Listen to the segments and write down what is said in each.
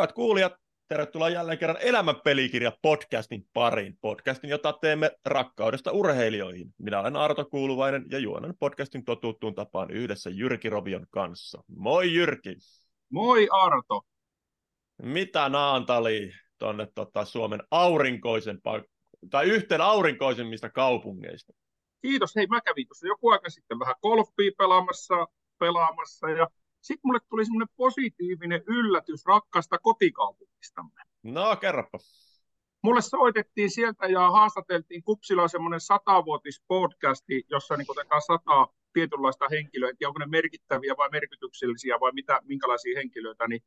Rakkaat kuulijat, tervetuloa jälleen kerran Elämän pelikirja-podcastin pariin. Podcastin, jota teemme rakkaudesta urheilijoihin. Minä olen Arto Kuuluvainen ja juonan podcastin totuttuun tapaan yhdessä Jyrki Rovion kanssa. Moi Jyrki! Moi Arto! Mitä naantali tuonne Suomen yhteen aurinkoisimmista kaupungeista? Kiitos, hei mä kävin tuossa joku aika sitten vähän golfia pelaamassa ja sitten mulle tuli semmoinen positiivinen yllätys rakkaasta kotikaupungistamme. No, kerropa. Mulle soitettiin sieltä ja haastateltiin Kupsilla semmoinen 100-vuotispodcasti, jossa niin otetaan 100 tietynlaista henkilöä, että onko ne merkittäviä vai merkityksellisiä vai minkälaisia henkilöitä, niin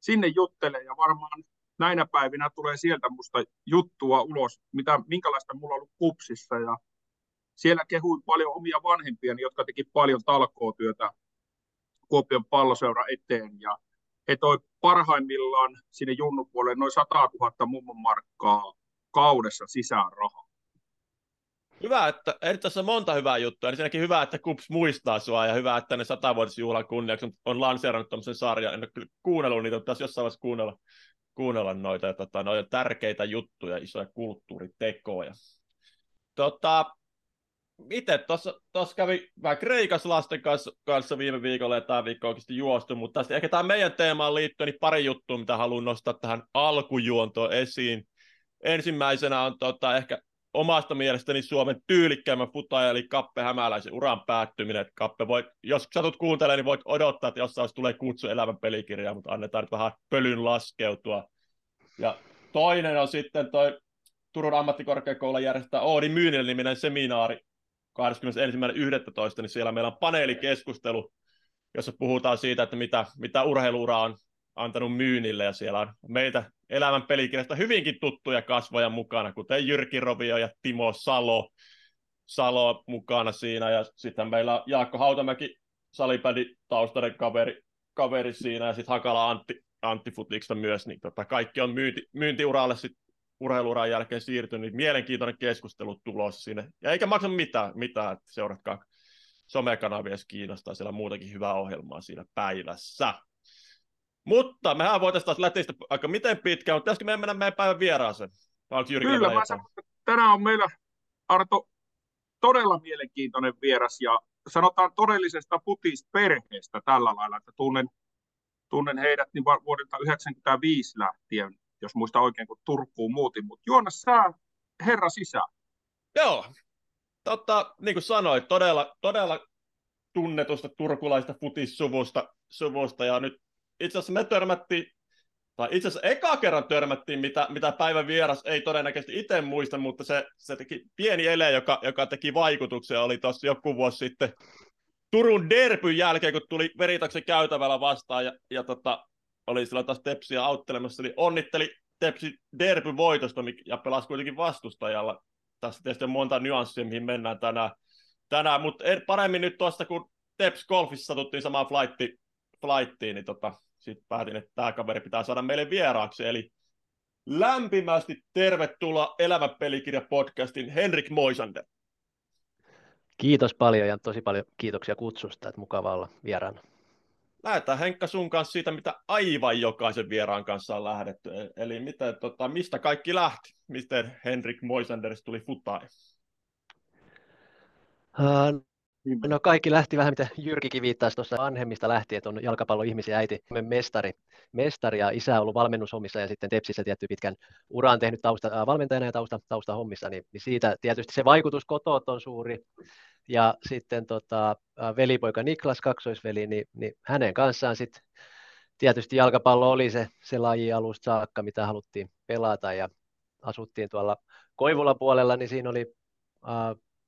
sinne juttelee ja varmaan näinä päivinä tulee sieltä musta juttua ulos, minkälaista mulla on ollut Kupsissa ja siellä kehuin paljon omia vanhempiani, jotka teki paljon talkootyötä Kuopion palloseuran eteen ja he toi parhaimmillaan sinne junnun puolelle noin 100 000 mummonmarkkaa kaudessa sisään rahaa. Hyvä, että tässä on monta hyvää juttua. Ensinnäkin hyvä, että Kups muistaa sua ja hyvä, että ne 100-vuotisjuhlan kunniaksi on lanseerannut tuommoisen sarjan. En ole kyllä kuunnellut niitä, mutta jossain vaiheessa kuunnella noita. Ja, noita tärkeitä juttuja, isoja kulttuuritekoja. Itse tuossa kävi vähän Kreikassa lasten kanssa viime viikolla ja tämä viikko oikeasti juostu, mutta ehkä tämä meidän teemaan liittyen niin pari juttua, mitä haluan nostaa tähän alkujuontoon esiin. Ensimmäisenä on ehkä omasta mielestäni Suomen tyylikkäimmän futaaja, eli Kappe Hämäläisen uran päättyminen. Kappe, jos satut kuuntelemaan, niin voit odottaa, että jossain tulee kutsu Elämän pelikirjaa, mutta annetaan nyt vähän pölyn laskeutua. Ja toinen on sitten toi Turun ammattikorkeakoulun järjestää Oodi Myynille niminen seminaari. 21.11. niin siellä meillä on paneelikeskustelu, jossa puhutaan siitä, että mitä urheiluura on antanut Myynille, ja siellä on meitä Elämän pelikirjasta hyvinkin tuttuja kasvoja mukana, kuten Jyrki Rovio ja Timo Salo mukana siinä, ja sitten meillä on Jaakko Hautamäki, salibändi taustainen kaveri siinä, ja sitten Hakala Antti Futiksta myös, niin kaikki on myyntiuralle sitten urheiluuran jälkeen siirtynyt, niin mielenkiintoinen keskustelu tulos sinne. Ja eikä maksa mitään, että seuratkaa somekanavia, jos kiinnostaa, siellä muutakin hyvää ohjelmaa siinä päivässä. Mutta mehän voitaisiin taas lätistä aika miten pitkään, mutta pitäisikö meidän mennä meidän päivän vieraaseen? Kyllä, mä sanon, että tänään on meillä, Arto, todella mielenkiintoinen vieras, ja sanotaan todellisesta futisperheestä tällä lailla, että tunnen heidät niin vuodelta 1995 lähtien, jos muista oikein, kun Turkuun muutin, mutta juona sä herra sisään. Joo, niin kuin sanoit, todella tunnetusta turkulaista futissuvusta, ja nyt itse asiassa eka kerran törmättiin, mitä päivän vieras ei todennäköisesti itse muista, mutta se teki pieni ele, joka teki vaikutuksia, oli tuossa joku vuosi sitten Turun derbyn jälkeen, kun tuli Veritoksen käytävällä vastaan, ja oli silloin taas Tepsiä auttelemassa, eli onnitteli Tepsi derbyn voitosta ja pelasi kuitenkin vastustajalla. Tässä tietysti on monta nyanssia, mihin mennään tänään. Mutta paremmin nyt tuosta, kun Teps Golfissa satuttiin samaan flightiin, niin sitten päätin, että tämä kaveri pitää saada meille vieraaksi. Eli lämpimästi tervetuloa Elämän pelikirja-podcastin Henrik Moisander. Kiitos paljon ja tosi paljon kiitoksia kutsusta, että mukava olla vieraana. Lähdetään Henkka sun kanssa siitä, mitä aivan jokaisen vieraan kanssa on lähdetty. Eli mistä kaikki lähti? Miten Henrik Moisanderista tuli futaaja? No kaikki lähti vähän, mitä Jyrkikin viittasi tuossa vanhemmista lähtien, että on jalkapalloihmisiä äiti, mestari ja isä on ollut valmennushommissa ja sitten Tepsissä tietty pitkän uran tehnyt valmentajana ja taustahommissa, niin siitä tietysti se vaikutus kotoa on suuri. Ja sitten velipoika Niklas, kaksoisveli, niin hänen kanssaan sitten tietysti jalkapallo oli se laji alusta saakka, mitä haluttiin pelata. Ja asuttiin tuolla Koivulan puolella, niin siinä oli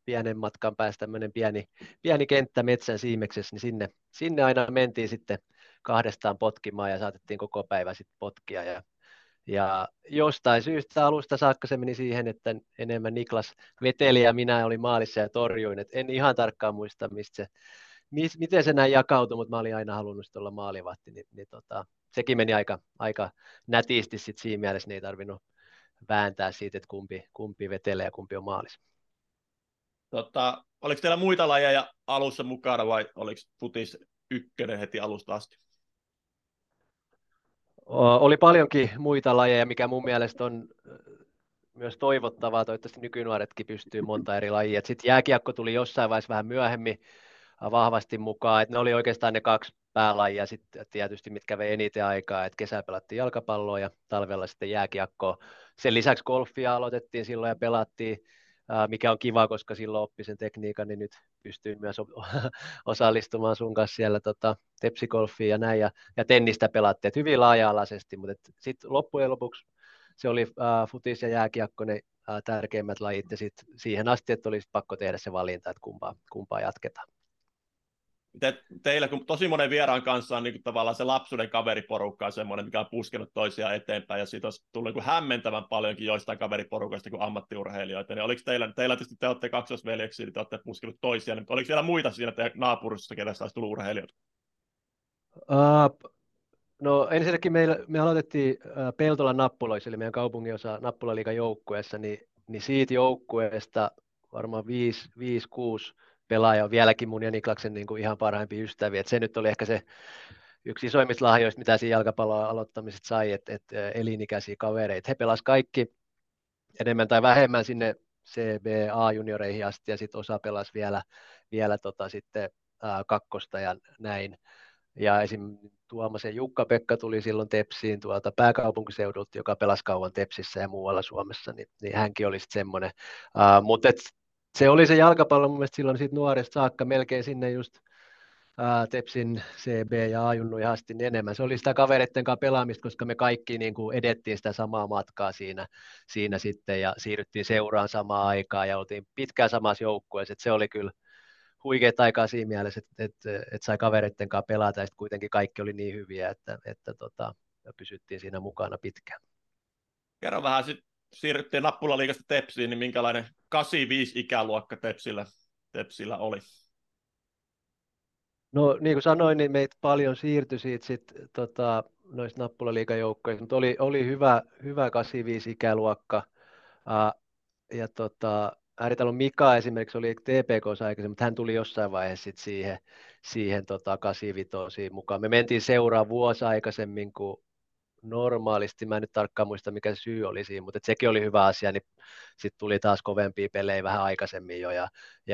pienen matkan päässä tämmöinen pieni kenttä metsän siimeksessä, niin sinne aina mentiin sitten kahdestaan potkimaan ja saatettiin koko päivä sitten potkia. Ja jostain syystä alusta saakka se meni siihen, että enemmän Niklas veteli ja minä olin maalissa ja torjuin. Et en ihan tarkkaan muista, miten se näin jakautui, mutta mä olin aina halunnut olla maalivahti. Sekin meni aika nätisti sit siinä mielessä, niin ei tarvinnut vääntää siitä, että kumpi vetelee ja kumpi on maalissa. Oliko teillä muita lajeja alussa mukana vai oliko futis ykkönen heti alusta asti? Oli paljonkin muita lajeja, mikä mun mielestä on myös toivottavaa. Toivottavasti nykynuoretkin pystyy monta eri lajia. Sitten jääkiekko tuli jossain vaiheessa vähän myöhemmin vahvasti mukaan. Ne oli oikeastaan ne kaksi päälajia sitten tietysti, mitkä vei eniten aikaa. Kesällä pelattiin jalkapalloa ja talvella sitten jääkiekkoa. Sen lisäksi golfia aloitettiin silloin ja pelattiin, mikä on kiva, koska silloin oppi sen tekniikan, niin nyt pystyin myös osallistumaan sun kanssa siellä tepsigolfiin ja näin. Ja tennistä pelattiin, että hyvin laaja-alaisesti, mutta sitten loppujen lopuksi se oli futis ja jääkiekko ne tärkeimmät lajit, ja sit siihen asti, että oli pakko tehdä se valinta, että kumpaa jatketaan. Teillä, kun tosi monen vieraan kanssa on niin tavallaan se lapsuuden kaveriporukka on semmoinen, mikä on puskenut toisiaan eteenpäin, ja siitä on tullut niin hämmentävän paljonkin joistain kaveriporukoista kuin ammattiurheilijoita, niin oliko teillä tietysti te olette kaksosveljeksiä, niin te olette puskenut toisiaan, mutta oliko vielä muita siinä teidän naapurustossa, kenestä olisi tullut urheilijoita? No ensinnäkin me aloitettiin Peltolan nappuloissa, eli meidän kaupungin osa nappulaliigan joukkueessa, niin siitä joukkueesta varmaan 5-6 pelaaja on vieläkin mun ja Niklaksen niin kuin ihan parhaimpia ystäviä. Et se nyt oli ehkä se yksi isoimmista lahjoista, mitä siinä jalkapallon aloittamisesta sai, että elinikäisiä kavereita. He pelasivat kaikki enemmän tai vähemmän sinne CBA-junioreihin asti, ja sitten osa pelasi vielä sitten kakkosta ja näin. Ja esim. Tuomasen Jukka-Pekka tuli silloin Tepsiin tuolta pääkaupunkiseudulta, joka pelasi kauan Tepsissä ja muualla Suomessa, niin hänkin oli sitten semmoinen. Mutta se oli se jalkapallo mun mielestä silloin siitä nuoresta saakka melkein sinne just Tepsin CB ja A-junnuihin asti niin enemmän. Se oli sitä kavereiden kanssa pelaamista, koska me kaikki niin kuin edettiin sitä samaa matkaa siinä sitten ja siirryttiin seuraan samaan aikaan ja oltiin pitkään samassa joukkueessa. Se oli kyllä huikeat aikaa siinä mielessä, että sai kavereiden kanssa pelata ja sitten kuitenkin kaikki oli niin hyviä, että pysyttiin siinä mukana pitkään. Kerro vähän sitten. Siirryttiin nappulaliigasta Tepsiin, niin minkälainen 85-ikäluokka Tepsillä oli? No niin kuin sanoin, niin meitä paljon siirtyi siitä noista nappulaliigajoukkoista, mutta oli hyvä 85-ikäluokka. Ääritalon Mika esimerkiksi oli TPK:ssa aikaisemmin, mutta hän tuli jossain vaiheessa sit siihen 85-osiin mukaan. Me mentiin seuraan vuosi aikaisemmin, kun normaalisti, mä en nyt tarkkaan muista mikä se syy oli siinä, mutta sekin oli hyvä asia, niin sitten tuli taas kovempia pelejä vähän aikaisemmin jo,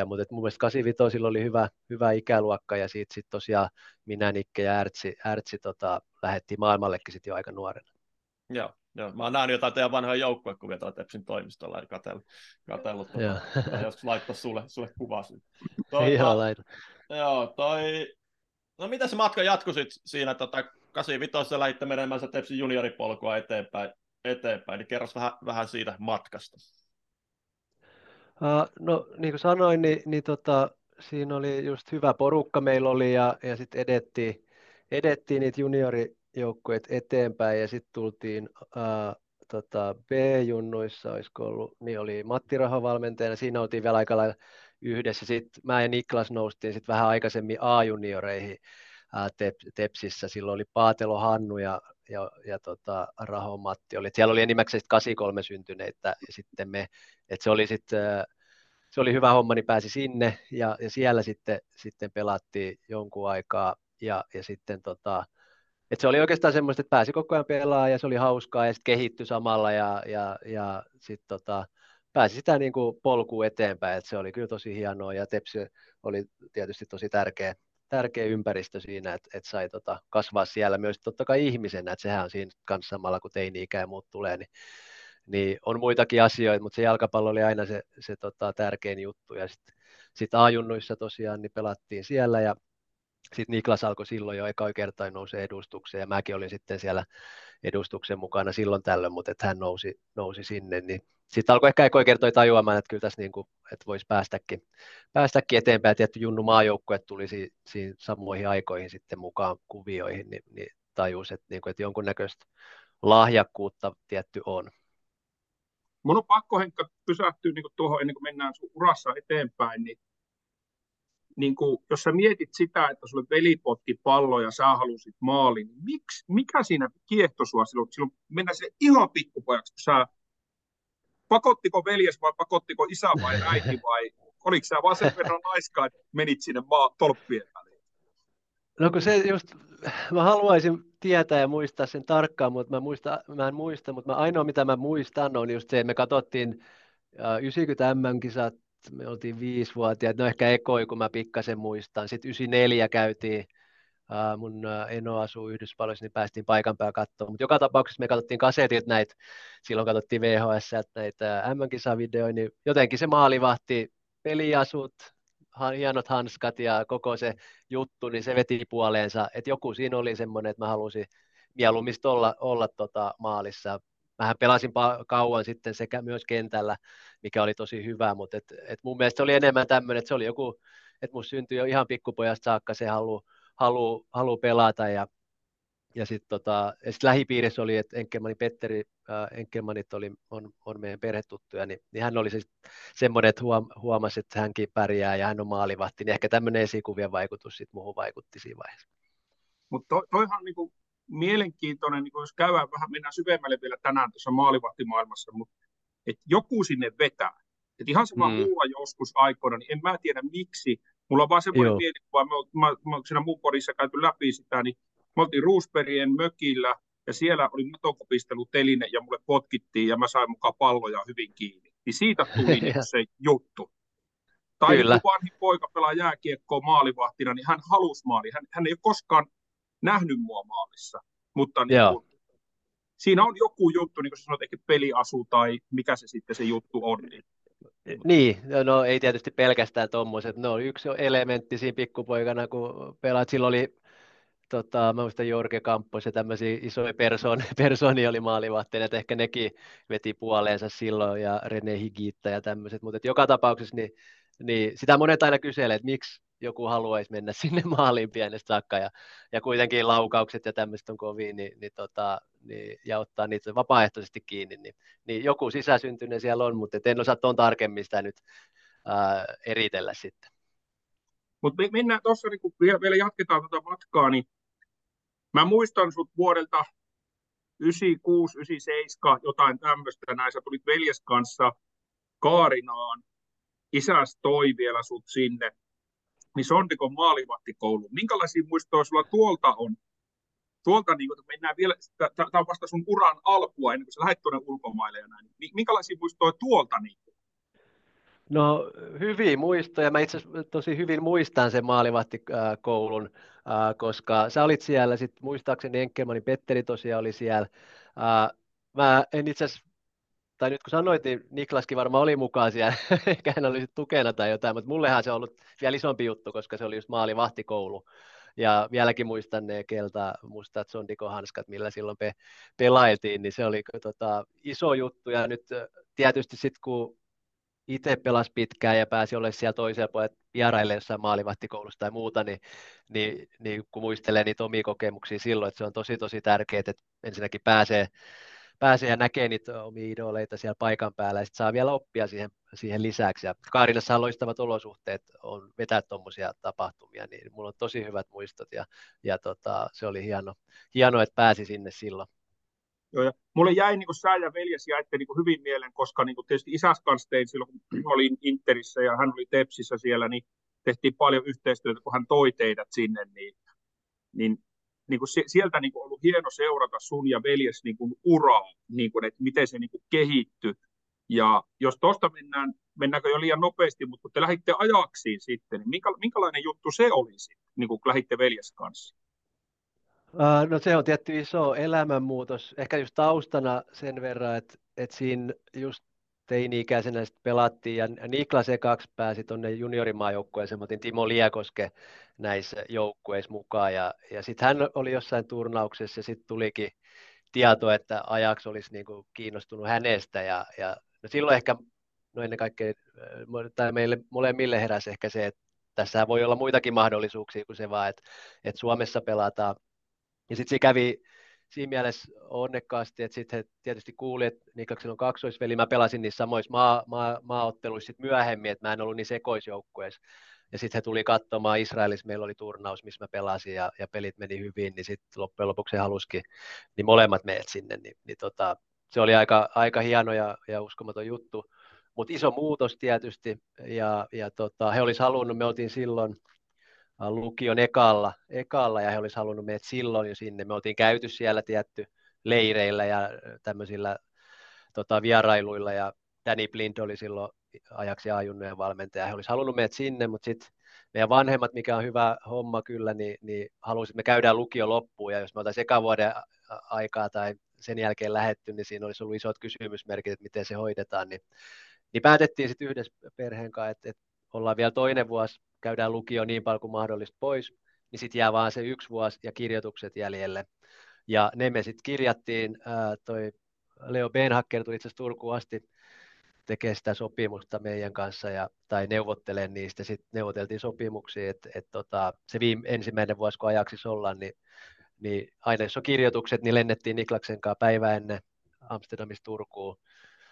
mutta mun mielestä 85 oli hyvä ikäluokka, ja siitä sitten tosiaan minä, Nikke ja Ärtsi lähdettiin maailmallekin sitten jo aika nuorena. Joo, mä oon nähnyt jotain teidän vanhoja joukkuekuvia tuolla Tepsin toimistolla, ja katsellut joskus laittaa sulle kuvaa siitä. Ihan laita. Joo, no mitä se matka jatkui sitten siinä 85 lähditte menemään sitä Tepsin junioripolkua eteenpäin. Niin kerros vähän siitä matkasta. No niin kuin sanoin, niin siinä oli just hyvä porukka meillä oli ja sitten edettiin niitä juniorijoukkueita eteenpäin ja sitten tultiin B-junnuissa, olisiko ollut, niin oli Matti Raho valmentajana, siinä oltiin vielä aika lailla yhdessä. Sitten mä ja Niklas noustiin sitten vähän aikaisemmin A-junioreihin. Tepsissä. Silloin oli Paatelo Hannu ja Raho Matti. Siellä oli enimmäkseen 83 syntyneitä ja sitten me. Se oli hyvä homma, niin pääsi sinne ja siellä sitten pelattiin jonkun aikaa. Ja sitten, se oli oikeastaan semmoista, että pääsi koko ajan pelaamaan ja se oli hauskaa ja sitten kehittyi samalla ja sitten pääsi sitä niin kuin polkuun eteenpäin. Se oli kyllä tosi hienoa ja Tepsi oli tietysti tosi tärkeä ympäristö siinä, että sai kasvaa siellä myös totta kai ihmisenä, että sehän on siinä kanssa samalla, kun teini-ikä ja muut tulee, niin on muitakin asioita, mutta se jalkapallo oli aina se tärkein juttu, ja sitten A-junnuissa tosiaan niin pelattiin siellä, ja sitten Niklas alkoi silloin jo ekaa kertaa nousee edustukseen, ja mäkin olin sitten siellä edustuksen mukana silloin tällöin, mutta että hän nousi sinne, niin sitten alkoi ehkä ekaa kertaa tajuamaan, että kyllä tässä niin kuin, että voisi päästäkin eteenpäin. Tietty Junnu maajoukkueet tuli siinä samoihin aikoihin sitten mukaan kuvioihin, niin tajusi, että, niin kuin, että jonkunnäköistä lahjakkuutta tietty on. Mun on pakko, Henkka, pysähtyä niin kuin tuohon ennen kuin mennään sun urassa eteenpäin. Niin kuin, jos sä mietit sitä, että sulle veli potki pallo ja sä halusit maaliin, niin mikä siinä kiehtoi sua silloin? Mennään sille ihan pikkupojaksi, kun sä pakottiko veljes vai pakottiko isä vai äiti vai oliko sä vaan sen verran naiskaan, että menit sinne tolppien väliin? No kun se just, mä haluaisin tietää ja muistaa sen tarkkaan, mutta mä en muista, mutta ainoa mitä mä muistan on just se, että me katsottiin 90 MM-kisat, me oltiin 5-vuotiaat, no ehkä ekoi, kun mä pikkasen muistan. Sitten 94 käytiin, mun eno asuu Yhdysvalloissa, niin päästiin paikan päälle katsomaan. Mutta joka tapauksessa me katsottiin kasetit näitä, silloin katsottiin VHS näitä MM-kisavideoja, niin jotenkin se maalivahti, peliasut, hienot hanskat ja koko se juttu, niin se veti puoleensa. Et joku siinä oli semmoinen, että mä halusin mieluummin olla maalissa. Mähän pelasin kauan sitten sekä myös kentällä, mikä oli tosi hyvä, mutta et mun mielestä se oli enemmän tämmöinen, että se oli joku, että mun syntyi jo ihan pikkupojasta saakka se halu pelata ja sitten sit lähipiirissä oli, että Enkelmanit on meidän perhetuttuja, niin hän oli siis semmoinen, että huomasi, että hänkin pärjää ja hän on maalivahti, niin ehkä tämmöinen esikuvien vaikutus sitten muuhun vaikutti siinä vaiheessa. Mutta toihan niinku mielenkiintoinen, niin jos käydään vähän, mennään syvemmälle vielä tänään tässä maalivahtimaailmassa, mutta että joku sinne vetää. Että ihan se vaan mulla joskus aikoina, niin en mä tiedä miksi. Mulla on vaan semmoinen mielikuva, mä oon siinä mun Porissa käyty läpi sitä, niin me oltiin Ruusperien mökillä ja siellä oli matokopisteluteline ja mulle potkittiin ja mä sain mukaan palloja hyvin kiinni. Niin siitä tuli se juttu. Tai kun vanhin poika pelaa jääkiekkoa maalivahtina, niin hän halusi maali. Hän ei ole koskaan nähnyt mua maalissa, mutta niin siinä on joku juttu, niin kuin sanoit, ehkä peliasu tai mikä se sitten se juttu on. Niin, no ei tietysti pelkästään tommoiset. No yksi elementti siinä pikkupoikana, kun pelaat, silloin oli mä muistan Jorge Campos ja tämmöisiä isoja persoonia oli maalivahteina, että ehkä nekin veti puoleensa silloin ja René Higuita ja tämmöiset, mutta joka tapauksessa niin sitä monet aina kyselee, että miksi joku haluaisi mennä sinne maaliin pienestä saakka ja kuitenkin laukaukset ja tämmöiset on kovia niin, ja ottaa niitä vapaaehtoisesti kiinni, niin joku sisäsyntyinen siellä on, mutta en osaa tuon tarkemmin sitä nyt eritellä sitten. Mutta mennään tuossa, niin kun vielä jatketaan tätä matkaa, niin mä muistan sut vuodelta 96, 97, jotain tämmöistä näin, sä tulit veljes kanssa Kaarinaan, isäs toi vielä sut sinne, niin Sondikon maalivahtikouluun. Minkälaisia muistoja sulla tuolta on? Tuolta niin kun mennään vielä, tämä on vasta sun uran alkua, ennen kuin sä lähdet tuonne ulkomaille ja näin, niin minkälaisia muistoja tuolta niin? No hyviä muistoja. Mä itse asiassa tosi hyvin muistan sen maalivahtikoulun, koska sä olit siellä, sit muistaakseni Enkelmanin Petteri tosiaan oli siellä. Mä en itse asiassa, tai nyt kun sanoit, niin Niklaskin varmaan oli mukaan siellä, ehkä hän oli tukena tai jotain, mutta mullehan se on ollut vielä isompi juttu, koska se oli just maalivahtikoulu. Ja vieläkin muistan ne mustat sondikohanskat, millä silloin pelailtiin, niin se oli iso juttu. Ja nyt tietysti sitten kun itse pelasi pitkään ja pääsi olemaan siellä toisella puolella vieraille jossain maalivahtikoulussa tai muuta, niin kun muistelee niitä omia kokemuksia silloin, että se on tosi tosi tärkeää, että ensinnäkin pääsee ja näkee niitä omia idoleita siellä paikan päällä ja sitten saa vielä oppia siihen lisäksi. Ja Kaarinassa loistavat olosuhteet on vetää tuommoisia tapahtumia, niin mulla on tosi hyvät muistot ja se oli hienoa, että pääsi sinne silloin. Joo, ja mulle jäi niin kuin sä ja veljesi jäitte niin kuin hyvin mieleen, koska niin kuin tietysti isäs kanssa tein silloin, kun olin Interissä ja hän oli Tepsissä siellä, niin tehtiin paljon yhteistyötä, kun hän toi teidät sinne, niin kuin sieltä niin kuin ollut hieno seurata sun ja veljes niin kuin uraa, niin kuin, että miten se niin kuin kehittyi. Ja jos tuosta mennäänkö jo liian nopeasti, mutta kun te lähditte Ajaxiin sitten, niin minkälainen juttu se oli sitten, niin kuin lähditte veljes kanssa? No se on tietty iso elämänmuutos, ehkä just taustana sen verran, että siinä just teini-ikäisenä sitten pelattiin ja Niklas ekaksi pääsi tuonne juniorimaajoukkueeseen, mä otin Timo Liekoske näissä joukkueissa mukaan ja sitten hän oli jossain turnauksessa ja sitten tulikin tieto, että Ajax olisi niinku kiinnostunut hänestä ja no silloin ehkä, no ennen kaikkea, tai meille molemmille heräsi ehkä se, että tässä voi olla muitakin mahdollisuuksia kuin se vaan, että Suomessa pelataan. Ja sitten se kävi siinä mielessä onnekkaasti, että sitten he tietysti kuuli, että Niklaksella on kaksoisveli. Mä pelasin niissä samoissa maaotteluissa sit myöhemmin, että mä en ollut niin sekoisjoukkueessa. Ja sitten he tuli katsomaan, Israelissa meillä oli turnaus, missä mä pelasin ja pelit meni hyvin, niin sitten loppujen lopuksi he halusikin niin molemmat meidät sinne. Se oli aika hieno ja uskomaton juttu, mutta iso muutos tietysti. Ja he olisivat halunnut, me oltiin silloin lukion ekalla ja he olisi halunnut meidät silloin jo sinne. Me oltiin käyty siellä tietty leireillä ja tämmöisillä vierailuilla ja Danny Blind oli silloin Ajaxin A-junnujen valmentaja. He olisi halunnut meidät sinne, mutta sitten meidän vanhemmat, mikä on hyvä homma kyllä, niin halusivat, että me käydään lukio loppuun ja jos me oltaisiin ekavuoden aikaa tai sen jälkeen lähetty, niin siinä olisi ollut isot kysymysmerkit, että miten se hoidetaan. Niin päätettiin sitten yhdessä perheen kanssa, että ollaan vielä toinen vuosi, käydään lukio niin paljon kuin mahdollista pois, niin sitten jää vaan se yksi vuosi ja kirjoitukset jäljelle. Ja ne me sitten kirjattiin, toi Leo Benhacker tuli itse asiassa Turkuun asti tekee sitä sopimusta meidän kanssa, tai neuvottelee niistä, sitten neuvoteltiin sopimuksia, että se ensimmäinen vuosi, kun Ajaxissa ollaan, niin aina jos on kirjoitukset, niin lennettiin Niklaksen kanssa päivä ennen Amsterdamista Turkuun,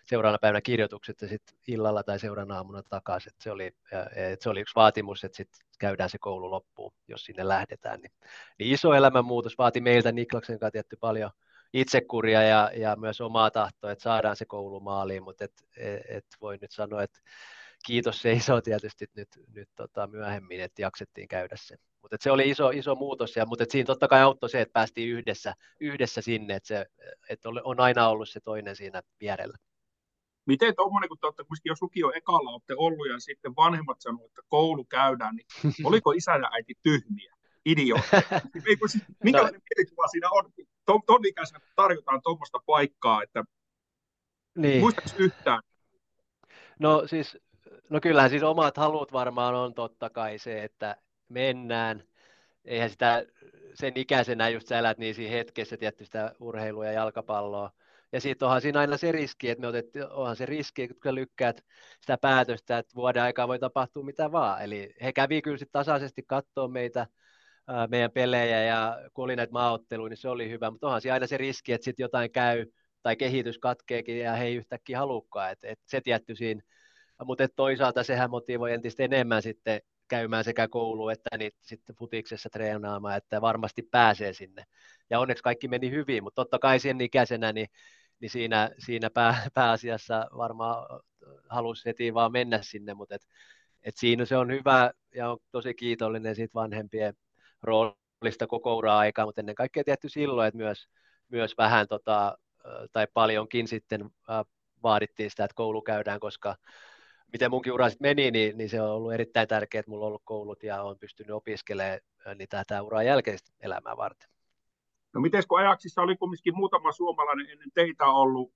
seuraavana päivänä kirjoitukset ja sitten illalla tai seuraavana aamuna takaisin. Se oli yksi vaatimus, että sitten käydään se koulu loppuun, jos sinne lähdetään. Niin iso elämänmuutos vaati meiltä Niklaksen kanssa tietty paljon itsekuria ja myös omaa tahtoa, että saadaan se koulu maaliin, mutta et voi nyt sanoa, että kiitos se iso tietysti nyt myöhemmin, että jaksettiin käydä se. Mutta se oli iso muutos, mutta siinä totta kai auttoi se, että päästiin yhdessä sinne, että on aina ollut se toinen siinä vierellä. Miten tuommoinen, kun te olette kuitenkin jos lukio ekalla olette ollut ja sitten vanhemmat sanoivat, että koulu käydään, niin oliko isä ja äiti tyhmiä, idiootteja? Minkälainen mielikuva siinä on? Ton ikäisenä tarjotaan tuommoista paikkaa, että niin. Muistatko yhtään? No kyllähän siis omat halut varmaan on totta kai se, että mennään. Eihän sitä sen ikäisenä just sä elät niin siinä hetkessä tietty sitä urheilua ja jalkapalloa. Ja sitten onhan siinä aina se riski, että me otettiin, onhan se riski, kun sä lykkäät sitä päätöstä, että vuoden aikaa voi tapahtua mitä vaan. Eli he kävi kyllä sitten tasaisesti katsoa meitä, meidän pelejä ja kun oli näitä maaotteluja, niin se oli hyvä. Mutta onhan siinä aina se riski, että sitten jotain käy tai kehitys katkeekin ja he ei yhtäkkiä halukkaan. Et se tietty siinä. Mutta toisaalta sehän motivoi entistä enemmän sitten käymään sekä koulua että niitä sitten futiksessa treenaamaan, että varmasti pääsee sinne. Ja onneksi kaikki meni hyvin, mutta totta kai sen ikäisenä niin siinä pääasiassa varmaan halusi heti vaan mennä sinne, mutta et siinä se on hyvä ja on tosi kiitollinen siitä vanhempien roolista koko uraa aikaa, mutta ennen kaikkea tehty silloin, että myös vähän tai paljonkin sitten vaadittiin sitä, että koulu käydään, koska miten munkin ura sitten meni, niin se on ollut erittäin tärkeää, että mulla on ollut koulut ja olen pystynyt opiskelemaan niitä tämän uran jälkeistä elämää varten. No mites kun Ajaxissa oli kumminkin muutama suomalainen ennen teitä ollut,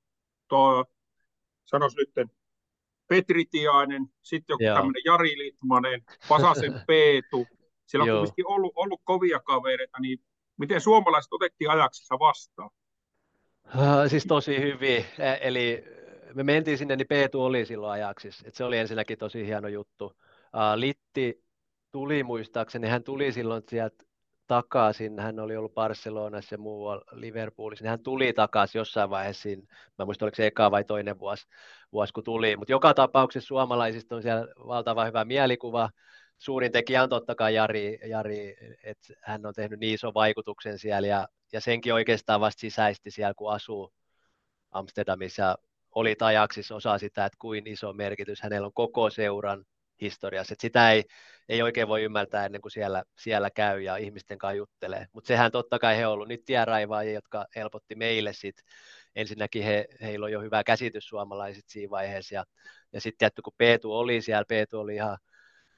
sanois nyt Petri Tiainen, sitten joku tämmöinen Jari Litmanen, Pasasen Petu, siellä on kumminkin ollut kovia kavereita, niin miten suomalaiset otettiin Ajaxissa vastaan? Siis tosi hyvin, eli me mentiin sinne, niin Petu oli silloin Ajaxissa, että se oli ensinnäkin tosi hieno juttu. Litti tuli muistaakseni, hän tuli silloin sieltä takaisin, hän oli ollut Barcelonassa ja muualla Liverpoolissa, niin hän tuli takaisin jossain vaiheessa siinä, mä muistan oliko se eka vai toinen vuosi kun tuli, mutta joka tapauksessa suomalaisista on siellä valtavan hyvä mielikuva, suurin tekijä on totta kai Jari, että hän on tehnyt niin ison vaikutuksen siellä ja senkin oikeastaan vasta sisäisti siellä, kun asuu Amsterdamissa, oli Ajaxissa osa sitä, että kuin iso merkitys hänellä on koko seuran historiassa. Et sitä ei oikein voi ymmärtää ennen kuin siellä käy ja ihmisten kanssa juttelee. Mutta sehän totta kai he on ollut niitä tienraivaajia, jotka helpotti meille sitten. Ensinnäkin heillä on jo hyvä käsitys suomalaiset siinä vaiheessa. Ja sitten tietty kun Petu oli siellä, Petu oli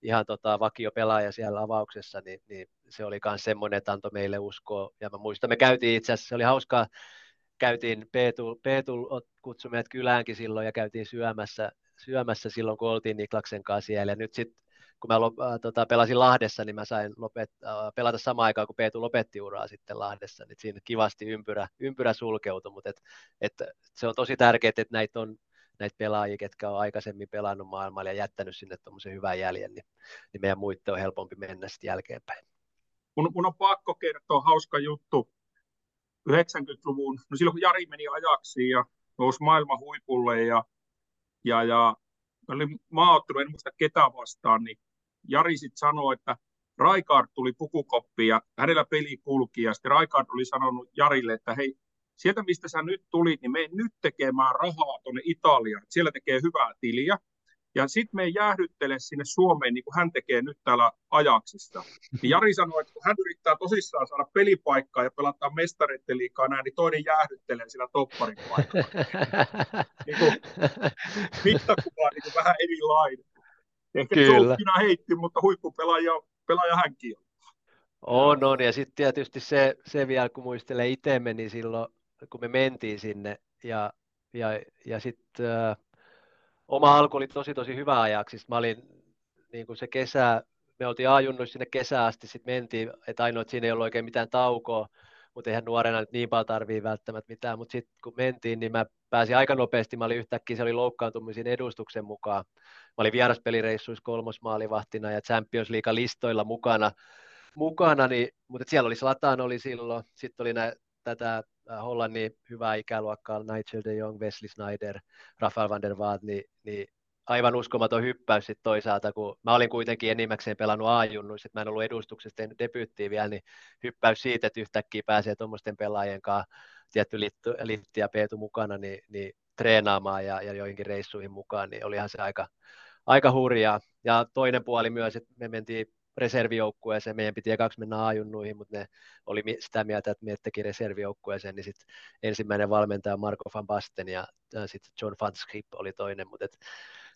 ihan vakiopelaaja siellä avauksessa, niin se oli myös semmoinen, että antoi meille uskoa. Ja mä muistan, me käytiin itse asiassa, se oli hauskaa, käytiin Petu kutsui meidät kyläänkin silloin ja käytiin syömässä silloin, kun oltiin Niklaksen kanssa siellä. Ja nyt sitten, kun mä pelasin Lahdessa, niin mä sain pelata samaan aikaan, kun Petu lopetti uraa sitten Lahdessa. Niin siinä kivasti ympyrä sulkeutui, mutta se on tosi tärkeää, että näitä pelaajia, ketkä on aikaisemmin pelannut maailmalla ja jättänyt sinne tuommoisen hyvän jäljen, niin meidän muitten on helpompi mennä sitten jälkeenpäin. Mun on pakko kertoa hauska juttu 90-luvun. No silloin, kun Jari meni Ajaxiin ja nousi maailman huipulle ja oli maaottelu, en muista ketään vastaan, niin Jari sitten sanoi, että Rijkaard tuli pukukoppiin ja hänellä peli kulki. Ja sitten Rijkaard oli sanonut Jarille, että hei, sieltä mistä sä nyt tulit, niin mene nyt tekemään rahaa tuonne Italiaan. Siellä tekee hyvää tiliä. Ja sitten me ei jäähdyttele sinne Suomeen, niin kuin hän tekee nyt täällä Ajaxista. Niin Jari sanoi, että kun hän yrittää tosissaan saada pelipaikkaa ja pelata mestareiden liigaa näin, niin toinen jäähdyttelee sillä topparin paikalla. Niin kuin, mittakuva on niin vähän erilainen. Ehkä Soukkina heitti, mutta huippupelaaja hänkin on. On. Ja sitten tietysti se vielä, kun muistelee itsemme, niin silloin, kun me mentiin sinne ja sitten... Oma alku oli tosi hyvä ajaksi. Mä olin niin kuin se kesä, me oltiin ajunnoissa sinne kesään asti, sitten mentiin, että ainoa, että siinä ei ollut oikein mitään taukoa, mutta eihän nuorena nyt niin paljon tarvii välttämättä mitään, mutta sitten kun mentiin, niin mä pääsin aika nopeasti, mä olin yhtäkkiä, se oli loukkaantumisiin edustuksen mukaan. Mä olin vieraspelireissuissa 3. maalivahtina ja Champions League listoilla mukana niin, mutta siellä oli Zlatan oli silloin, sitten oli tätä Hollannin hyvää ikäluokkaa, Nigel de Jong, Wesley Sneijder, Rafael van der Vaart, niin aivan uskomaton hyppäys sitten toisaalta, kun mä olin kuitenkin enimmäkseen pelannut A-junnuissa, että mä en ollut edustuksesta debyyttiin vielä, niin hyppäys siitä, että yhtäkkiä pääsee tuommoisten pelaajien kanssa, tietty Litti ja Peetu mukana, niin treenaamaan ja joihinkin reissuihin mukaan, niin olihan se aika hurjaa. Ja toinen puoli myös, että me mentiin reservijoukkueeseen. Meidän piti kaksi mennä A-junnuihin, mutta ne oli sitä mieltä, että me teki reservijoukkueeseen, niin sitten ensimmäinen valmentaja Marco Van Basten ja sitten John Van Schip oli toinen, mutta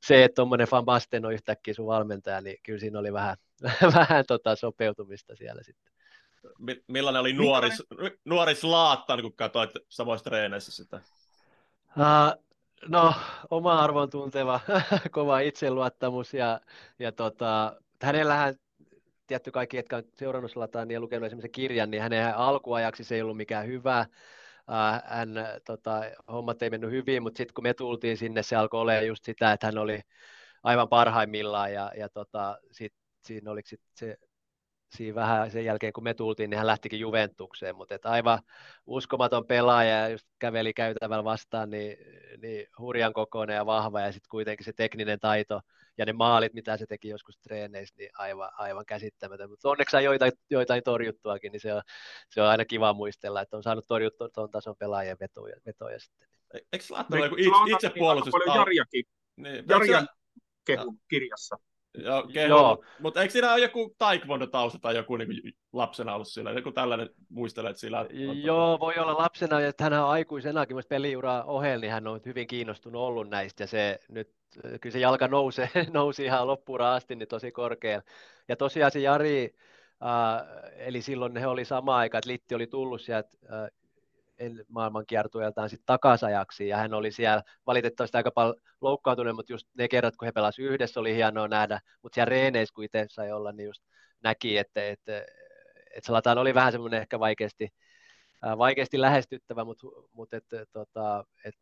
se, että tuommoinen Van Basten on yhtäkkiä sun valmentaja, niin kyllä siinä oli vähän sopeutumista siellä sitten. Millainen oli nuori Zlatan, kun katsoit samoissa treeneissä sitä? No, oma arvon tunteva, kova itseluottamus ja hänellähän tietty kaikki, jotka on seurannut Zlatan ja lukenut esimerkiksi kirjan, niin hänen alkuajaksi se ei ollut mikään hyvä. Hommat ei mennyt hyvin, mutta sitten kun me tultiin sinne, se alkoi olemaan just sitä, että hän oli aivan parhaimmillaan. Ja siinä oli siinä vähän sen jälkeen, kun me tultiin, niin hän lähtikin Juventukseen. Mutta aivan uskomaton pelaaja ja just käveli käytävällä vastaan, niin hurjan kokoinen ja vahva. Ja sitten kuitenkin se tekninen taito. Ja ne maalit, mitä se teki joskus treeneissä, niin aivan käsittämätön. Mutta onneksi on joitain torjuttuakin, niin se on aina kiva muistella, että on saanut torjuttua tuon tason pelaajien vetoja sitten. Eikö Zlatan ole itsepuolustus? Jarja kehun kirjassa. Joo. Mutta eikö siinä ole joku taekwondo-tausta tai joku niin lapsena ollut sillä? Joku tällainen muistelee, että sillä... Joo, voi olla lapsena, että hän on aikuisenakin, mutta peliuraa ohella, niin hän on hyvin kiinnostunut ollut näistä, ja se nyt kyllä se jalka nousi ihan loppuuraan asti niin tosi korkealla. Ja tosiaan se Jari, eli silloin he oli samaan aikaan, että Litti oli tullut sieltä maailmankiertueeltaan sitten takasajaksi, ja hän oli siellä valitettavasti aika paljon loukkaantunut, mutta just ne kerrat, kun he pelasivat yhdessä, oli hienoa nähdä, mutta siellä reeneissä, kun itse sai olla, niin just näki, että Zlatan oli vähän semmoinen ehkä vaikeasti lähestyttävä, mutta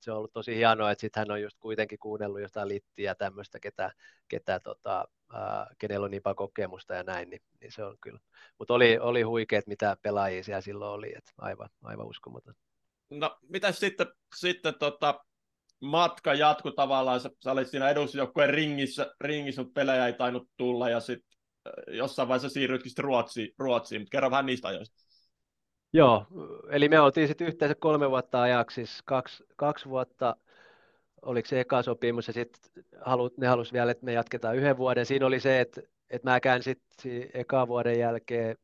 se on ollut tosi hienoa, että sitten hän on just kuitenkin kuunnellut jostain Littiä ja tämmöistä, kenellä on niin paljon kokemusta ja näin, niin se on kyllä. Mutta oli huikeet, mitä pelaajia siellä silloin oli, että aivan uskomaton. No, mitäs sitten matka jatkui tavallaan, sä olit siinä edusjoukkueen ringissä, mutta pelejä ei tainnut tulla, ja sitten jossain vaiheessa siirrytkin sitten Ruotsiin, mutta kerro vähän niistä ajoista. Joo, eli me oltiin sitten yhteensä 3 vuotta ajaksi, siis kaksi vuotta, oliko se eka sopimus, ja sitten ne halusi vielä, että me jatketaan 1 vuoden. Siinä oli se, että mä käyn sitten eka vuoden jälkeen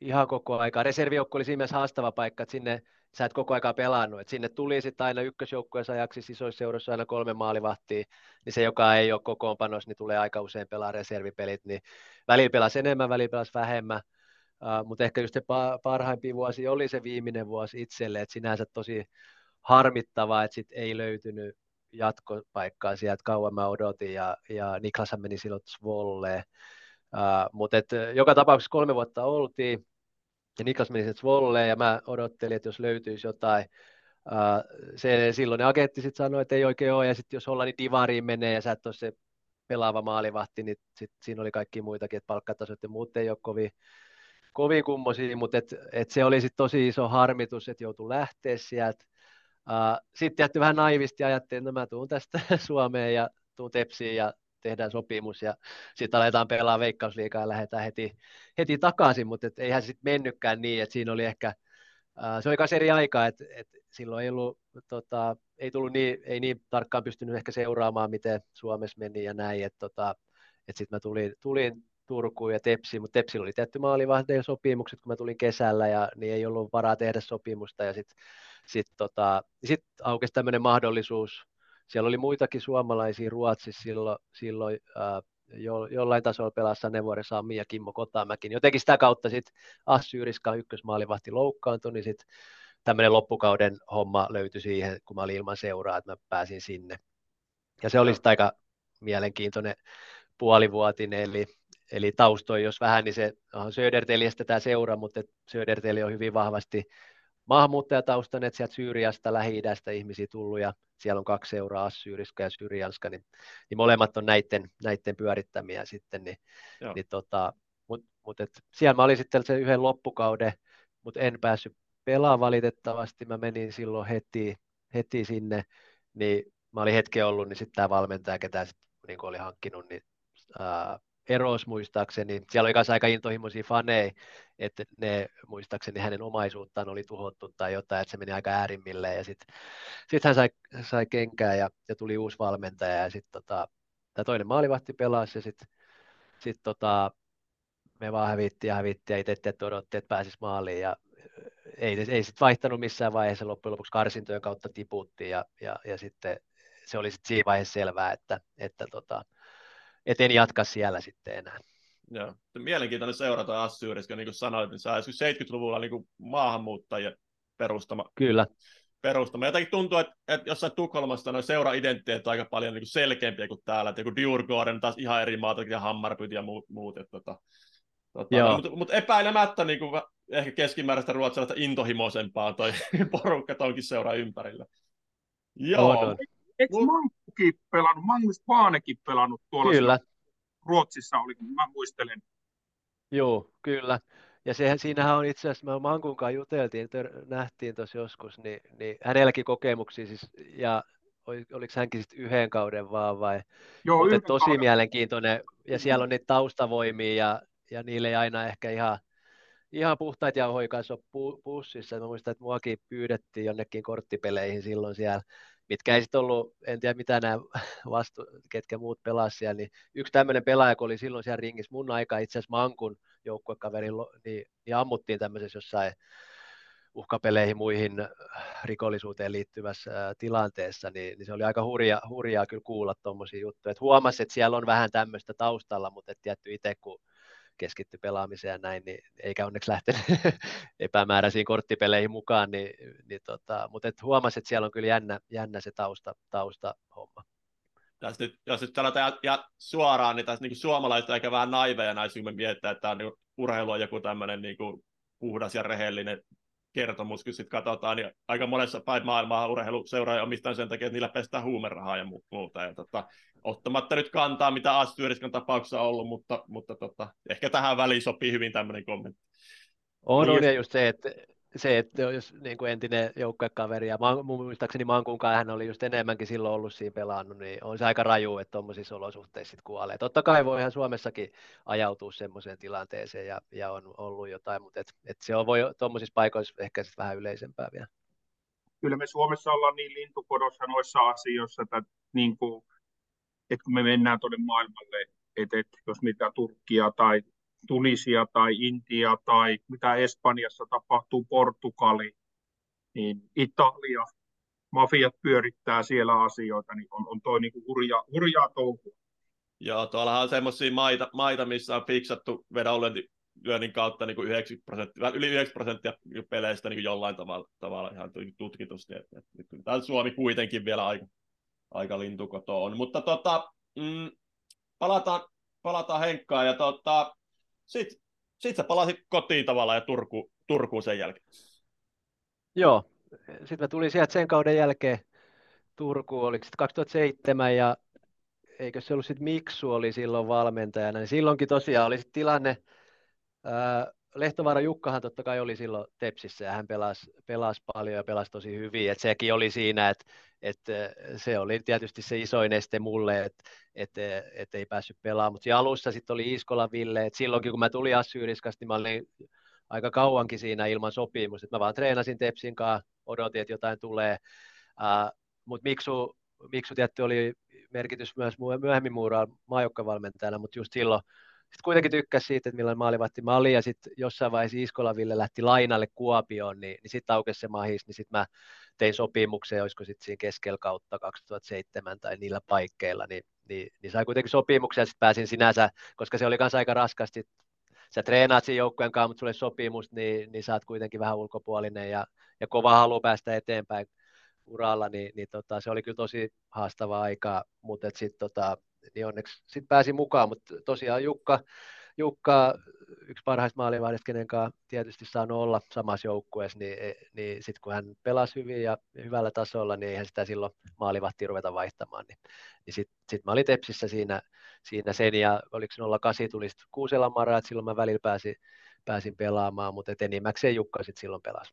ihan koko aikaa. Reservijoukko oli siinä mielessä haastava paikka, että sinne sä et koko aikaa pelannut. Et sinne tuli sitten aina ykkösjoukkueessa ajaksi, isoisseurassa aina 3 maalivahtia, niin se, joka ei ole kokoonpanossa, niin tulee aika usein pelaa reservipelit, niin välillä pelasi enemmän, välillä pelasi vähemmän. Mutta ehkä just se parhaimpi vuosi oli se viimeinen vuosi itselle, että sinänsä tosi harmittavaa, että sit ei löytynyt jatkopaikkaa sieltä, kauan mä odotin, ja Niklashan meni silloin Svolleen, mutta joka tapauksessa 3 vuotta oltiin, ja Niklas meni sitten Svolleen, ja mä odottelin, että jos löytyisi jotain, silloin ne agentti sitten sanoi, että ei oikein ole, ja sitten jos Hollannin divariin menee, ja sä et ole se pelaava maalivahti, niin sit siinä oli kaikki muitakin, että palkkatasot ja muut ei ole kovin kummosia, mutta se oli sitten tosi iso harmitus, että joutui lähteä sieltä. Sitten jätti vähän naivisti, ajattelin, että mä tuun tästä Suomeen ja tuun Tepsiin ja tehdään sopimus ja sitten aletaan pelaa Veikkausliigaa ja lähdetään heti takaisin, mutta eihän se sitten mennytkään niin, että siinä oli ehkä, se oli myös eri aikaa, että silloin ei ollut ei tullut niin, ei niin tarkkaan pystynyt ehkä seuraamaan, miten Suomessa meni ja näin, että sitten mä tulin Turkuun ja Tepsiin, mutta Tepsillä oli tietty maalivahdin sopimukset, kun mä tulin kesällä, ja niin ei ollut varaa tehdä sopimusta, ja sitten aukesi tämmöinen mahdollisuus. Siellä oli muitakin suomalaisia Ruotsissa silloin jollain tasolla pelasi Sanevuori Sami ja Kimmo Kotamäki. Jotenkin sitä kautta sitten Assyriska ykkösmaalivahti loukkaantui, niin sitten tämmöinen loppukauden homma löytyi siihen, kun mä olin ilman seuraa, että mä pääsin sinne. Ja se oli sitten aika mielenkiintoinen puolivuotinen, eli taustoin jos vähän, niin se Södertäljestä tämä seura, mutta Södertälj on hyvin vahvasti maahanmuuttajataustainen, että sieltä Syyriasta, Lähi-idästä ihmisiä tullut, ja siellä on kaksi seuraa, Assyriska ja Syrianska, niin molemmat on näiden pyörittämiä sitten, mutta siellä mä olin sitten sen yhden loppukauden, mutta en päässyt pelaamaan valitettavasti, mä menin silloin heti sinne, niin mä olin hetken ollut, niin sitten tämä valmentaja, ketä sitten niin oli hankkinut, niin eros muistaakseni. Siellä oli myös aika intohimoisia faneja, että ne muistaakseni hänen omaisuuttaan oli tuhottu tai jotain, että se meni aika äärimmilleen, ja sitten hän sai kenkää ja tuli uusi valmentaja, ja sitten tämä toinen maalivahti pelasi, ja sitten me vaan hävittiin ja itse odotti, että pääsisi maaliin, ja ei sitten vaihtanut missään vaiheessa, loppujen lopuksi karsintojen kautta tiputtiin, ja sitten se oli sitten siinä vaiheessa selvää, että en jatka siellä sitten enää. Joo. Mielenkiintoinen seurata Assyriska, niin kuin sanoit, niin se on 70-luvulla niin maahanmuuttajia perustama. Kyllä. Perustama. Jotenkin tuntuu, että jossain Tukholmassa noin seura-identiteet on aika paljon niin selkeämpiä kuin täällä. Että joku Djurgården taas ihan eri maata, ja Hammarbyt ja muut. Mutta epäilemättä niin kuin ehkä keskimääräistä ruotsalaista intohimoisempaa toi porukka onkin seuraa ympärillä. Joo. Eikö Manguskin pelannut? Magnus Paanekin pelannut tuolla. Kyllä. Ruotsissa oli, mä muistelen. Joo, kyllä. Ja siinähän on itse asiassa, me Mangunkaan juteltiin, nähtiin tuossa joskus, niin hänelläkin kokemuksia siis, ja oliko hänkin sitten yhden kauden vaan vai? Joo, mutta tosi kauden. Mielenkiintoinen, ja siellä on niitä taustavoimia, ja niille ei aina ehkä ihan puhtaat jauhoja kanssa ole pussissa. Mä muistan, että muakin pyydettiin jonnekin korttipeleihin silloin siellä, mitkä ei sitten ollut, en tiedä mitä nämä ketkä muut pelasivat siellä, niin yksi tämmöinen pelaaja, kun oli silloin siellä ringissä mun aikaa, itse asiassa Mankun joukkuekaverin, niin ammuttiin tämmöisessä jossain uhkapeleihin muihin rikollisuuteen liittyvässä tilanteessa, niin se oli aika hurjaa kyllä kuulla tuommoisia juttuja, että huomasi, että siellä on vähän tämmöistä taustalla, mutta et tietty itse, kun keskittyi pelaamiseen ja näin, niin eikä onneksi lähtenyt epämääräisiin korttipeleihin mukaan, mutta huomasi, että siellä on kyllä jännä se taustahomma. Jos nyt sanotaan ja suoraan, niin tässä niin suomalaiset on ehkä vähän naiveja näissä, kun me mietitään, että on, niin urheilu on joku tämmöinen niin puhdas ja rehellinen kertomus, kun sitten katsotaan, niin aika monessa päin maailmaa urheiluseuraaja omistaan sen takia, että niillä pestään huumerahaa ja muuta. Ja ottamatta nyt kantaa, mitä Assyriskan tapauksessa on ollut, mutta ehkä tähän väliin sopii hyvin tämmöinen kommentti. On ja just se, että jos niin kuin entinen joukkuekaveri, ja muistaakseni Mankunkaan hän oli just enemmänkin silloin ollut siinä pelannut, niin on se aika raju, että tuommoisissa olosuhteissa sitten kuolee. Totta kai voi ihan Suomessakin ajautua semmoiseen tilanteeseen, ja on ollut jotain, mutta se on, voi tuommoisissa paikoissa ehkä sitten vähän yleisempää vielä. Kyllä me Suomessa ollaan niin lintukodossa noissa asioissa, että kun me mennään tuonne maailmalle, että jos mitä Turkkia tai Tunisia tai Intia tai mitä Espanjassa tapahtuu, Portugali, niin Italia, mafiat pyörittää siellä asioita, niin on toi niin kuin hurjaa touhua. Joo, tuollahan on semmoisia maita, missä on fiksattu vedonlyönnin kautta niin kuin 90%, yli 90% peleistä niin kuin jollain tavalla ihan tutkitusti. Tämä Suomi kuitenkin vielä aika lintukoto on, mutta palataan Henkkaan ja sitten sä palasit kotiin tavallaan ja Turkuun sen jälkeen. Joo, sitten mä tulin sieltä sen kauden jälkeen Turkuun, oliko sitten 2007, ja eikö se ollut sitten Miksu oli silloin valmentajana, niin silloinkin tosiaan oli sitten tilanne, Lehtovara Jukkahan totta kai oli silloin Tepsissä, ja hän pelasi paljon ja pelasi tosi hyvin, että sekin oli siinä, että se oli tietysti se isoin este mulle, että ei päässyt pelaamaan, mutta siinä alussa sitten oli Iiskolan Ville, että silloinkin kun mä tulin Assyriskasta, niin mä olin aika kauankin siinä ilman sopimusta, että mä vaan treenasin Tepsin kanssa, odotin, että jotain tulee, Mutta Miksu tietty oli merkitys myös myöhemmin Muuran maajoukkuevalmentajana, mutta just silloin sitten kuitenkin tykkäsi siitä, että millainen maalivahti mä olin, ja sitten jossain vaiheessa Iiskolan Ville lähti lainalle Kuopioon, niin sitten aukesi se mahis, niin sitten mä tein sopimuksen, olisiko sitten siinä keskellä kautta 2007 tai niillä paikkeilla, niin sai kuitenkin sopimuksen, ja sitten pääsin sinänsä, koska se oli kanssa aika raskasti, sä treenaat siinä joukkueen kanssa, mutta sulle sopimus, niin sä oot kuitenkin vähän ulkopuolinen, ja kova halu päästä eteenpäin uralla, niin se oli kyllä tosi haastavaa aikaa, mutta sitten niin onneksi sitten pääsi mukaan, mutta tosiaan Jukka yksi parhaista maalivahdista, kenen kanssa tietysti saanut olla samassa joukkueessa, niin sitten kun hän pelasi hyvin ja hyvällä tasolla, niin eihän sitä silloin maalivahtia ruveta vaihtamaan, niin sitten mä olin Tepsissä siinä sen, ja oliko 08 tuli sitten Kuuselan Mara, että silloin mä välillä pääsin pelaamaan, mutta enimmäkseen Jukka sitten silloin pelasi.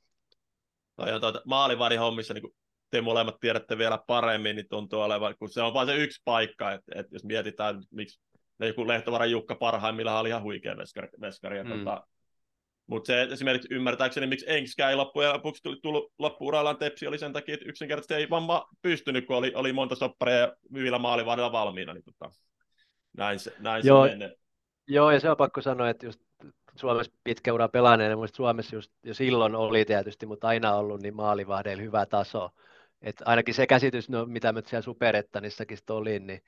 Toi on maalivahtihommissa niin kuin te molemmat tiedätte vielä paremmin, niin tuntuu olevan, kun se on vain se yksi paikka, että jos mietitään, miksi joku Lehtovara Jukka parhaimmillaan oli ihan huikea veskari. Mutta se esimerkiksi ymmärtääkseni, miksi Engskään ei loppujen lopuksi tullut loppu-urallaan Tepsi, oli sen takia, että yksinkertaisesti ei vaan pystynyt, kun oli monta sopparia ja hyvillä maalivahdilla valmiina. Niin näin se menee. Joo, ja se on pakko sanoa, että just Suomessa pitkä ura pelaaneena, muista Suomessa just jo silloin oli tietysti, mutta aina ollut niin maalivahdeilla hyvä taso. Et ainakin se käsitys, mitä mä siellä Superettanissakin olin, niin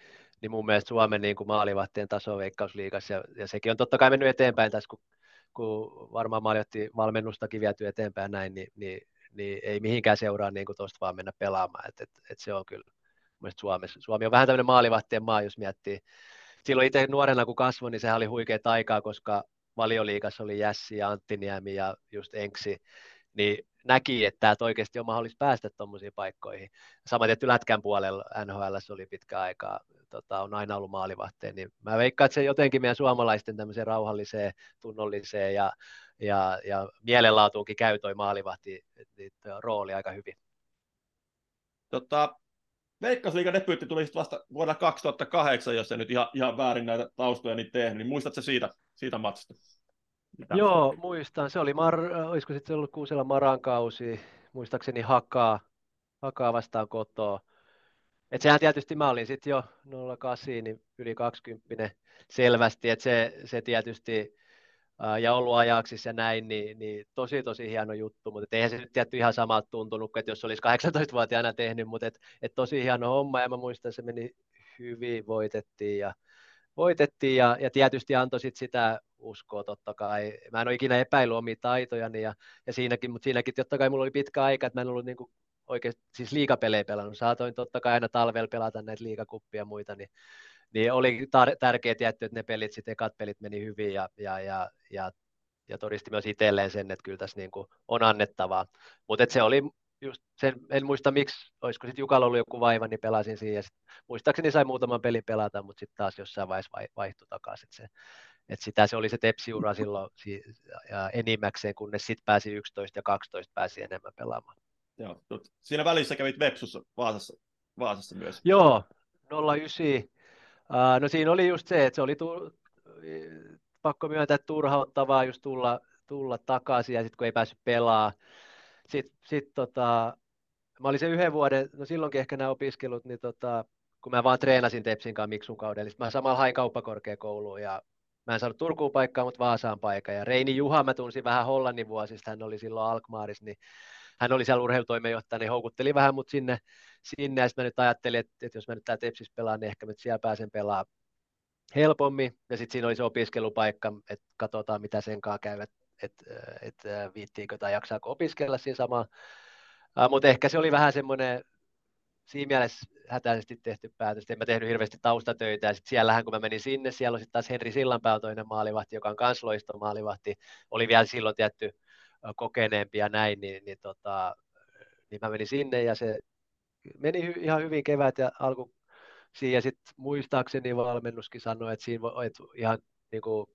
mun mielestä Suomen niin kuin maalivahtien taso Veikkausliigassa, ja sekin on totta kai mennyt eteenpäin tässä, kun varmaan maalivahtien valmennustakin viety eteenpäin näin, niin ei mihinkään seuraa niin kuin tuosta vaan mennä pelaamaan. Et se on kyllä mun mielestä Suomessa. Suomi on vähän tämmöinen maalivahtien maa, jos miettii. Silloin itse nuorena, kun kasvoin, niin sehän oli huikeaa aikaa, koska Valioliigassa oli Jässi ja Antti Niemi ja just Enksi, niin näki, että oikeasti on mahdollista päästä tuommoisiin paikkoihin. Sama tietty lätkän puolella NHL:ssä oli pitkä aikaa, on aina ollut maalivahteen, niin mä veikkaan, että se jotenkin meidän suomalaisten tämmöiseen rauhalliseen, tunnolliseen ja mielenlaatuunkin käy toi maalivahti rooli aika hyvin. Veikkausliigan debyytti tuli vasta vuonna 2008, jos en nyt ihan väärin näitä taustoja niin tehnyt, niin muistatko siitä matsista? Joo, muistan. Se oli, olisiko sitten ollut Kuusella Maran kausi, muistaakseni Hakaa vastaan kotoa. Et sehän tietysti mä olin sitten jo 08, niin yli 20 selvästi, että se tietysti, ja ollut Ajaxissa ja näin, niin tosi hieno juttu, mutta eihän se nyt tietty ihan samalta tuntunut, että jos olisi 18-vuotiaana tehnyt, mutta et tosi hieno homma, ja mä muistan, että se meni hyvin, voitettiin ja tietysti antoi sitä uskoa totta kai. Mä en ole ikinä epäillyt omia taitojani, ja siinäkin, mutta siinäkin totta kai mulla oli pitkä aika, että mä en ollut niin kuin oikeasti siis liigapelejä pelannut. Saatoin totta kai aina talvella pelata näitä liigakuppia ja muita, niin oli tärkeää tietty, että ne pelit, sitten ekat pelit meni hyvin, ja todisti myös itselleen sen, että kyllä tässä niin kuin on annettavaa. Mutta se oli just sen, en muista miksi, olisiko sitten Jukalla ollut joku vaiva, niin pelasin siihen, ja sit, muistaakseni sai muutaman pelin pelata, mutta sitten taas jossain vaiheessa vaihtui takaisin. Että sitä se oli se Tepsi-ura silloin ja enimmäkseen, kunnes sitten pääsi 11 ja 12 pääsi enemmän pelaamaan. Joo, siinä välissä kävit Vepsussa Vaasassa myös. Joo, 09. No siinä oli just se, että se oli pakko myöntää turhauttavaa just tulla takaisin, ja sitten kun ei päässyt pelaamaan. Sitten mä olin se yhden vuoden, no silloinkin ehkä nämä opiskelut, niin kun mä vaan treenasin Tepsin kanssa Miksun kaudella, niin mä samalla hain kauppakorkeakouluun, ja mä en saanut Turkuun paikkaa, mutta Vaasaan paikkaa. Ja Reini Juha mä tunsin vähän Hollannin vuosista, hän oli silloin Alkmaarissa, niin hän oli siellä urheilutoimenjohtaja, niin houkutteli vähän mut sinne. Ja sitten mä nyt ajattelin, että jos mä nyt täällä Tepsissä pelaan, niin ehkä mä nyt siellä pääsen pelaamaan helpommin. Ja sitten siinä oli se opiskelupaikka, että katsotaan mitä senkaan käy, että viittiinkö tai jaksaako opiskella siinä samaan. Mutta ehkä se oli vähän semmoinen siinä mielessä hätäisesti tehty päätös. En mä tehnyt hirveästi taustatöitä, ja sitten siellähän kun mä menin sinne, siellä on sitten taas Henri Sillanpää toinen maalivahti, joka on kans loisto maalivahti, oli vielä silloin tietty kokeneempi ja näin, niin mä menin sinne, ja se meni ihan hyvin kevät ja alku siihen, ja sitten muistaakseni valmennuskin sanoi, että siinä voi, että ihan niin kuin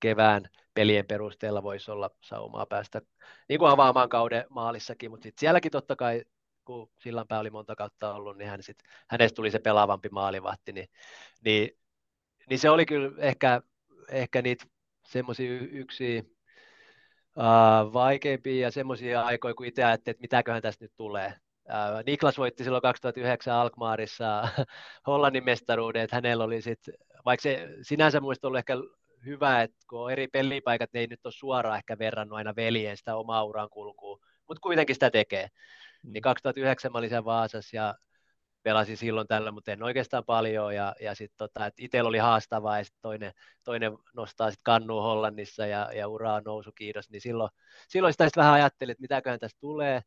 kevään pelien perusteella voisi olla saumaa päästä niin kuin avaamaan kauden maalissakin, mutta sitten sielläkin totta kai kun Sillanpää oli monta kautta ollut, niin hänestä tuli se pelaavampi maalivahti, niin se oli kyllä ehkä niitä semmoisia yksi vaikeimpia ja semmoisia aikoja, kun itse ajattelin, että mitäköhän tästä nyt tulee. Niklas voitti silloin 2009 Alkmaarissa Hollannin mestaruuden, että hänellä oli sitten, vaikka se sinänsä muista ollut ehkä hyvä, että kun eri pelipaikat, ne ei nyt ole suoraan ehkä verrannut aina veljeen sitä omaa uran kulkuun, mutta kuitenkin sitä tekee. Niin 2009 mä olin siellä Vaasassa ja pelasin silloin tällä, mutta en oikeastaan paljon, ja sitten itsellä oli haastavaa, ja sitten toinen nostaa sitten kannua Hollannissa, ja uraa nousu, kiitos, niin silloin sitä sitten vähän ajattelin, että mitäköhän tässä tulee,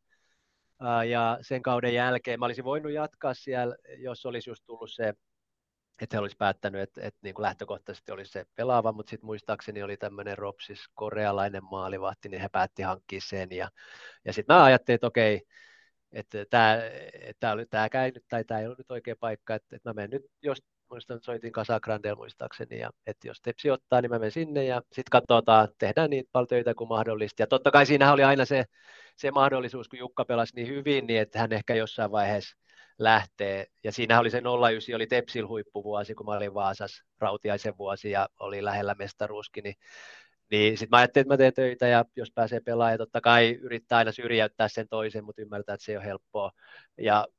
ja sen kauden jälkeen mä olisin voinut jatkaa siellä, jos olisi just tullut se, että he olisi päättänyt, että niin kuin lähtökohtaisesti olisi se pelaava, mutta sitten muistaakseni oli tämmöinen Ropsis korealainen maalivahti, niin he päätti hankkia sen, ja sitten mä ajattelin, että okei, että tämä ei ollut nyt oikea paikka, että mä menen nyt, jos muistan, soitin Casagrandella muistaakseni, ja että jos Tepsi ottaa, niin mä menen sinne, ja sitten katsotaan, tehdään niin paljon töitä kuin mahdollista, ja totta kai siinä oli aina se mahdollisuus, kun Jukka pelasi niin hyvin, niin että hän ehkä jossain vaiheessa lähtee, ja siinä oli se 09, oli Tepsil huippuvuosi, kun mä olin Vaasassa, Rautiaisen vuosi, ja oli lähellä mestaruuskin, niin sitten mä ajattelin, että mä teen töitä, ja jos pääsee pelaamaan, ja totta kai yrittää aina syrjäyttää sen toisen, mutta ymmärtää, että se ei ole helppoa.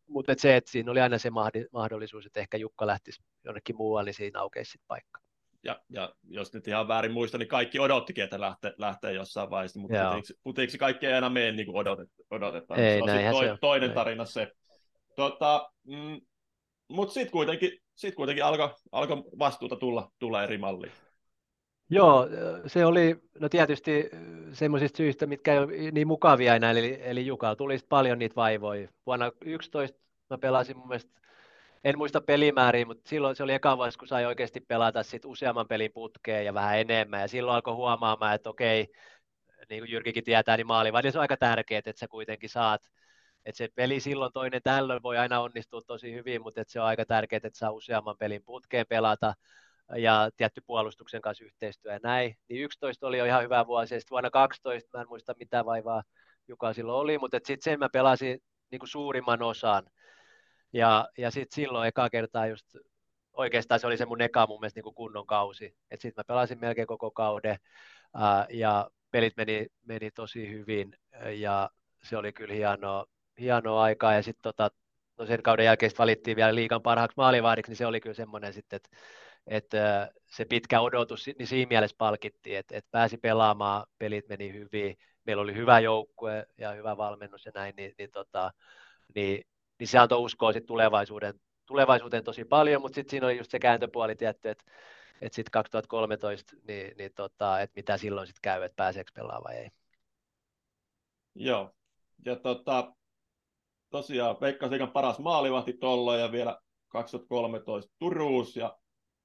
Mutta se, että siinä oli aina se mahdollisuus, että ehkä Jukka lähtisi jonnekin muualle, niin siinä aukeisi sitten paikka. Ja jos nyt ihan väärin muistan, niin kaikki odottikin, että lähtee jossain vaiheessa, mutta putiiksi kaikki ei aina mene niin kuin odotetaan. Ei, toinen tarina se. Mutta sitten kuitenkin alkoi vastuuta tulla eri malliin. Joo, se oli no tietysti semmoisista syistä, mitkä ei ole niin mukavia enää, eli Jukalla tuli paljon niitä vaivoja. Vuonna 2011 mä pelasin mun mielestä, en muista pelimääriä, mutta silloin se oli eka vuosi, kun sai oikeasti pelata sit useamman pelin putkeen ja vähän enemmän. Ja silloin alkoi huomaamaan, että okei, niin kuin Jyrkikin tietää, niin maalivahdilla se on aika tärkeää, että sä kuitenkin saat. Että se peli silloin toinen tällöin voi aina onnistua tosi hyvin, mutta se on aika tärkeää, että saa useamman pelin putkeen pelata. Ja tietty puolustuksen kanssa yhteistyö ja näin, niin 2011 oli jo ihan hyvä vuosi, ja sitten vuonna 2012, mä en muista mitä vaivaa Juka silloin oli, mutta sitten sen mä pelasin niin kuin suurimman osan, ja sitten silloin ekaa kertaa just, oikeastaan se oli se mun eka mun mielestä niin kuin kunnon kausi, että sitten mä pelasin melkein koko kauden, ja pelit meni tosi hyvin, ja se oli kyllä hienoa aikaa, ja sitten no sen kauden jälkeen valittiin vielä liigan parhaaksi maalivahdiksi, niin se oli kyllä semmoinen sitten, että se pitkä odotus, niin siinä mielessä palkittiin, että pääsi pelaamaan, pelit meni hyvin, meillä oli hyvä joukkue ja hyvä valmennus ja näin, niin se antoi uskoa sitten tulevaisuuteen tosi paljon, mutta sitten siinä oli just se kääntöpuoli tietty, että sitten 2013, että mitä silloin sitten käy, että pääseekö pelaamaan vai ei. Joo, ja tosiaan Veikkausliigan paras maalivahti tuolloin ja vielä 2013 Turuus ja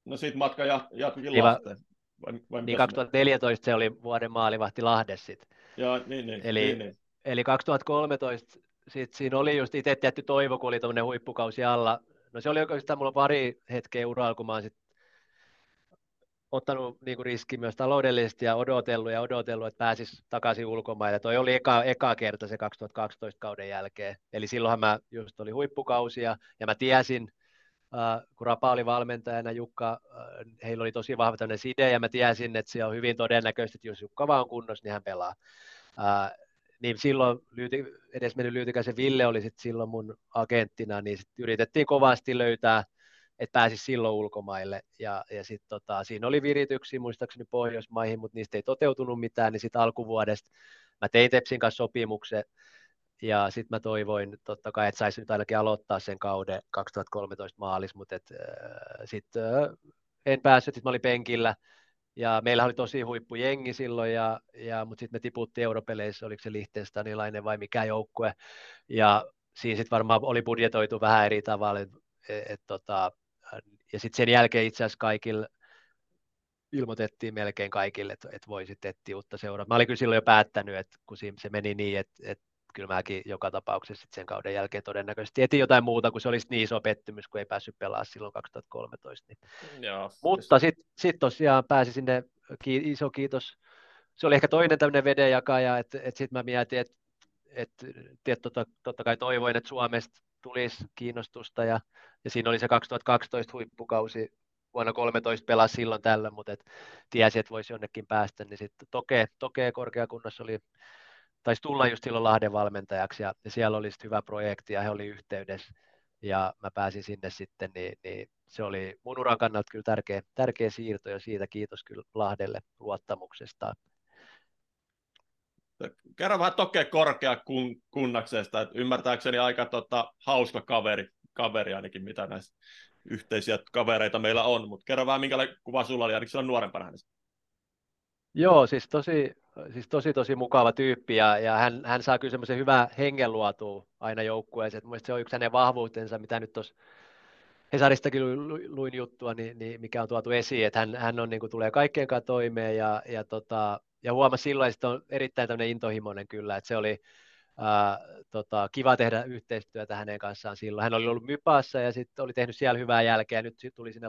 no siitä matka jatkuikin Lahteen. Niin 2014 se oli vuoden maalivahti Lahdessa sitten. Joo, niin. Eli 2013 sitten siinä oli just itse tietty toivo, kun oli tuommoinen huippukausi alla. No se oli oikeastaan mulla pari hetkeä uraa, kun mä oon sitten ottanut niin kuin riski myös taloudellisesti ja odotellut, että pääsis takaisin ulkomaille. Toi oli eka kerta se 2012 kauden jälkeen. Eli silloinhan mä just oli huippukausi ja mä tiesin, kun Rapa oli valmentajana, Jukka, heillä oli tosi vahva tämmöinen side, ja mä tiesin, että se on hyvin todennäköistä, että jos Jukka vaan on kunnossa, niin hän pelaa. Niin silloin edes mennyt Lyytikäisen Ville oli sitten silloin mun agenttina, niin sit yritettiin kovasti löytää, että pääsisi silloin ulkomaille, ja sitten siinä oli virityksiä muistaakseni Pohjoismaihin, mutta niistä ei toteutunut mitään, niin sitten alkuvuodesta mä tein Tepsin kanssa sopimuksen, ja sitten mä toivoin totta kai, että saisi nyt ainakin aloittaa sen kauden 2013 maalis, mutta sitten en päässyt, sitten mä olin penkillä. Ja meillä oli tosi huippujengi silloin, mutta sitten me tiputtiin europeleissä, oliko se liechtensteinilainen vai mikä joukkue. Ja siinä sitten varmaan oli budjetoitu vähän eri tavalla. Ja sitten sen jälkeen itse asiassa kaikille ilmoitettiin melkein kaikille, että voi sitten etsiä uutta seuraa. Mä olin kyllä silloin jo päättänyt, että kun se meni niin, että kyllä mäkin joka tapauksessa sen kauden jälkeen todennäköisesti etin jotain muuta, kun se olisi niin iso pettymys, kun ei päässyt pelaamaan silloin 2013. Niin. Joo, mutta sitten tosiaan pääsi sinne, iso kiitos. Se oli ehkä toinen tämmöinen vedenjakaja, että sitten mä mietin, että totta kai toivoin, että Suomesta tulisi kiinnostusta, ja siinä oli se 2012 huippukausi, vuonna 2013 pelasi silloin tällöin, mutta tiesi, että voisi jonnekin päästä, niin sitten Toke Korkeakunnassa oli taisi tulla just silloin Lahden valmentajaksi ja siellä oli hyvä projekti ja he oli yhteydessä ja mä pääsin sinne sitten, niin se oli mun uran kannalta kyllä tärkeä siirto ja siitä kiitos kyllä Lahdelle luottamuksesta. Kerro vähän Toke Korkeakunnaksesta, että ymmärtääkseni aika hauska kaveri ainakin, mitä näissä yhteisiä kavereita meillä on, mutta kerro vähän minkälainen kuva sulla oli ainakin silloin nuorempana hänestä. Joo, siis tosi mukava tyyppi ja hän saa kyllä semmoisen hyvän hengen luotua aina joukkueeseen. Mielestäni se on yksi hänen vahvuutensa, mitä nyt tuossa Hesaristakin luin juttua, niin mikä on tuotu esiin, että hän on, niin kuin, tulee kaikkien kanssa toimeen ja huomasi silloin, että on erittäin tämmöinen intohimoinen kyllä, että se oli kiva tehdä yhteistyötä hänen kanssaan silloin. Hän oli ollut Mypassa ja sitten oli tehnyt siellä hyvää jälkeä ja nyt tuli sinne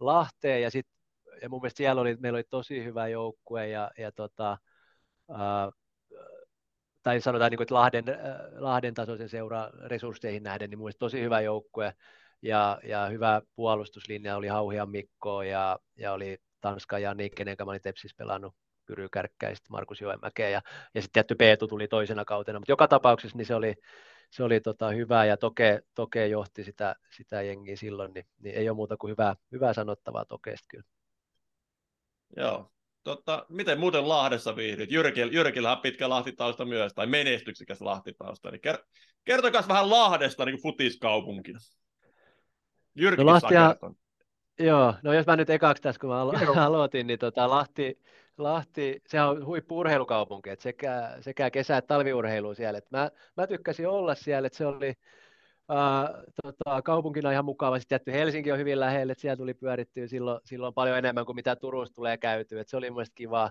Lahteen ja sitten ja mun mielestä siellä meillä oli tosi hyvä joukkue tai sanotaan, että Lahden tasoisen seuran resursseihin nähden, niin mun mielestä tosi hyvä joukkue ja hyvä puolustuslinja, oli Hauhian Mikko ja oli Tanska ja Janni, kenen kanssa olin Tepsissä pelannut, Pyry Kärkkäistä, Markus Joenmäkeä ja sitten tietty Petu tuli toisena kautena, mutta joka tapauksessa niin se oli hyvä ja Toke johti sitä jengiä silloin, niin ei ole muuta kuin hyvää sanottavaa Tokeesta kyllä. Joo. Miten muuten Lahdessa viihdyt? Jyrkillähän pitkä lahtitausta myös, tai menestyksekäs lahtitausta. Niin kertokaa vähän Lahdesta niin futiskaupunkina. Jyrki saa. Joo, jos mä nyt ekaksi tässä, kun mä aloitin, niin Lahti, sehän on huippu-urheilukaupunki, että sekä kesä- että talviurheilu siellä. Et mä tykkäsin olla siellä, että se oli kaupunkina ihan mukava. Sitten jätty Helsinki on hyvin lähellä, että siellä tuli pyörittyä silloin paljon enemmän kuin mitä Turussa tulee käytyä. Se oli mielestäni kivaa.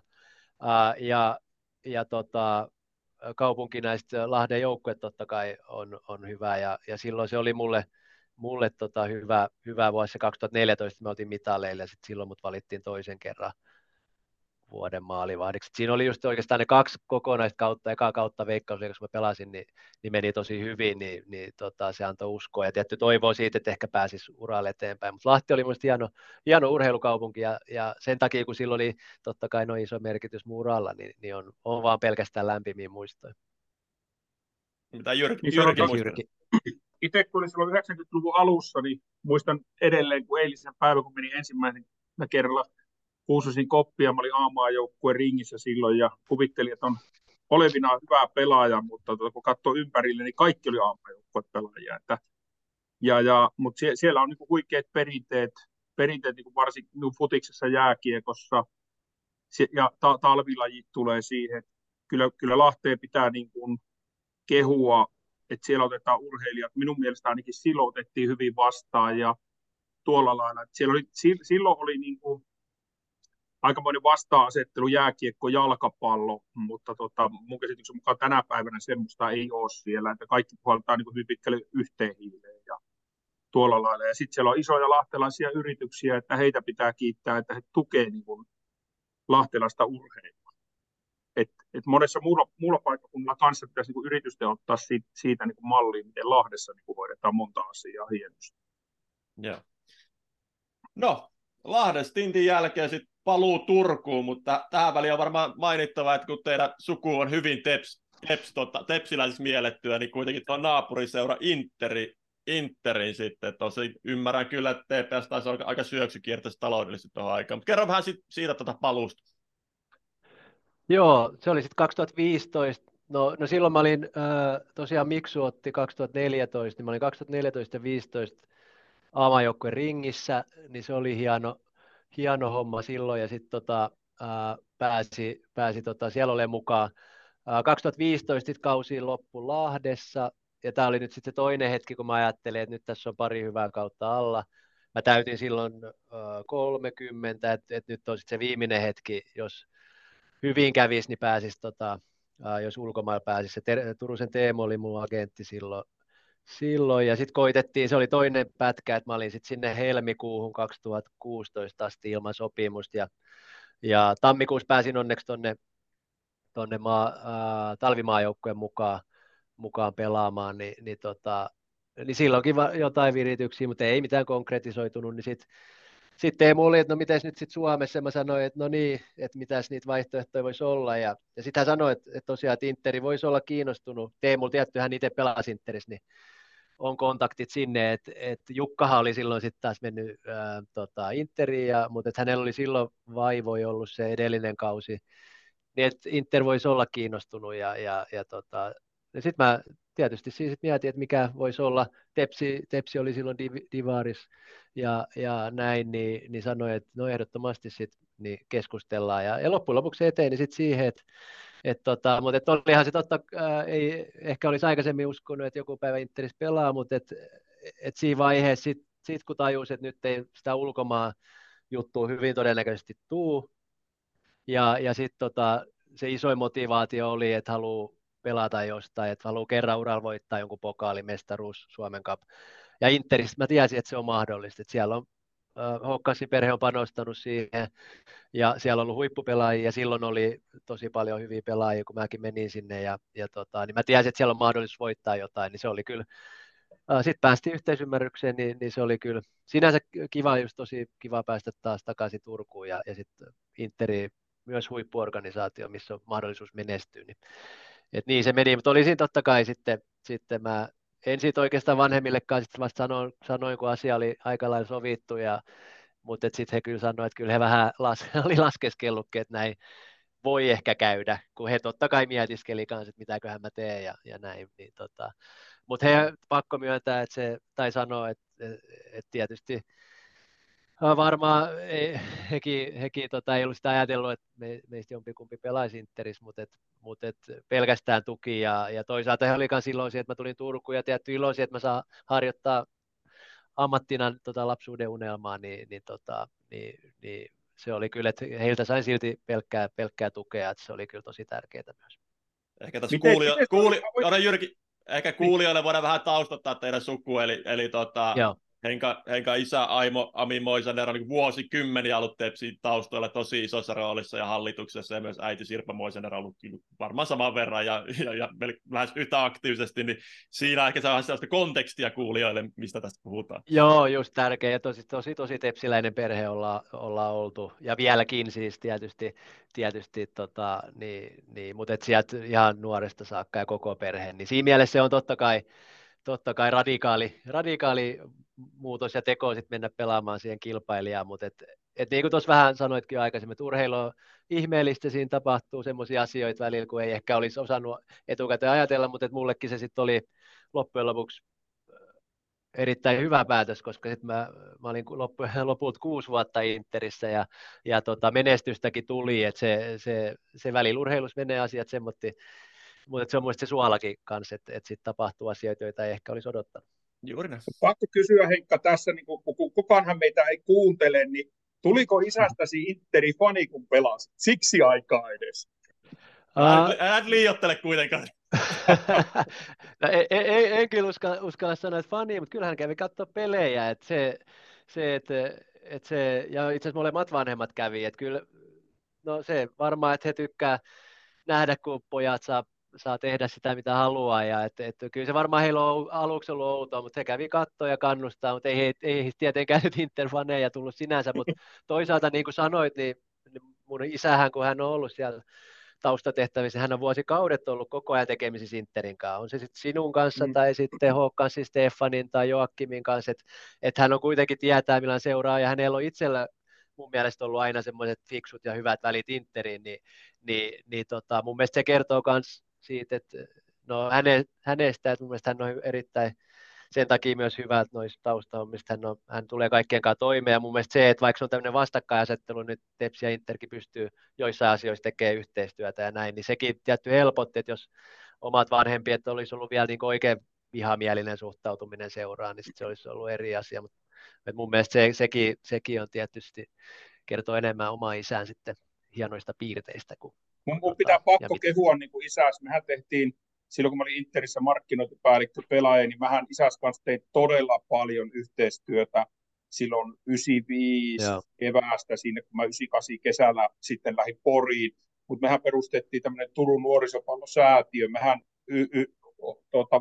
Kaupunkina ja Lahden joukkue totta kai on hyvä. Ja silloin se oli mulle hyvä vuosi. Se 2014 me oltiin mitaleilla ja sitten silloin mut valittiin toisen kerran vuoden maalivahdiksi. Siinä oli just oikeastaan ne kaksi kokonaista kautta, ekaa kautta Veikkausliigassa, kun mä pelasin, niin meni tosi hyvin, niin se antoi uskoa ja tietty toivoa siitä, että ehkä pääsisi uralle eteenpäin. Mutta Lahti oli mielestäni hieno urheilukaupunki ja sen takia, kun sillä oli totta kai noin iso merkitys mun uralla, niin on vaan pelkästään lämpimiä muistoja. Mitä Jyrki? Itse kun olin silloin 90-luvun alussa, niin muistan edelleen, kun eilisen päivän, kun menin ensimmäisen kerralla Kuusosin koppia, mä olin A-maajoukkueen ringissä silloin ja kuvittelin, että on olevinaan hyvää pelaaja, mutta kun katsoo ympärille, niin kaikki oli A-maajoukkueen pelaajia. Mutta siellä on niinku huikeat perinteet niinku varsinkin niinku futiksessa, jääkiekossa ja talvilajit tulee siihen. Kyllä Lahteen pitää niinku kehua, että siellä otetaan urheilijat. Minun mielestä ainakin silloin otettiin hyvin vastaan ja tuolla lailla. Silloin oli niinku aikamoinen vasta-asettelu, jääkiekko, jalkapallo, mutta mun käsityksen mukaan tänä päivänä semmoista ei ole siellä, että kaikki puhaltaan niin hyvin pitkälle yhteen hiileen ja tuolla lailla. Ja sitten siellä on isoja lahtelaisia yrityksiä, että heitä pitää kiittää, että he tukevat niin lahtelaista urheilua. Et monessa muulla paikkakunnalla kanssa pitäisi niin yritysten ottaa siitä niin malliin, miten Lahdessa niin hoidetaan monta asiaa hienosti. Yeah. No, Lahden stintin jälkeen sitten paluu Turkuun, mutta tähän väliin on varmaan mainittava, että kun teidän suku on hyvin tepsiläisessä miellettyä, niin kuitenkin tuo naapuriseura Interin sitten. Tosin ymmärrän kyllä, että TPS taisi olla aika syöksykierteessä taloudellisesti tuohon aikaan, mutta kerro vähän siitä paluusta. Joo, se oli sitten 2015. No silloin mä olin, tosiaan Miksu otti 2014, niin mä olin 2014 ja 2015 A-maajoukkueen ringissä, niin se oli hieno homma silloin ja sitten pääsi siellä olemaan mukaan. 2015 kausi loppu Lahdessa ja tämä oli nyt sitten se toinen hetki, kun mä ajattelin, että nyt tässä on pari hyvää kautta alla. Mä täytin silloin 30, että nyt on sitten se viimeinen hetki, jos hyvin kävisi, niin pääsisi, jos ulkomailla pääsisi. Turusen Teemu oli mun agentti silloin ja sitten koitettiin, se oli toinen pätkä, että mä olin sitten sinne helmikuuhun 2016 asti ilman sopimusta ja tammikuussa pääsin onneksi tonne talvimaajoukkueen mukaan pelaamaan, niin silloinkin jotain virityksiä, mutta ei mitään konkretisoitunut, niin sitten sitten Teemu oli, että no mitäs nyt sitten Suomessa, mä sanoin, että no niin, että mitäs niitä vaihtoehtoja voisi olla, ja sitten hän sanoi, että tosiaan, että Interi voisi olla kiinnostunut, Teemu tietty, hän itse pelasi Interissä, niin on kontaktit sinne, että Jukkahan oli silloin sitten taas mennyt Interiin, mutta että hänellä oli silloin vaivoja ollut se edellinen kausi, niin että Inter voisi olla kiinnostunut, ja sitten mä tietysti siis mietin, että mikä voisi olla, Tepsi oli silloin Divaris ja näin, niin sanoi, että no ehdottomasti sitten niin keskustellaan, ja loppujen lopuksi eteni sitten siihen, mutta et olihan se totta, ei ehkä olisi aikaisemmin uskonut, että joku päivä Interissä pelaa, mutta et siinä vaiheessa sit kun tajusi, että nyt ei sitä ulkomaan juttua hyvin todennäköisesti tuu, ja sitten se isoin motivaatio oli, että haluaa pelata jostain, että haluaa kerran uralla voittaa jonkun pokaalimestaruus Suomen Cup. Ja Interistä mä tiesin, että se on mahdollista, että siellä on Hokkasin perhe on panostanut siihen, ja siellä on ollut huippupelaajia, ja silloin oli tosi paljon hyviä pelaajia, kun mäkin menin sinne, niin mä tiesin, että siellä on mahdollisuus voittaa jotain, niin se oli kyllä, sitten päästiin yhteisymmärrykseen, niin se oli kyllä sinänsä kiva, just tosi kiva päästä taas takaisin Turkuun, ja sitten Interi myös huippuorganisaatio, missä on mahdollisuus menestyä, niin, et niin se meni, mutta oli siinä totta kai sitten mä en siitä oikeastaan vanhemmillekaan sitten vasta sanoin, kun asia oli aika lailla sovittu, mutta sitten he kyllä sanoivat, että kyllä he vähän oli laskeskellutkin, että näin voi ehkä käydä, kun he totta kai mietiskeli kanssa, että mitäköhän mä teen ja näin. Niin mutta he pakko myöntää, että sanoa, että tietysti varmaan hekin ei ollut sitä ajatellut, että meistä jompikumpi pelaisi Interissä, mutta pelkästään tuki ja toisaalta he olivat iloisia, että mä tulin Turkuun ja tietty iloisia, että mä saan harjoittaa ammattina lapsuuden unelmaa, niin se oli kyllä, että heiltä sain silti pelkkää tukea, että se oli kyllä tosi tärkeää myös. Ehkä tässä kuulijoille voidaan vähän taustattaa teidän sukua, eli Henka isä Ami Moisander on niin vuosikymmeniä ollut Tepsin taustoilla tosi isossa roolissa ja hallituksessa, ja myös äiti Sirpa Moisander on ollut varmaan saman verran ja lähes yhtä aktiivisesti, niin siinä ehkä saadaan sellaista kontekstia kuulijoille, mistä tästä puhutaan. Joo, just tärkeä, ja tosi tepsiläinen perhe ollaan oltu, ja vieläkin siis tietysti, mutta sieltä ihan nuoresta saakka ja koko perhe, niin siinä mielessä se on totta kai radikaali muutos ja teko sitten mennä pelaamaan siihen kilpailijaan, mutta niin kuin tuossa vähän sanoitkin aikaisemmin, että urheilu on ihmeellistä, siinä tapahtuu semmoisia asioita välillä, kun ei ehkä olisi osannut etukäteen ajatella, mutta mullekin se sitten oli loppujen lopuksi erittäin hyvä päätös, koska sitten mä olin loput 6 vuotta Interissä ja menestystäkin tuli, että se välillä urheilussa menee asiat semmoitti, mutta se on muista se suolakin kanssa, että sitten tapahtuu asioita, joita ei ehkä olisi odottanut. Juuri näin. Pakko kysyä, Henkka, tässä, niin kun kukaanhan meitä ei kuuntele, niin tuliko isästäsi Interi-fani, kun pelasit? Siksi aikaa edes. Älä liioittele kuitenkaan. No, en kyllä uskalla sanoa, että fani, mutta kyllähän kävi katsoa pelejä. Että se, ja itse asiassa molemmat vanhemmat kävi. Että kyllä, no se varmaan, että he tykkää nähdä, kun pojat saa tehdä sitä, mitä haluaa. Ja kyllä se varmaan heillä on aluksi ollut outoa, mutta he kävi katsoa ja kannustaa, mutta ei tietenkään nyt Inter-faneja tullut sinänsä. Mutta toisaalta, niin kuin sanoit, niin mun isähän, kun hän on ollut siellä taustatehtävissä, hän on vuosikaudet ollut koko ajan tekemisissä Interin kanssa. On se sitten sinun kanssa tai sitten Håkan, siis Stefanin tai Joakimin kanssa. Että hän on kuitenkin tietää, millä seuraa, ja hänellä on itsellä mun mielestä ollut aina semmoiset fiksut ja hyvät välit Interiin, niin mun mielestä se kertoo myös siitä, että no hänestä, että mun mielestä hän on erittäin, sen takia myös hyvä, että noissa taustahommista hän tulee kaikkien kanssa toimeen, ja mun mielestä se, että vaikka se on tämmöinen vastakkainasettelu, nyt Tepsi ja Interkin pystyy joissain asioissa tekemään yhteistyötä ja näin, niin sekin tietty helpotti, että jos omat vanhempiet olisi ollut vielä niin oikein vihamielinen suhtautuminen seuraan, niin se olisi ollut eri asia, mutta mun mielestä sekin on tietysti, kertoo enemmän omaa isään sitten hienoista piirteistä kuin mun pitää pakko kehua niin kuin isäs. Mehän tehtiin, silloin kun mä olin Interissä markkinointipäällikkö pelaaja, niin mähän isäs kanssa tein todella paljon yhteistyötä silloin 95 keväästä sinne, kun mä 98 kesällä sitten lähdin Poriin. Mutta mehän perustettiin tämmöinen Turun nuorisopallosäätiö. Mehän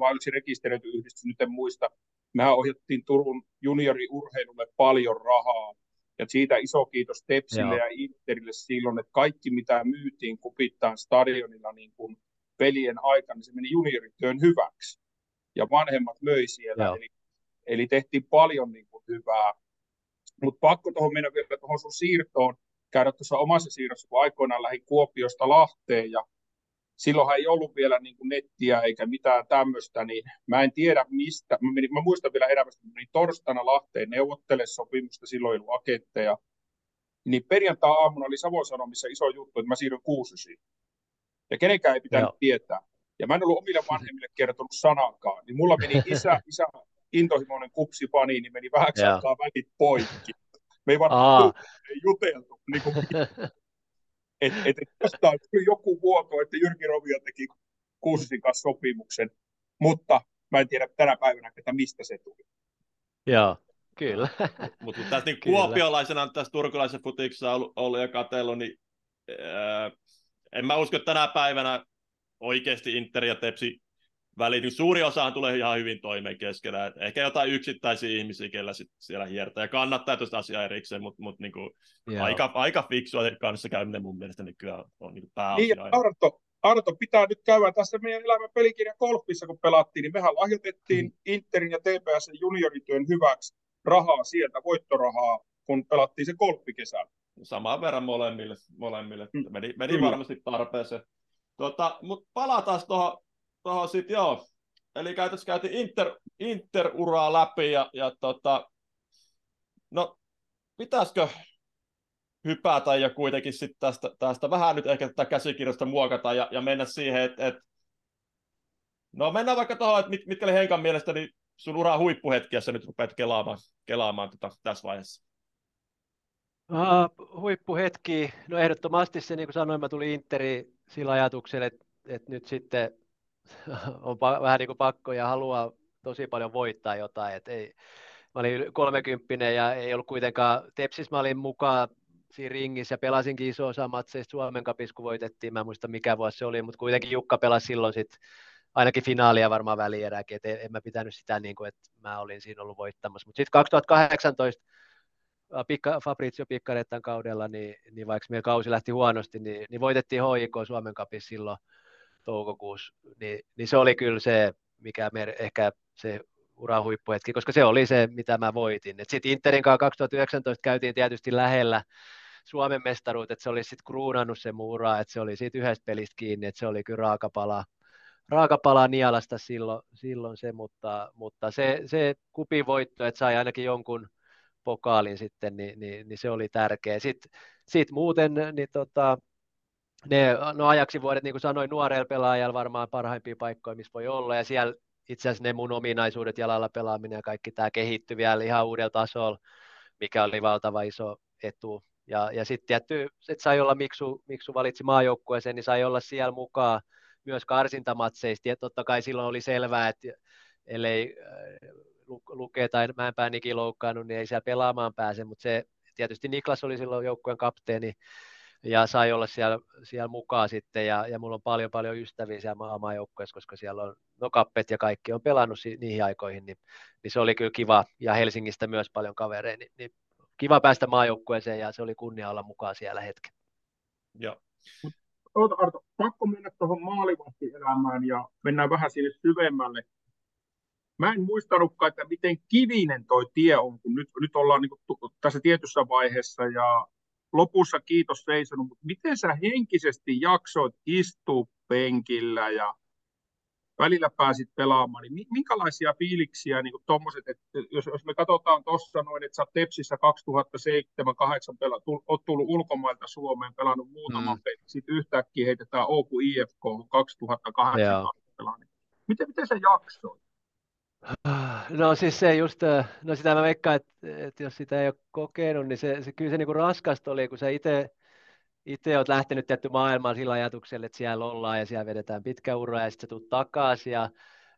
vai yksi rekisteröity yhdistys, nyt en muista. Mehän ohjattiin Turun junioriurheilulle paljon rahaa. Ja siitä iso kiitos Tepsille ja Interille silloin, että kaikki mitä myytiin Kupittaan stadionilla niin kuin pelien aikana, niin se meni juniorityön hyväksi. Ja vanhemmat möi siellä, eli tehtiin paljon niin kuin hyvää. Mutta pakko tuohon mennä vielä tuohon sun siirtoon, käydä tuossa omassa siirrossa, kun aikoinaan lähdin Kuopiosta Lahteen ja silloinhan ei ollut vielä niin kuin nettiä eikä mitään tämmöistä, niin mä en tiedä mistä. Mä muistan vielä erävästi, että menin torstaina Lahteen neuvottele sopimusta, silloin ei ollut agentteja. Niin perjantai-aamuna oli Savon Sanomissa iso juttu, että mä siirryn Kuusysiin. Ja kenenkään ei pitänyt tietää. Ja mä en ollut omille vanhemmille kertonut sanakaan. Niin mulla meni isä intohimoinen kupsipani, niin meni vähäksi aikaa välit poikki. Me ei varmaan juteltu. Niin kuin että jostain tuli joku vuoto, että Jyrki Rovio teki Kuusisin kanssa sopimuksen, mutta mä en tiedä tänä päivänä, että mistä se tuli. Joo, kyllä. Mutta tässä niin kuopiolaisena tässä turkulaisessa futiksessa ollut ja katsellut, niin en mä usko, että tänä päivänä oikeasti Inter ja Tepsi väliin. Niin suuri osahan tulee ihan hyvin toimeen keskenään. Ehkä jotain yksittäisiä ihmisiä, kellä siellä hiertää. Ja kannattaa tuosta asiaa erikseen, mutta niinku aika fiksua kanssakäyminen mun mielestä nykyään on niinku pääosin. Niin, Arto, pitää nyt käydä tässä meidän elämän pelikirja golfissa, kun pelattiin, niin mehän lahjoitettiin Interin ja TPS:n juniorityön hyväksi rahaa sieltä, voittorahaa, kun pelattiin se golfikesä. Samaan verran molemmille. Meni varmasti tarpeeseen. Mutta palataan tuohon sitten joo. Eli käytiin Inter-uraa läpi ja no pitäisikö hypätä ja kuitenkin sitten tästä vähän nyt ehkä tätä käsikirjasta muokata ja mennä siihen, että no mennään vaikka tuohon, että mitkä oli Henkan mielestä niin sun uraa huippuhetkiä, sä nyt rupeat kelaamaan tässä vaiheessa. Huippuhetki, no ehdottomasti se niin kuin sanoin, mä tulin Interiin sillä ajatuksella, että nyt sitten on vähän niin kuin pakko ja haluaa tosi paljon voittaa jotain. Et ei, mä olin 30 ja ei ollut kuitenkaan, Tepsissä mä olin mukaan siinä ringissä ja pelasinkin iso osa matseista Suomen Cupissa, kun voitettiin, mä en muista mikä vuosi se oli, mutta kuitenkin Jukka pelasi silloin sitten ainakin finaalia varmaan välierääkin, että en mä pitänyt sitä niin kuin, että mä olin siinä ollut voittamassa. Mutta sitten 2018 Fabrizio Piccarettan kaudella, niin vaikka meidän kausi lähti huonosti, niin voitettiin HJK Suomen Cupissa silloin toukokuussa, niin se oli kyllä se, mikä ehkä se uran huippuhetki, koska se oli se, mitä mä voitin. Sitten Interin kanssa 2019 käytiin tietysti lähellä Suomen mestaruutta, että se oli sitten kruunannut se mun uraa, että se oli siitä yhdestä pelistä kiinni, että se oli kyllä raakapala nialasta silloin se, mutta se kupin voitto, että sai ainakin jonkun pokaalin sitten, niin se oli tärkeä. Sitten muuten, niin Ajaxin vuodet, niin kuin sanoin, nuorella pelaajalla varmaan parhaimpia paikkoja, missä voi olla, ja siellä itse asiassa ne mun ominaisuudet, jalalla pelaaminen ja kaikki tämä kehittyi vielä ihan uudella tasolla, mikä oli valtava iso etu. Ja sitten tietty, että sai olla, Miksu valitsi maajoukkueeseen, niin sai olla siellä mukaan myös karsintamatseista, ja totta kai silloin oli selvää, että ellei lukee tai Mäenpään ikinä loukkaannut, niin ei siellä pelaamaan pääse, mutta se tietysti Niklas oli silloin joukkueen kapteeni, ja sai olla siellä mukaan sitten, ja mulla on paljon ystäviä siellä maajoukkueessa, koska siellä on kappet ja kaikki on pelannut niihin aikoihin, niin se oli kyllä kiva, ja Helsingistä myös paljon kavereita, niin kiva päästä maajoukkueeseen, ja se oli kunnia olla mukaan siellä hetken. Joo. Oota Arto, pakko mennä tuohon maalivahtielämään, ja mennään vähän sinne syvemmälle. Mä en muistanutkaan, että miten kivinen toi tie on, kun nyt ollaan niin kuin tässä tietyssä vaiheessa, ja lopussa kiitos seisonut, mutta miten sä henkisesti jaksoit istua penkillä ja välillä pääsit pelaamaan, niin minkälaisia fiiliksiä niin tuommoiset, että jos me katsotaan tuossa noin, että sä oot Tepsissä 2007-2008 oot tullut ulkomailta Suomeen, pelannut muutaman pelin, sitten yhtäkkiä heitetään Oku IFK 2008 pelaa, niin miten sä jaksoit? No siis se just, no sitä mä veikkaan, että jos sitä ei ole kokenut, niin se kyllä se niinku raskasta oli, kun sä itse oot lähtenyt tietty maailmaan sillä ajatuksella, että siellä ollaan ja siellä vedetään pitkä ura ja sitten sä tulet takaisin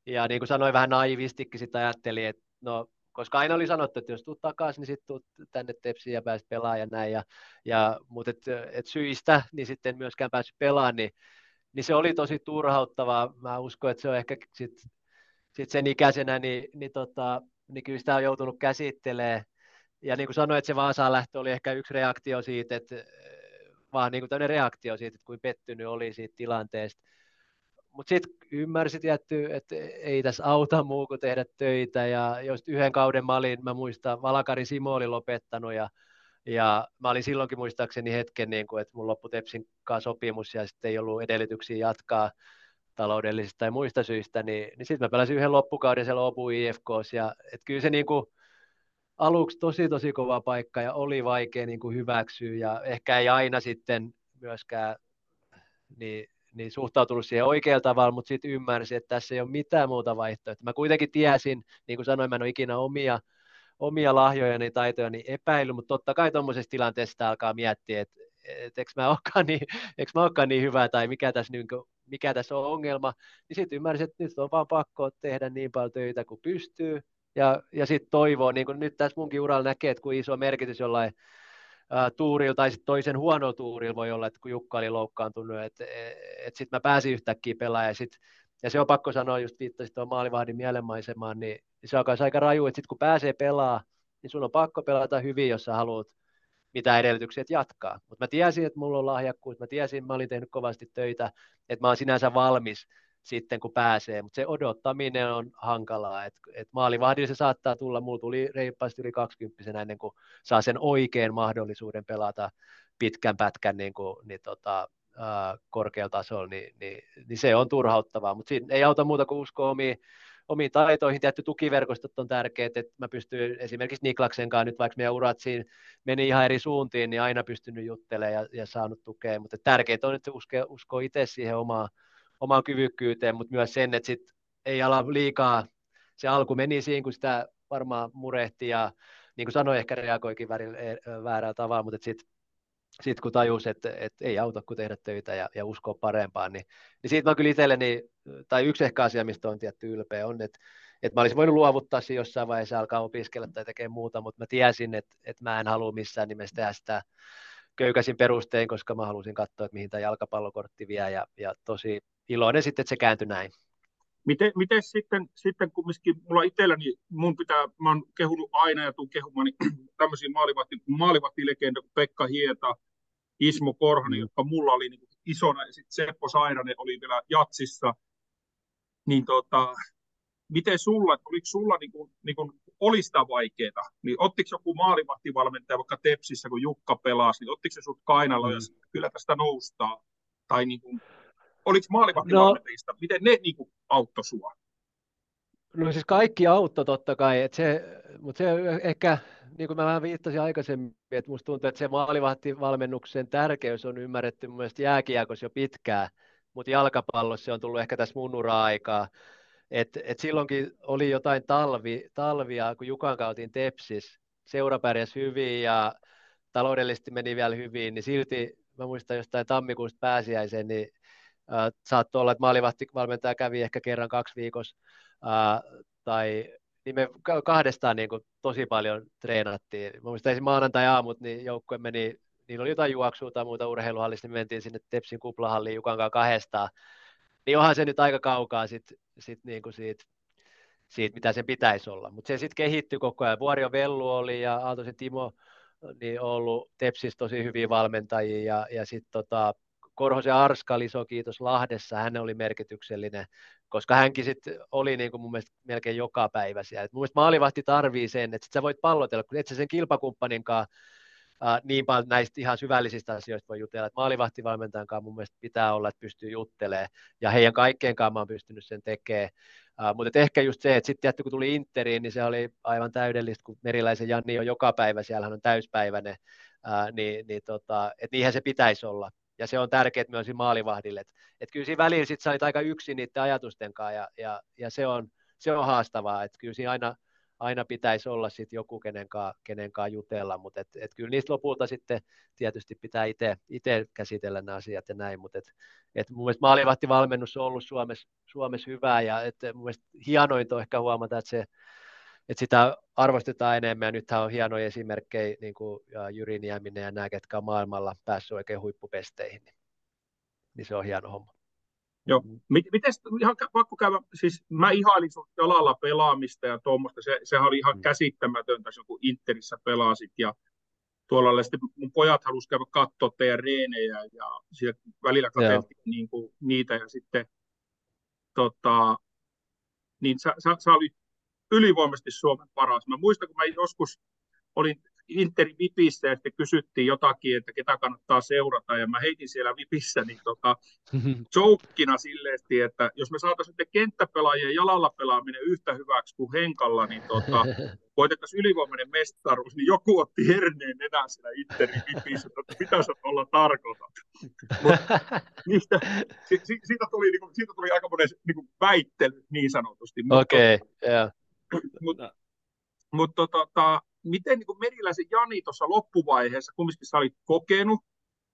ja niin kuin sanoin vähän naivistikin sitä ajattelin, että no koska aina oli sanottu, että jos tulet takaisin, niin sitten tulet tänne Tepsiin ja pääset pelaamaan ja näin, mutta et syistä niin sitten myöskään päässyt pelaamaan, niin se oli tosi turhauttavaa, mä uskon, että se on ehkä sitten sen ikäisenä, niin kyllä sitä on joutunut käsittelemään Ja niin kuin sanoin, että se Vaasaan lähtö oli ehkä yksi reaktio siitä, että vaan niin kuin tämmöinen reaktio siitä, että kuin pettynyt oli siitä tilanteesta. Mutta sitten ymmärsi tietty, että ei tässä auta muu kuin tehdä töitä. Ja jos yhden kauden mä olin, mä muistan, Valkari Simo oli lopettanut ja mä olin silloinkin muistaakseni hetken, niin kuin, että mun loppu Tepsin kanssa sopimus ja sitten ei ollut edellytyksiä jatkaa taloudellisista tai muista syistä. Niin sitten mä pelasin yhden loppukauden siellä Obu IFK:ssa. Ja et kyllä se niin kuin aluksi tosi kova paikka ja oli vaikea niin kuin hyväksyä ja ehkä ei aina sitten myöskään niin suhtautunut siihen oikealla tavalla, mutta sitten ymmärsin, että tässä ei ole mitään muuta vaihtoehtoa. Mä kuitenkin tiesin, niin kuin sanoin, mä en ole ikinä omia lahjojani, taitojani epäillyt, mutta totta kai tuommoisessa tilanteessa alkaa miettiä, että eikö mä olekaan niin hyvä tai mikä tässä on ongelma. Niin sitten ymmärsin, että nyt on vaan pakko tehdä niin paljon töitä kuin pystyy. Ja sitten toivoo, niin kuin nyt tässä munkin uralla näkee, että kun iso merkitys jollain tuurilla tai sitten toisen huono tuurilla voi olla, että kun Jukka oli loukkaantunut, että sitten mä pääsin yhtäkkiä pelaamaan ja se on pakko sanoa, just viittasin tuohon maalivahdin mielenmaisemaan, niin se on myös aika raju, että sitten kun pääsee pelaamaan, niin sun on pakko pelata hyvin, jos sä haluat mitä edellytyksiä jatkaa. Mutta mä tiesin, että mulla on lahjakkuus, mä tiesin, mä olin tehnyt kovasti töitä, että mä oon sinänsä valmis sitten kun pääsee, mutta se odottaminen on hankalaa, että maalivahdilla se saattaa tulla, mulla tuli reippaasti yli 20 ennen kuin saa sen oikean mahdollisuuden pelata pitkän pätkän korkealla tasolla, niin se on turhauttavaa, mutta siinä ei auta muuta kuin uskoa omiin taitoihin, tietty tukiverkostot on tärkeät, että mä pystyn esimerkiksi Niklaksen kanssa nyt, vaikka meidän urat siinä meni ihan eri suuntiin, niin aina pystynyt juttelemaan ja saanut tukea, mutta tärkeintä on, että uskoo itse siihen omaan kyvykkyyteen, mutta myös sen, että sit ei ala liikaa, se alku meni siihen, kun sitä varmaan murehti ja niin kuin sanoin, ehkä reagoikin väärällä tavalla, mutta sitten kun tajus, että ei auta kun tehdä töitä ja uskoa parempaan, niin siitä mä kyllä itselleni, tai yksi ehkä asia, mistä on tietty ylpeä on, että mä olisin voinut luovuttaa siinä jossain vaiheessa, alkaa opiskella tai tekee muuta, mutta mä tiesin, että mä en halua missään nimessä tehdä sitä köykäisin perustein, koska mä halusin katsoa, että mihin tämä jalkapallokortti vie ja tosi iloinen sitten, että se kääntyi näin. Miten sitten kumminkin mulla itselläni, mä oon kehunut aina ja tuun kehumaan niin tämmöisiä maalivahtilegenda kuin Pekka Hieta, Ismo Korhonen, jotka mulla oli niin isona, ja sitten Seppo Sairanen oli vielä Jatsissa. Niin miten sulla, oliko sulla niin kuin oli sitä vaikeaa, niin ottiko joku maalivahtivalmentaja vaikka Tepsissä, kun Jukka pelasi, niin ottiko se sut kainalla, jos kyllä tästä noustaa, tai niin kuin, oliko maalivahtivalmentajista, miten ne niin kuin auttoi sua? No siis kaikki auttoi totta kai, mutta se ehkä, niin kuin mä vähän viittasin aikaisemmin, että musta tuntuu, että se maalivahtivalmennuksen tärkeys on ymmärretty mun mielestä jääkiekossa jo pitkään, mutta jalkapallossa se on tullut ehkä tässä mun ura-aikaa. Et silloinkin oli jotain talvia, kun Jukan kautin Tepsis, seura pärjäs hyvin ja taloudellisesti meni vielä hyvin, niin silti mä muistan jostain tammikuusta pääsiäisen, niin saattoi olla, että maalivahtivalmentaja kävi ehkä kerran 2 viikossa, niin me kahdestaan niin kuin tosi paljon treenattiin. Mä muistan ensin maanantai-aamut, niin joukkue meni, niillä oli jotain juoksua tai muuta urheiluhallista, niin me mentiin sinne Tepsin kuplahalliin Jukan kanssa kahdestaan. Niin onhan se nyt aika kaukaa sit niinku siitä, mitä sen pitäisi olla. Mutta se sitten kehittyi koko ajan. Vuorio Vellu oli ja Aaltosen Timo niin ollut Tepsissä tosi hyviä valmentajia. Ja sitten Korhosen Arska oli iso kiitos Lahdessa. Hän oli merkityksellinen, koska hänkin sitten oli niinku mun mielestä melkein joka päivä siellä. Et mun mielestä maalivahti tarvii sen, että sä voit pallotella, kun et sä sen kilpakumppaninkaan niin paljon näistä ihan syvällisistä asioista voi jutella, että maalivahtivalmentajan kanssa mun mielestä pitää olla, että pystyy juttelemaan, ja heidän kaikkien kanssa mä oon pystynyt sen tekemään, mutta ehkä just se, että sitten tietty kun tuli Interiin, niin se oli aivan täydellistä, kun Meriläisen Janni on joka päivä, siellä hän on täyspäiväinen, että niinhän se pitäisi olla, ja se on tärkeää myös maalivahdille, että kyllä siinä välillä sitten sä olit aika yksin niiden ajatusten kanssa, ja se on haastavaa, että kyllä siinä aina pitäisi olla sitten joku, kenenkaan jutella, mutta et kyllä niistä lopulta sitten tietysti pitää itse käsitellä nämä asiat ja näin, mutta mun mielestä maalivahtivalmennus on ollut Suomessa hyvää ja mun mielestä hienointa on ehkä huomata, että sitä arvostetaan enemmän ja nythän on hienoja esimerkkejä, niin kuin Jyri Nieminen ja nämä, ketkä on maailmalla päässyt oikein huippupesteihin, niin se on hieno homma. Joo. Miten ihan pakko käydä, siis mä ihailin sun jalalla pelaamista ja tuommoista, sehän oli ihan käsittämätöntä, kun Interissä pelasit ja tuolla oli sitten mun pojat halusi käydä katsoa teidän reenejä ja siellä välillä katseltiin niinku niitä ja sitten niin sä olit ylivoimaisesti Suomen paras. Mä muistan, kun mä joskus olin Interin VIPissä ja sitten kysyttiin jotakin, että ketä kannattaa seurata ja mä heitin siellä VIPissä niin joukkina silleesti, että jos me saataisiin kenttäpelaajien jalalla pelaaminen yhtä hyväksi kuin Henkalla, niin voitettaisiin ylivoimainen mestaruus, niin joku otti herneen nenään siellä Interin VIPissä, että mitä sä olla tarkoitat. Siitä tuli aika monen väittely niin sanotusti. Okei, joo. Mutta miten niin Meriläisen Jani tuossa loppuvaiheessa, kumminkin sä olit kokenut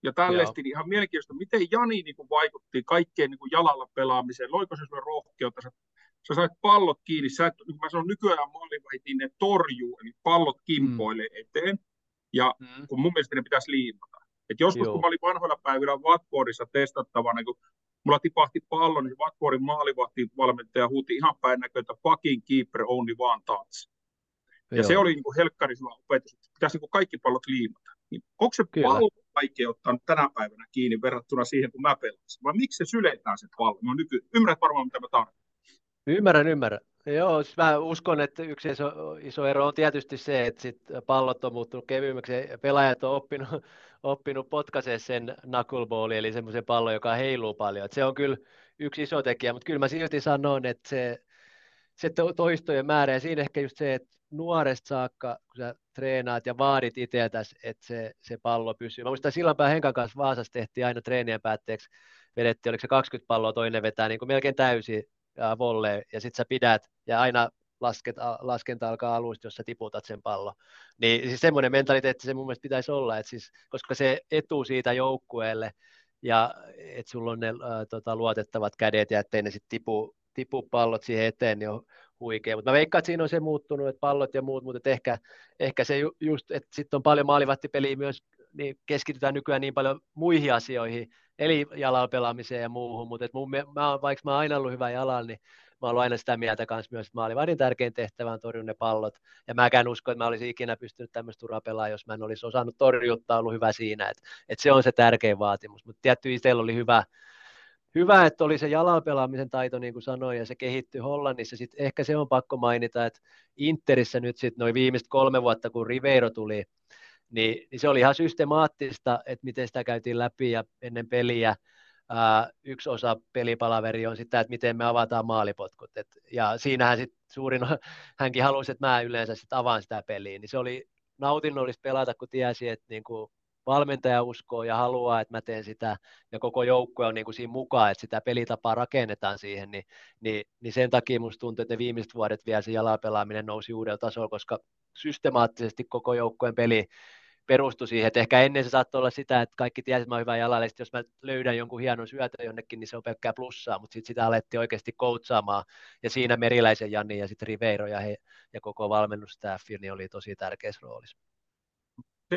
ja tällaista, niin ihan mielenkiintoista, miten Jani niin vaikutti kaikkeen niin jalalla pelaamiseen, loiko se sulle rohkeutta, sä sait pallot kiinni, sä et, niin mä sanon nykyään maalivahdin ne torjuu, eli pallot kimpoilee eteen, ja kun mun mielestä ne pitäisi liimata. Et joskus kun mä olin vanhoilla päivillä Watfordissa testattavana, kun mulla tipahti pallo, niin Watfordin maalivahtivalmentaja huuti ihan päin näköön, että fucking keeper only one touch. Ja se oli niin helkkarin hyvä opetus, että pitäisi niin kaikki pallot liimata. Niin, onko se pallo vaikea ottaa tänä päivänä kiinni verrattuna siihen, kun mä pelasin? Vai miksi se syletään se pallo? No, ymmärrät varmaan, mitä mä tarvitsen. Ymmärrän. Joo, mä uskon, että yksi iso ero on tietysti se, että sit pallot on muuttunut kevyemmäksi. Pelaajat on oppinut potkaseen sen knuckleballin, eli semmoisen pallon, joka heiluu paljon. Et se on kyllä yksi iso tekijä, mutta kyllä mä silti sanon, että se toistojen määrä ja siinä ehkä just se, että nuoresta saakka, kun sä treenaat ja vaadit itseltäsi, että se pallo pysyy. Mä muistan, Sillanpään Henkan kanssa Vaasassa tehtiin aina treenien päätteeksi, vedettiin, oliko se 20 palloa, toinen vetää niin kuin melkein täysin volley, ja sit sä pidät, ja aina laskenta alkaa alusta, jos sä tiputat sen pallon. Niin siis semmoinen mentaliteetti se mun mielestä pitäisi olla, että siis, koska se etu siitä joukkueelle, ja että sulla on ne luotettavat kädet, ja ettei ne sitten tipu pallot siihen eteen, niin on huikea. Mutta mä veikkaan, että siinä on se muuttunut, että pallot ja muut, mutta ehkä se just, että sitten on paljon maalivahtipeliä myös, niin keskitytään nykyään niin paljon muihin asioihin, eli jalalla pelaamiseen ja muuhun, mutta vaikka mä oon aina ollut hyvä jalalla, niin mä oon aina sitä mieltä kanssa myös, että maalivahdin tärkein tehtävä on torjua ne pallot, ja mäkään usko, että mä olisin ikinä pystynyt tämmöistä uraa pelaamaan, jos mä en olisi osannut torjuttaa, ollut hyvä siinä, että se on se tärkein vaatimus, mutta tietty itsellä oli hyvä, että oli se jalalla pelaamisen taito, niin kuin sanoin, ja se kehittyi Hollannissa. Sitten ehkä se on pakko mainita, että Interissä nyt sitten noin viimeiset 3 vuotta, kun Riveiro tuli, niin se oli ihan systemaattista, että miten sitä käytiin läpi ja ennen peliä. Yksi osa pelipalaveri on sitä, että miten me avataan maalipotkut. Ja siinähän sitten hänkin halusi, että mä yleensä sitten avaan sitä peliä. Niin se oli nautinnollista pelata, kun tiesi, että niinku valmentaja uskoo ja haluaa, että mä teen sitä, ja koko joukkue on niin kuin siinä mukaan, että sitä pelitapaa rakennetaan siihen, niin sen takia musta tuntuu, että ne viimeiset vuodet vielä se jalapelaaminen nousi uudella tasolla, koska systemaattisesti koko joukkueen peli perustui siihen, että ehkä ennen se saattoi olla sitä, että kaikki tiesi, että mä oon hyvä jalalla, ja jos mä löydän jonkun hienon syötön jonnekin, niin se on pelkkää plussaa, mutta sitten sitä alettiin oikeasti koutsaamaan, ja siinä Meriläisen Janni ja sitten Riveiro ja koko valmennusstaffi niin oli tosi tärkeässä roolissa.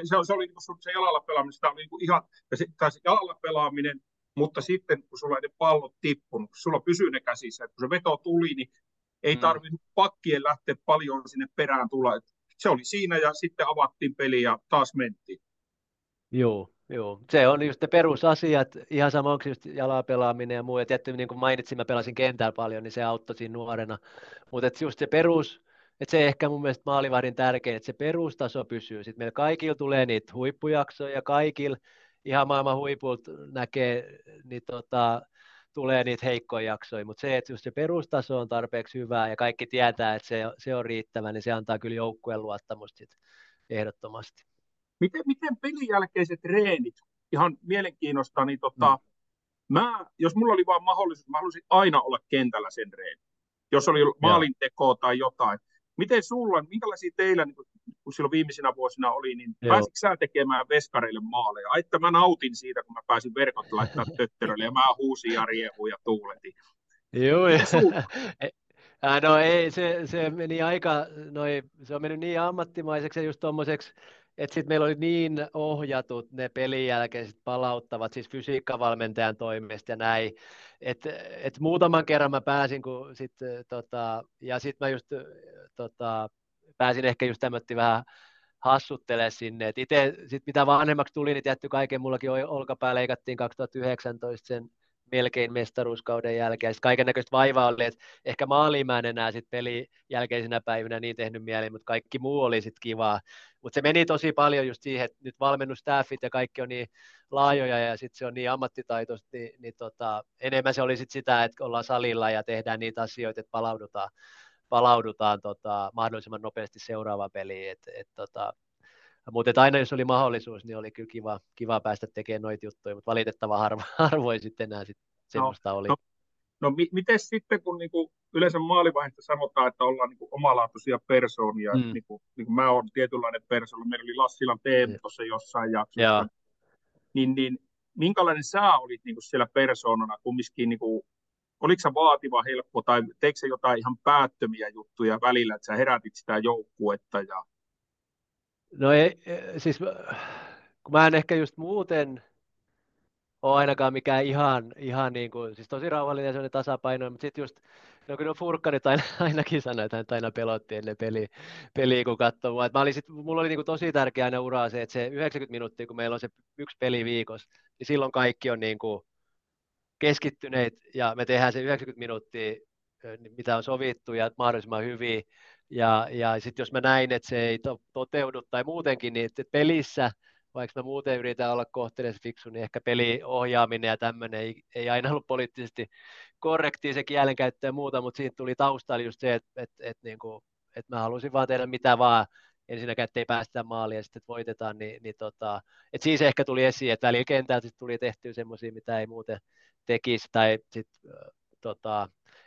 Se oli niin se jalalla pelaaminen, sitä oli niin ihan, se jalalla pelaaminen, mutta sitten kun sulla ei ne pallot tippunut, sulla pysyy ne käsissä, että kun se veto tuli, niin ei tarvinnut pakkien lähteä paljon sinne perään tulla. Se oli siinä ja sitten avattiin peli ja taas mentiin. Joo. Se on just ne perusasiat, ihan sama onko just jalalla pelaaminen ja muu. Ja tietysti niin kuin mainitsin, mä pelasin kentällä paljon, niin se auttoi siinä nuorena. Mutta just se perus. Että se ehkä mun mielestä maalivahdin tärkein, että se perustaso pysyy. Sitten meillä kaikilla tulee niitä huippujaksoja, kaikilla ihan maailman huipulta näkee, niin tulee niitä heikkoja jaksoja. Mutta se, että just se perustaso on tarpeeksi hyvää ja kaikki tietää, että se on riittävä, niin se antaa kyllä joukkueen luottamusta ehdottomasti. Miten pelin jälkeiset treenit? Ihan mielenkiinnosta, niin jos mulla oli vaan mahdollisuus, mä halusin aina olla kentällä sen treenin. Jos oli maalintekoa tai jotain. Miten sulla, minkälaisia teillä, niin kun silloin viimeisinä vuosina oli, niin pääsitkö sä tekemään veskareille maaleja? Ai, että mä nautin siitä, kun mä pääsin verkot laittaa tötterölle ja mä huusin ja riehuin ja tuuletin. Joo, no ei, se meni niin ammattimaiseksi ja just tommoseksi että sitten meillä oli niin ohjatut ne pelin jälkeiset palauttavat, siis fysiikkavalmentajan toimesta ja näin, että et muutaman kerran mä pääsin, kun sitten ja sitten mä just pääsin ehkä just tämmötti vähän hassuttelemaan sinne, että itse sitten mitä vanhemmaksi tuli, niin tietty kaiken mullakin olkapää leikattiin 2019 sen melkein mestaruuskauden jälkeen. Sitten kaikennäköistä vaivaa oli, että ehkä maaliin mä en enää sit pelin jälkeisenä päivinä niin tehnyt mieli, mutta kaikki muu oli sitten kivaa. Mutta se meni tosi paljon just siihen, että nyt valmennusstaffit ja kaikki on niin laajoja ja sitten se on niin ammattitaitoista, niin enemmän se oli sitten sitä, että ollaan salilla ja tehdään niitä asioita, että palaudutaan mahdollisimman nopeasti seuraavaan peliin. Mutta aina jos oli mahdollisuus, niin oli kyllä kiva päästä tekemään noita juttuja, mutta valitettava harvoin sitten enää semmoista oli. Miten sitten, kun niinku yleensä maalivaihdetta sanotaan, että ollaan niinku omalaatuisia persoonia, niinku mä oon tietynlainen persoona, meillä oli Lassilan Teemu tuossa jossain jaksossa, niin minkälainen sä olit niinku siellä persoonana kumminkin, niinku, oliko sä vaativa, helppo tai teikö sä jotain ihan päättömiä juttuja välillä, että sä herätit sitä joukkuetta ja... No ei, siis kun mä en ehkä just muuten ole ainakaan mikään ihan niin kuin, siis tosi rauhallinen sellainen tasapaino, mutta sitten just, no kun on furkkarit ainakin sanoi, että aina pelotti ennen peliä kun katsoi mua. Mulla oli niin kuin tosi tärkeä aina uraa se, että se 90 minuuttia, kun meillä on se yksi peli viikossa, niin silloin kaikki on niin kuin keskittyneet ja me tehdään se 90 minuuttia, mitä on sovittu ja mahdollisimman hyvin. Ja sitten jos mä näin, että se ei toteudu tai muutenkin, niin että pelissä, vaikka mä muuten yritän olla kohteellisen fiksu, niin ehkä peliohjaaminen ja tämmöinen ei aina ollut poliittisesti korrektia se kielenkäyttö ja muuta, mutta siitä tuli taustalla just se, että mä halusin vaan tehdä mitä vaan, ensinnäkään, että ei päästä maaliin ja sitten voitetaan, että siis ehkä tuli esiin, että välillä kentältä sitten tuli tehtyä semmoisia, mitä ei muuten tekisi tai sitten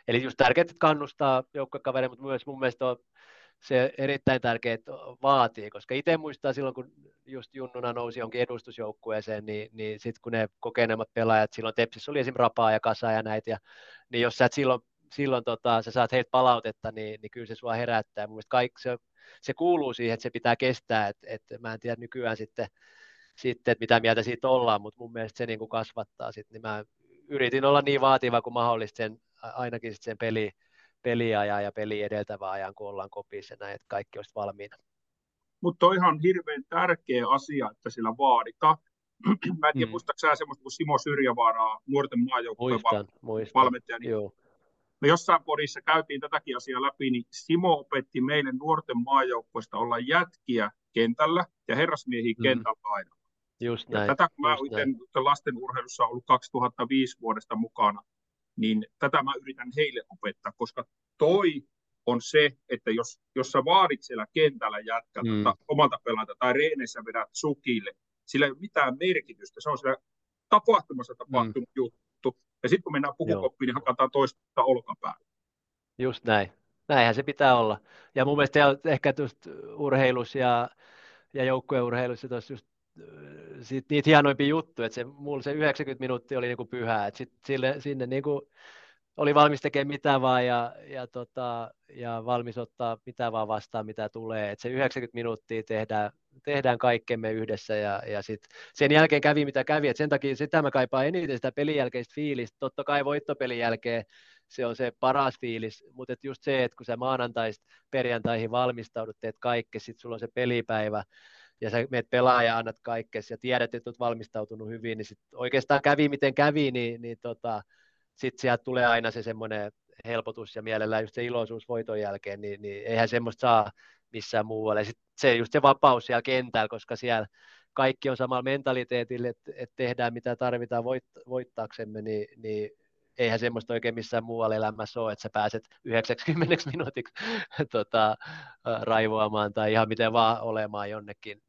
eli just tärkeää kannustaa joukkuekavereita, mutta myös mun mielestä on se erittäin tärkeää, että vaatii, koska itse muistaa silloin, kun just junnuna nousi jonkin edustusjoukkueeseen, niin sitten kun ne kokeneemmat pelaajat, silloin Tepsissä oli esimerkiksi Rapaa ja Kasa ja näitä, ja, niin jos sä silloin sä saat heiltä palautetta, niin kyllä se sua herättää. Mun mielestä kaikki se kuuluu siihen, että se pitää kestää, että mä en tiedä nykyään sitten että mitä mieltä siitä ollaan, mutta mun mielestä se niin kuin kasvattaa sitten, niin mä yritin olla niin vaativa kuin mahdollista ainakin sitten sen peliajan ja peli edeltävän ajan, kun ollaan kopissa näin, että kaikki olisi valmiina. Mutta on ihan hirveän tärkeä asia, että sillä vaaditaan. Mä en tiedä, muistatko sä semmoista kuin Simo Syrjävaaraa, nuorten maajoukkueen valmentaja. Niin me jossain Porissa käytiin tätäkin asiaa läpi, niin Simo opetti meille nuorten maajoukkueesta olla jätkiä kentällä ja herrasmiehiä kentällä aina. Just näin. Tätä kun mä itse lastenurheilussa on ollut 2005 vuodesta mukana, niin tätä mä yritän heille opettaa, koska toi on se, että jos sä vaadit siellä kentällä jätkältä omalta pelaajalta tai reeneissä vedät sukille, sillä ei ole mitään merkitystä, se on siellä tapahtumassa tapahtunut juttu, ja sitten kun mennään pukukoppiin, niin hakataan toista olkapäälle. Just näin, näinhän se pitää olla, ja mun mielestä ehkä just urheilussa ja joukkueurheilussa tuossa just sitten niitä hienoimpia juttuja, että mulla se 90 minuuttia oli niinku pyhää, että sinne niinku oli valmis tekemään mitä vaan ja valmis ottaa mitä vaan vastaan, mitä tulee. Että se 90 minuuttia tehdään kaikkemme yhdessä ja sitten sen jälkeen kävi mitä kävi. Et sen takia sitä mä kaipaan eniten, sitä pelin jälkeistä fiilistä. Totta kai voittopelin jälkeen se on se paras fiilis, mutta et just se, että kun sä maanantaista perjantaihin valmistaudut, teet kaikki, sitten sulla on se pelipäivä, ja sä meet pelaa ja annat kaikkes ja tiedät, että olet valmistautunut hyvin, niin sit oikeastaan kävi miten kävi, niin sitten sieltä tulee aina se semmoinen helpotus ja mielellään just se iloisuus voiton jälkeen, niin eihän semmoista saa missään muualla. Ja sitten se just se vapaus siellä kentällä, koska siellä kaikki on samalla mentaliteetillä, että tehdään mitä tarvitaan voittaaksemme, niin eihän semmoista oikein missään muualla elämässä ole, että sä pääset 90 minuutiksi raivoamaan tai ihan miten vaan olemaan jonnekin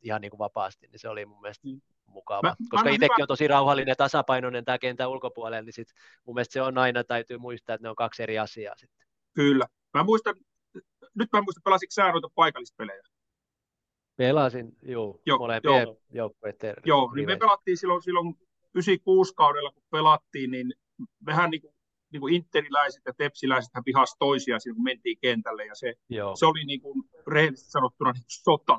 ihan niin kuin vapaasti, niin se oli mun mielestä mukava. Koska itsekin on tosi rauhallinen ja tasapainoinen tämä kentän ulkopuolella, niin sit mun mielestä se on aina, täytyy muistaa, että ne on kaksi eri asiaa sitten. Kyllä. Mä muistan, pelasitko sä noita paikallispelejä? Pelasin, joo molempien joukkueiden. Joo, niin me pelattiin silloin 96 kaudella, kun pelattiin, niin mehän niin kuin interiläiset ja tepsiläisethän vihasi toisiaan silloin, kun mentiin kentälle, ja se oli niin kuin rehellisesti sanottuna niin kuin sota.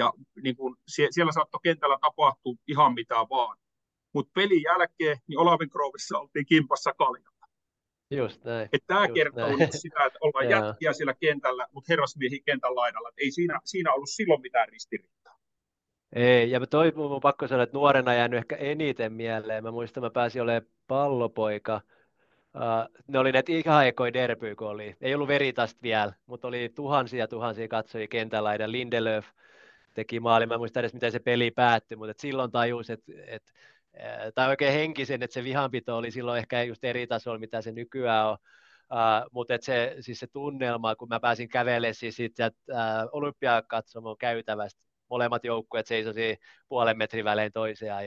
Ja niin kun siellä saattoi kentällä tapahtua ihan mitä vaan. Mutta pelin jälkeen niin Olavinkroovissä oltiin kimpassa kaljalla. Just näin. Tämä kertoo nyt sitä, että ollaan jätkiä siellä kentällä, mutta herrasmiehiä kentän laidalla. Et ei siinä ollut silloin mitään ristiriitaa. Ei, ja minun on pakko sanoa, että nuorena jäänyt ehkä eniten mieleen. Mä muistan, mä pääsin olemaan pallopoika. Ne oli näitä ihan ekoja derbyjä, kun oli. Ei ollut Veritasta vielä, mutta oli tuhansia katsojia kentän laidan. Lindelöf teki maali. Mä en muista edes, miten se peli päättyi, mutta silloin tajus, että tai oikein henkisen, että se vihanpito oli silloin ehkä just eri tasolla, mitä se nykyään on. Mutta se tunnelma, kun mä pääsin kävelemään Olympiakatsomon käytävästä, molemmat joukkueet seisoivat puolen metrin välein toisiaan.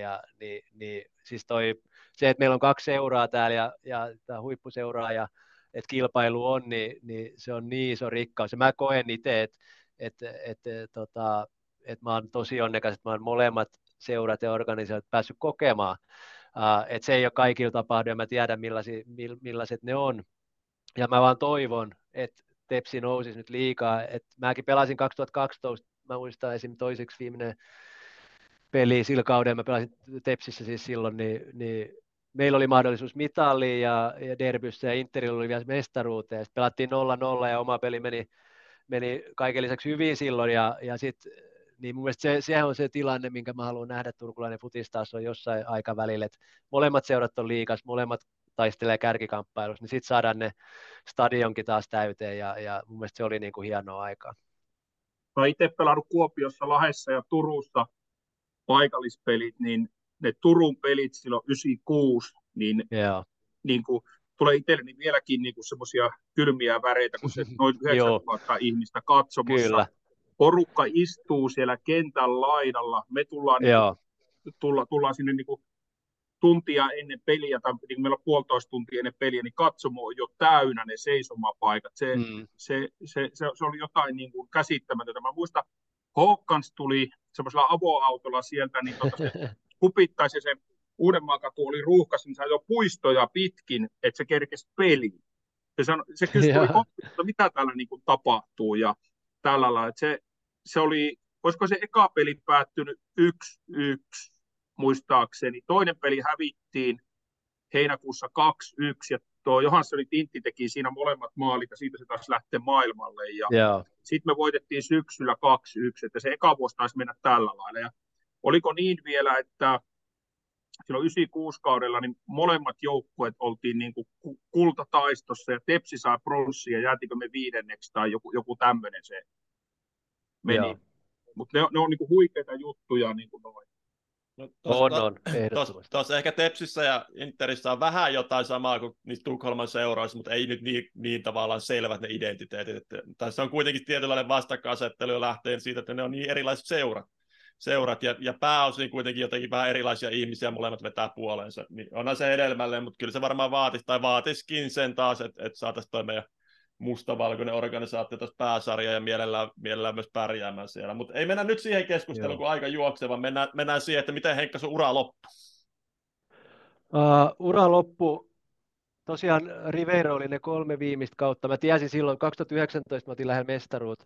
Se, että meillä on kaksi seuraa täällä ja huippuseuraa ja että kilpailu on, niin se on niin iso rikkaus. Ja mä koen itse, että mä oon tosi onnekas, että mä oon molemmat seurat ja organisaatiot päässyt kokemaan. Että se ei ole kaikilla tapahdu ja mä tiedän millaiset ne on. Ja mä vaan toivon, että Tepsi nousisi nyt liikaa. Et mäkin pelasin 2012, mä muistan esim. Toiseksi viimeinen peli sillä kaudella, mä pelasin Tepsissä siis silloin, niin meillä oli mahdollisuus mitaliin ja derbyssä ja Interillä oli vielä mestaruuteen. Ja sitten pelattiin 0-0 ja oma peli meni kaiken lisäksi hyvin silloin ja sitten niin mun mielestä sehän on se tilanne, minkä mä haluan nähdä turkulainen futistaas on jossain aikavälillä, että molemmat seurat on liikas, molemmat taistelee kärkikamppailussa, niin sitten saadaan ne stadionkin taas täyteen ja mun mielestä se oli niin kuin hienoa aikaa. Mä oon itse pelannut Kuopiossa, Lahdessa ja Turussa paikallispelit, niin ne Turun pelit silloin 96, niin, niin kuin tulee itselleni vieläkin niin kuin semmoisia kylmiä väreitä, kun se noin 9000 ihmistä katsomassa. Kyllä. Porukka istuu siellä kentän laidalla. Me tullaan sinne niin kuin tuntia ennen peliä, tai niin meillä on 1,5 tuntia ennen peliä, niin katsomo on jo täynnä ne seisomapaikat. Se oli jotain niin kuin käsittämätöntä. Mä muistan, Håkans tuli semmoisella avoautolla sieltä, niin se kupittaisi sen Uudenmaakatu oli ruuhkas, niin se ajoi puistoja pitkin, että se kerkesi peliin. Se kysyi, mitä täällä niin kuin tapahtuu, ja tällä lailla. Se oli, olisiko se eka peli päättynyt 1-1 muistaakseni. Toinen peli hävittiin heinäkuussa 2-1 ja tuo Johanssonin Tintti teki siinä molemmat maalit ja siitä se taas lähtee maailmalle. Sitten me voitettiin syksyllä 2-1, että se eka vuosi taisi mennä tällä lailla. Ja oliko niin vielä, että silloin 96 kaudella niin molemmat joukkueet oltiin niin kuin kultataistossa ja Tepsi sai pronssia ja jäätikö me 5. tai joku tämmöinen se meni. Mutta ne on niin kuin huikeita juttuja niin kuin noin. No, tuossa ehkä Tepsissä ja Interissä on vähän jotain samaa kuin niissä Tukholman seuraissa, mutta ei nyt niin tavallaan selvät ne identiteetit. Että tässä on kuitenkin tietynlainen vastakkainasettelu lähtien siitä, että ne on niin erilaiset seurat ja pääosin kuitenkin jotenkin vähän erilaisia ihmisiä molemmat vetää puoleensa, niin onhan se edelmälleen, mutta kyllä se varmaan vaatiskin sen taas, että saataisiin toi meidän mustavalkoinen organisaatio taas pääsarja ja mielellään myös pärjäämään siellä, mutta ei mennä nyt siihen keskusteluun, kun aika juoksee, vaan mennään siihen, että miten Henkka sun ura loppui? Ura loppui, tosiaan Riveiro oli ne 3 viimeistä kautta, mä tiesin silloin, 2019 mä otin lähellä mestaruut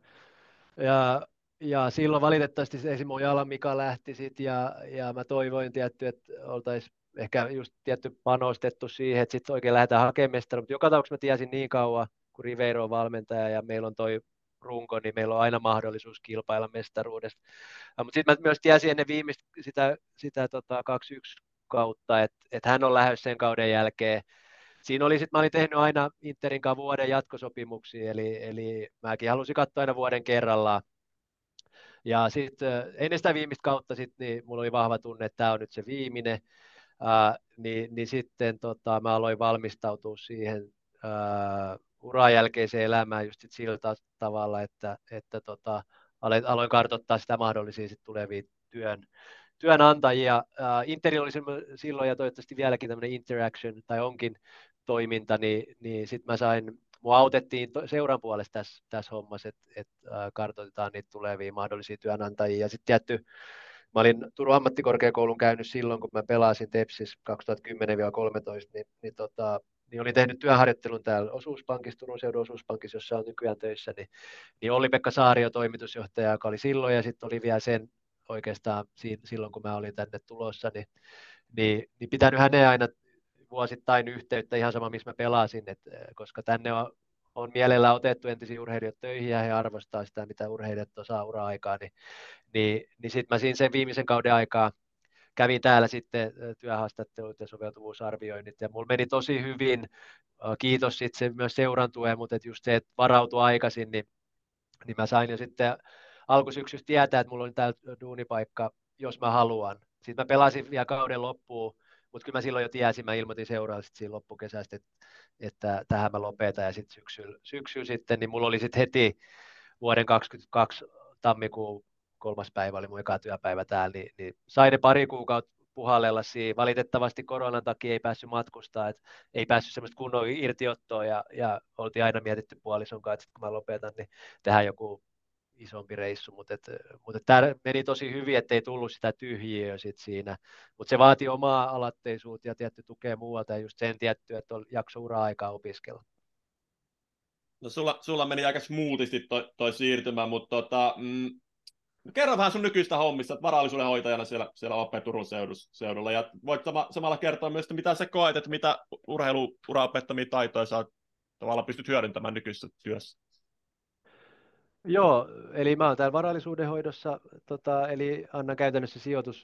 ja silloin valitettavasti esimerkiksi Ojala Mika lähti sitten ja mä toivoin tietty, että oltaisiin ehkä just tietty panostettu siihen, että sitten oikein lähdetään hakemaan mestaruutta, mutta joka tapauksessa mä tiesin niin kauan, kun Riveiro on valmentaja ja meillä on toi runko, niin meillä on aina mahdollisuus kilpailla mestaruudesta. Mutta sitten mä myös tiesin ennen viimeistä sitä 21 kautta, että hän on lähdössä sen kauden jälkeen. Siinä oli sitten, mä olin tehnyt aina Interin kanssa vuoden jatkosopimuksia, eli mäkin halusin katsoa aina vuoden kerrallaan. Ja sitten ennen sitä viimeistä kautta sitten, niin mulla oli vahva tunne, että tämä on nyt se viimeinen, niin sitten mä aloin valmistautua siihen uran jälkeiseen elämään just sillä tavalla, että aloin kartoittaa sitä mahdollisia sitten tulevia työnantajia. Interillä oli silloin ja toivottavasti vieläkin tämmöinen interaction tai onkin toiminta, niin sitten mä sain. Mua autettiin seuran puolesta tässä hommassa, että kartoitetaan niitä tulevia mahdollisia työnantajia. Ja sitten tietty, mä olin Turun ammattikorkeakoulun käynyt silloin, kun mä pelasin Tepsissä 2010-2013, niin niin oli tehnyt työharjoittelun täällä osuuspankissa, Turun seudun osuuspankissa, jossa on nykyään töissä, niin Olli-Pekka Saario toimitusjohtaja, joka oli silloin, ja sitten oli vielä sen oikeastaan silloin, kun mä olin tänne tulossa, niin pitänyt häneen aina vuosittain yhteyttä, ihan sama, missä mä pelasin, koska tänne on mielellään otettu entisiä urheilijoita töihin, ja he arvostaa sitä, mitä urheilijat osaa ura-aikaa, niin sitten mä siinä sen viimeisen kauden aikaa kävin täällä sitten työhaastattelut ja soveltuvuusarvioinnit, ja mulla meni tosi hyvin, kiitos sitten myös seuran tuen, mutta just se, että varautui aikaisin, niin mä sain jo sitten alkusyksystä tietää, että mulla on täällä duunipaikka, jos mä haluan. Sitten mä pelasin vielä kauden loppuun, mutta kyllä mä silloin jo tiesin, mä ilmoitin seuraan sitten siinä loppukesästä, että tähän mä lopetan, ja sitten syksyllä sitten, niin mulla oli sitten heti vuoden 2022 tammikuun 3. päivä oli mun eka työpäivä täällä, niin sai ne pari kuukautta puhallella siinä. Valitettavasti koronan takia ei päässyt matkustaa, että ei päässyt semmoista kunnon irtiottoa, ja oltiin aina mietitty puolison kanssa, että kun mä lopetan, niin tehdään joku isompi reissu, mutta tämä meni tosi hyvin, ettei tullut sitä tyhjiöä sit siinä, mutta se vaati omaa alatteisuutta ja tietty tukea muualta, ja just sen tietty, että on jakso ura-aikaa opiskella. No sulla meni aika smoothisti toi siirtymä, mutta kerro vähän sun nykyistä hommista, että varallisuuden hoitajana siellä OP Turun seudulla, ja voit samalla kertoa myös, että mitä sä koet, että mitä urheiluura opettamia taitoja sä tavallaan pystyt hyödyntämään nykyisessä työssä. Joo, eli mä oon täällä varallisuuden hoidossa, eli annan käytännössä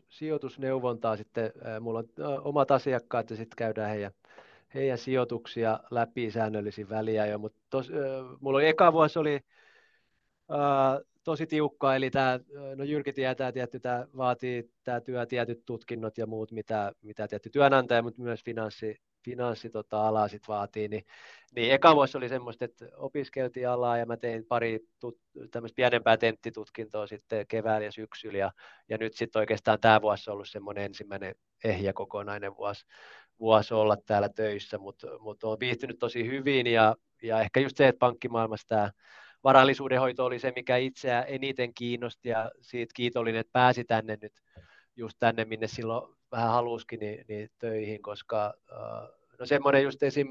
sijoitusneuvontaa sitten, mulla on omat asiakkaat, ja sitten käydään heidän sijoituksia läpi säännöllisin väliajoin, mutta mulla oli eka vuosi oli tosi tiukkaa, eli Jyrki tietää tietty, tämä vaatii tämä työ tietyt tutkinnot ja muut, mitä tietty työnantaja, mutta myös finanssiala sit vaatii, niin eka vuosi oli semmoista, että opiskeltiin alaa, ja mä tein pari tämmöistä pienempää tenttitutkintoa sitten keväällä ja syksyllä, ja nyt sitten oikeastaan tämä vuosi on ollut semmoinen ensimmäinen ehjä kokonainen vuosi olla täällä töissä, mutta olen viihtynyt tosi hyvin, ja ehkä just se, että pankkimaailmassa tämä varallisuudenhoito oli se, mikä itseä eniten kiinnosti, ja siitä kiitollinen, että pääsi tänne nyt just tänne, minne silloin vähän haluskin niin töihin, koska no semmoinen just esim.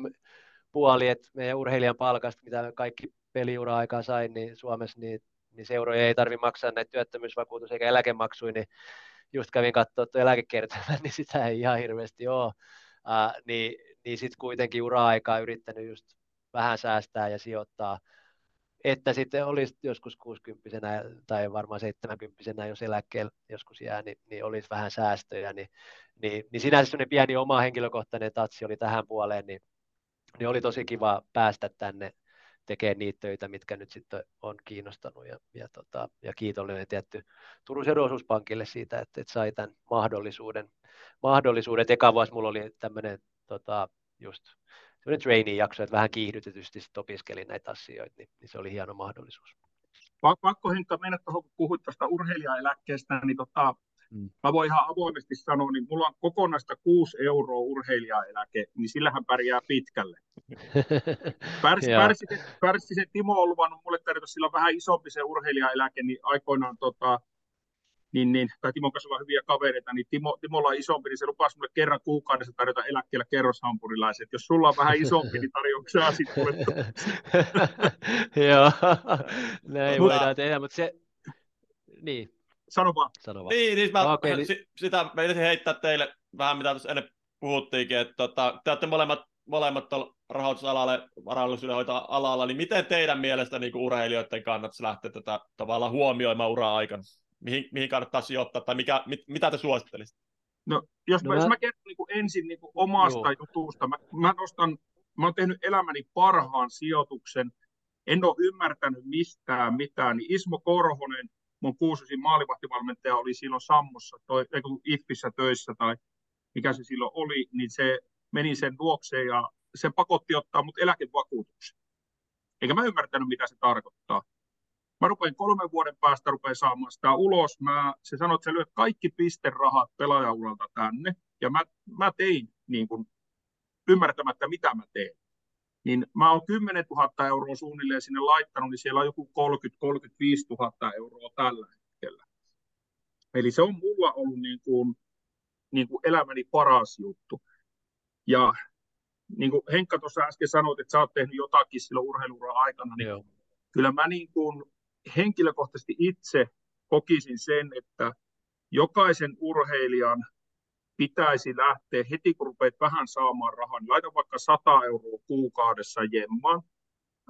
Puoli, että meidän urheilijan palkasta, mitä kaikki peliura-aikaa sain, niin Suomessa niin seuroja ei tarvitse maksaa näitä työttömyysvakuutus- eikä eläkemaksuja, niin just kävin katsoa tuon eläkekertymän, niin sitä ei ihan hirveästi ole, niin sitten kuitenkin ura-aikaa yrittänyt just vähän säästää ja sijoittaa, että sitten olisi joskus 60-vuotiaana tai varmaan 70-vuotiaana, jos eläkkeellä joskus jää, niin olisi vähän säästöjä. Niin sinänsä semmoinen pieni oma henkilökohtainen tatsi oli tähän puoleen, niin oli tosi kiva päästä tänne tekemään niitä töitä, mitkä nyt sitten on kiinnostanut. Ja kiitollinen tietty Turun seudun osuuspankille siitä, että sai tämän mahdollisuuden. Eka vuosi mulla oli tämmöinen just trainee-jakso, että vähän kiihdytetysti opiskelin näitä asioita, niin se oli hieno mahdollisuus. Pakko Henkka mennä tuohon, kun puhuit tuosta urheilijaeläkkeestä, niin mä voin ihan avoimesti sanoa, niin mulla on kokonaista 6 € urheilijaeläke, niin sillähän pärjää pitkälle. Pärssisen Timo on luvannut mulle tarjota, sillä on vähän isompi se urheilijaeläke, niin aikoinaan tai Timon kanssa on hyviä kavereita, niin Timolla on isompi, niin se lupasi mulle kerran kuukaudessa tarjota eläkkeellä kerroshampurilaiset. Jos sulla on vähän isompi, niin tarjoatko sä sitten mulle? Joo, näin voidaan tehdä, mutta se... Niin. Sano vaan. Niin sitä mä yritin heittää teille vähän, mitä tuossa ennen puhuttiinkin, että te olette molemmat tuolla rahoitusalalla, varallisuudenhoitoa alalla, niin miten teidän mielestä niin urheilijoiden kannattaisi lähteä tätä tavallaan huomioimaan uraa aikana? Mihin kannattaa sijoittaa, tai mitä te suosittelisitte? No, jos mä kerron niin ensin niin omasta jutusta, mä oon tehnyt elämäni parhaan sijoituksen, en ole ymmärtänyt mistään mitään, niin Ismo Korhonen, mun 6. maalivahtivalmentaja, oli silloin Sammossa, IFFissä töissä, tai mikä se silloin oli, niin se meni sen luokseen, ja se pakotti ottaa mut eläkevakuutuksen. Eikä mä ymmärtänyt, mitä se tarkoittaa. Mä rupean 3 vuoden päästä saamaan sitä ulos. Se sanoi, että sä lyöt kaikki pisterahat pelaajauralta tänne. Ja mä tein niin kun, ymmärtämättä, mitä mä tein. Niin mä oon 10 000 € suunnilleen sinne laittanut, niin siellä on joku 30 000–35 000 € tällä hetkellä. Eli se on mulla ollut niin kun elämäni paras juttu. Ja niin kuin Henkka tuossa äsken sanoit, että sä oot tehnyt jotakin silloin urheiluuran aikana, niin joo. Kyllä mä niin kuin henkilökohtaisesti itse kokisin sen, että jokaisen urheilijan pitäisi lähteä heti, kun rupeat vähän saamaan rahaa, niin laita vaikka 100 € kuukaudessa jemmaan.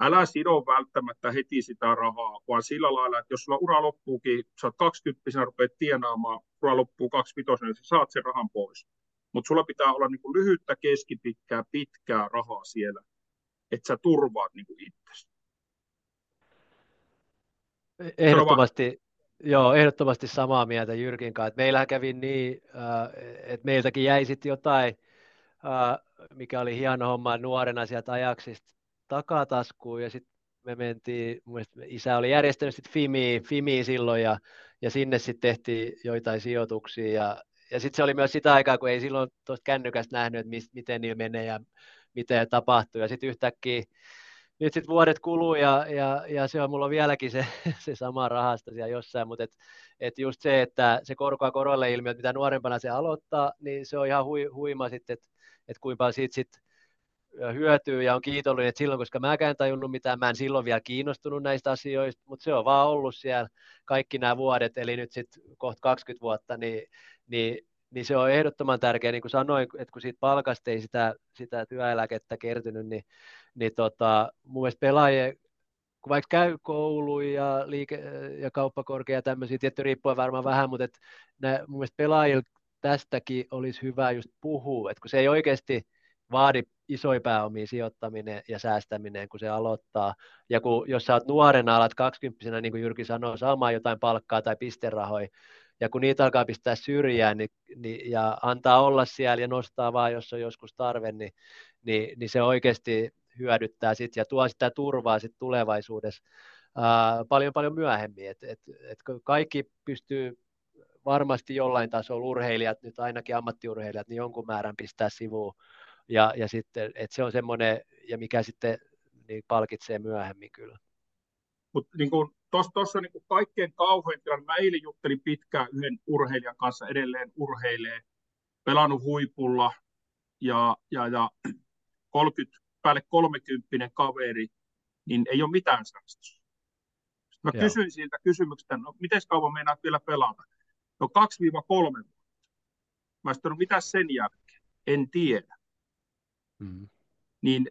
Älä sido välttämättä heti sitä rahaa, vaan sillä lailla, että jos sulla ura loppuukin, sä oot 20-vuotiaana, rupeat tienaamaan, ura loppuu 25-vuotiaana, niin sä saat sen rahan pois. Mutta sulla pitää olla niinku lyhyttä, keskipitkää, pitkää rahaa siellä, että sä turvaat niinku itsesi. Ehdottomasti samaa mieltä Jyrkin kanssa. Meillähän kävi niin, että meiltäkin jäi sitten jotain, mikä oli hieno homma nuorena sieltä Ajaxista takataskuun, ja sitten me mentiin, isä oli järjestänyt sitten Fimiin silloin, ja sinne sitten tehtiin joitain sijoituksia, ja sitten se oli myös sitä aikaa, kun ei silloin tuosta kännykästä nähnyt, että miten niillä menee ja miten tapahtuu, ja sitten yhtäkkiä nyt sitten vuodet kuluu, ja se on mulla vieläkin se sama rahasta siellä jossain, mutta et just se, että se korkoa korolle ilmiö, että mitä nuorempana se aloittaa, niin se on ihan huima sitten, että kuinka siitä sitten hyötyy, ja on kiitollinen, että silloin, koska mäkään en tajunnut mitään, mä en silloin vielä kiinnostunut näistä asioista, mutta se on vaan ollut siellä kaikki nämä vuodet, eli nyt sitten kohta 20 vuotta, niin se on ehdottoman tärkeä, niin kuin sanoin, että kun siitä palkasta ei sitä työeläkettä kertynyt, niin mun mielestä pelaajien, kun vaikka käy kouluun ja kauppakorkeja ja tämmöisiä, tietty riippuen varmaan vähän, mutta mun mielestä pelaajilla tästäkin olisi hyvä just puhua, että kun se ei oikeasti vaadi isoja pääomia sijoittaminen ja säästäminen, kun se aloittaa. Ja kun, jos sä oot nuorena, alat 20-vuotiaana, niin kuin Jyrki sanoi, saamaan jotain palkkaa tai pisterahoja, ja kun niitä alkaa pistää syrjään ja antaa olla siellä ja nostaa vaan, jos on joskus tarve, niin se oikeasti hyödyttää sit ja tuo sitä turvaa sit tulevaisuudessa paljon myöhemmin. Et kaikki pystyy varmasti jollain tasolla, urheilijat, nyt ainakin ammattiurheilijat, niin jonkun määrän pistää sivuun. Ja sitten, että se on semmoinen, ja mikä sitten niin palkitsee myöhemmin kyllä. Mutta niin tuossa niin kaikkein kauhean tilanne, mä eilen juttelin pitkään yhden urheilijan kanssa, edelleen urheilee, pelannut huipulla ja 30 kaveri, niin ei ole mitään säästöä. Mä kysyin siltä kysymyksestä, no miten kauan meinaat vielä pelata? No 2-3 vuotta. Mä sanoin, mitä sen jälkeen? En tiedä. Mm-hmm. Niin,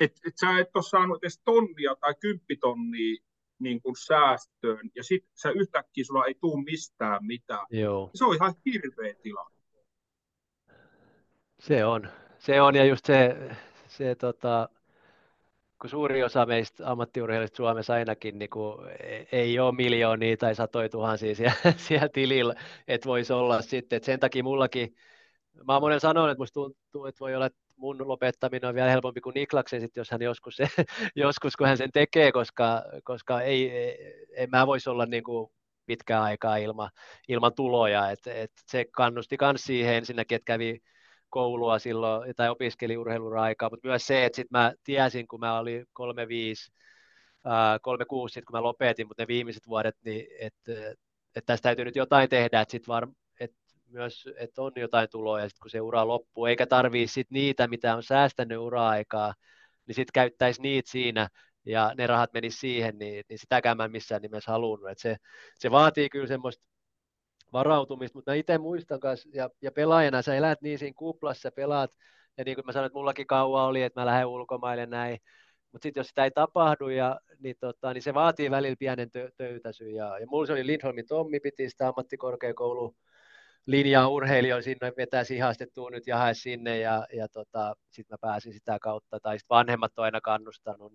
et sä et ole saanut edes tonnia tai 10 000 € niin kuin säästöön, ja sit sä yhtäkkiä sulla ei tule mistään mitään. Joo. Se on ihan hirveä tilanne. Se on, ja just se kun suuri osa meistä ammattiurheilijoista Suomessa ainakin niin kuin ei ole miljoonia tai 100 000 siellä tilillä, että voisi olla sitten, että sen takia mullakin, mä oon monen sanonut, että musta tuntuu, että voi olla, että mun lopettaminen on vielä helpompi kuin Niklaksen, sit jos hän joskus kun hän sen tekee, koska ei mä voisi olla niin kuin pitkään aikaa ilman tuloja. Et se kannusti myös siihen ensinnäkin, että kävi koulua silloin tai opiskeli urheiluaikaa, mutta myös se, että sit mä tiesin, kun mä olin 3-5, 3-6 sit kun mä lopetin, mutta ne viimeiset vuodet, niin että tästä täytyy nyt jotain tehdä, että sit myös, että on jotain tuloa ja sitten kun se ura loppuu, eikä tarvitse sit niitä, mitä on säästänyt ura-aikaa, niin sitten käyttäisi niitä siinä ja ne rahat menisi siihen, niin sitäkään mä en missään nimessä halunnut. Et se vaatii kyllä semmoista varautumista, mutta mä itse muistan kanssa, ja pelaajana sä elät niin siinä kuplassa, pelaat, ja niin kuin mä sanoin, että mullakin kauan oli, että mä lähden ulkomaille näin, mutta sitten jos sitä ei tapahdu, niin se vaatii välillä pienen töytäsyn, ja mulla se oli Lindholmin Tommi, piti sitä ammattikorkeakoulua, linjaa urheilijoita sinne, vetäisi ihastettua nyt ja hae sinne, ja sitten mä pääsin sitä kautta, tai sitten vanhemmat on aina kannustanut,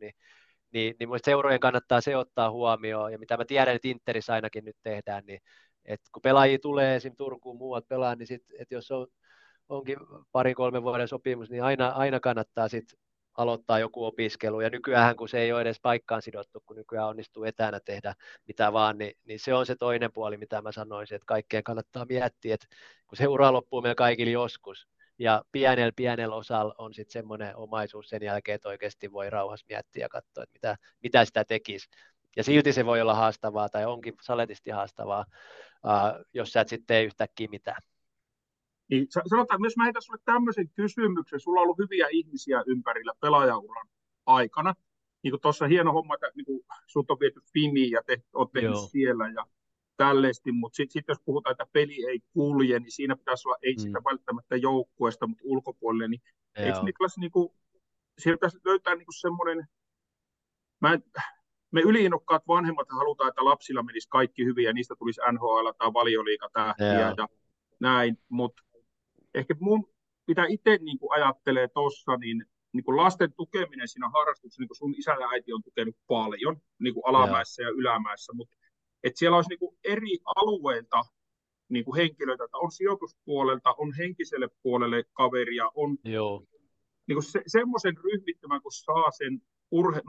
niin muista seurojen kannattaa se ottaa huomioon, ja mitä mä tiedän, että Interissä ainakin nyt tehdään, niin että kun pelaajia tulee esimerkiksi Turkuun muualta pelaa, niin sitten, että jos onkin 2-3 vuoden sopimus, niin aina kannattaa sitten aloittaa joku opiskelu, ja nykyään kun se ei ole edes paikkaan sidottu, kun nykyään onnistuu etänä tehdä mitä vaan, niin se on se toinen puoli, mitä mä sanoisin, että kaikkeen kannattaa miettiä, että kun se ura loppuu meillä kaikilla joskus, ja pienellä osalla on sitten semmoinen omaisuus sen jälkeen, että oikeasti voi rauhassa miettiä ja katsoa, että mitä sitä tekisi, ja silti se voi olla haastavaa, tai onkin saletisti haastavaa, jos sä et sitten tee yhtäkkiä mitään. Niin sanotaan, jos mä heitän sulle tämmöisen kysymyksen, sulla on ollut hyviä ihmisiä ympärillä pelaajauran aikana, niin kuin tuossa hieno homma, että niin sut on viety Fimiin ja oot tehnyt siellä ja tällaisesti, mutta sitten jos puhutaan, että peli ei kulje, niin siinä pitäisi olla, ei sitä välttämättä joukkueesta, mutta ulkopuolelle, niin eikö Niklas, niin kuin, siellä pitäisi löytää niin semmoinen, me yliinnokkaat vanhemmat halutaan, että lapsilla menisi kaikki hyvin ja niistä tulisi NHL tai valioliigatähtiä ja näin, mutta ehkä mun pitää itse niin ajattelee tuossa, niin lasten tukeminen siinä harrastuksessa, niin sun isä ja äiti on tukenut paljon niin alamäessä ja ylämäessä, mutta että siellä olisi niin eri alueilta niin henkilöitä, että on sijoituspuolelta, on henkiselle puolelle kaveria, on niin semmoisen ryhmittymän, kun saa sen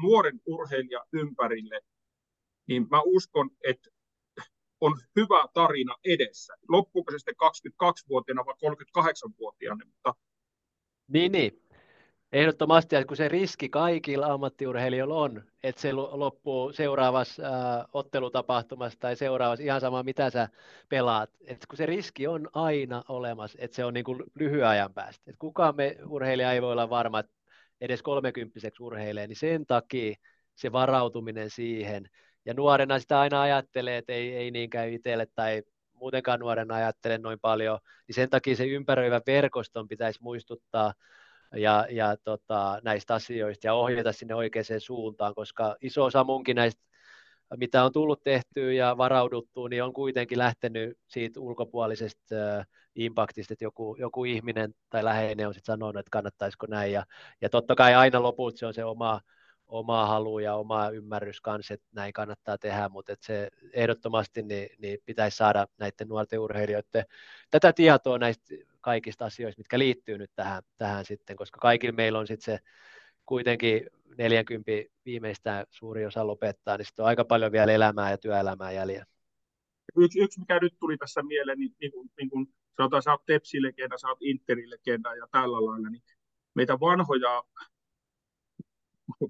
nuoren urheilija ympärille, niin mä uskon, että on hyvä tarina edessä. Loppuuko se sitten 22-vuotiaana vai 38-vuotiaana? Mutta... Niin. Ehdottomasti, että kun se riski kaikilla ammattiurheilijoilla on, että se loppuu seuraavassa ottelutapahtumassa tai seuraavassa, ihan sama mitä sä pelaat, että kun se riski on aina olemassa, että se on niin kuin lyhyen ajan päästä. Että kukaan me urheilija ei voi olla varma, että edes 30-vuotiaaksi urheilee, niin sen takia se varautuminen siihen. Ja nuorena sitä aina ajattelee, että ei niinkään itselle tai muutenkaan nuorena ajattele noin paljon, niin sen takia se ympäröivän verkoston pitäisi muistuttaa ja näistä asioista ja ohjata sinne oikeaan suuntaan, koska iso osa munkin näistä, mitä on tullut tehtyä ja varauduttua, niin on kuitenkin lähtenyt siitä ulkopuolisesta impactista, että joku ihminen tai läheinen on sitten sanonut, että kannattaisiko näin. Ja totta kai aina loput se on se oma halu ja oma ymmärrys kanssa, että näin kannattaa tehdä, mutta että se ehdottomasti niin pitäisi saada näiden nuorten urheilijoiden tätä tietoa näistä kaikista asioista, mitkä liittyy nyt tähän sitten, koska kaikilla meillä on sitten se kuitenkin 40 viimeistään suuri osa lopettaa, niin sitten on aika paljon vielä elämää ja työelämää jäljellä. Yksi mikä nyt tuli tässä mieleen, niin kuin sanotaan, sä oot Tepsi-legenda, sä oot Interi-legenda ja tällä lailla, niin meitä vanhoja,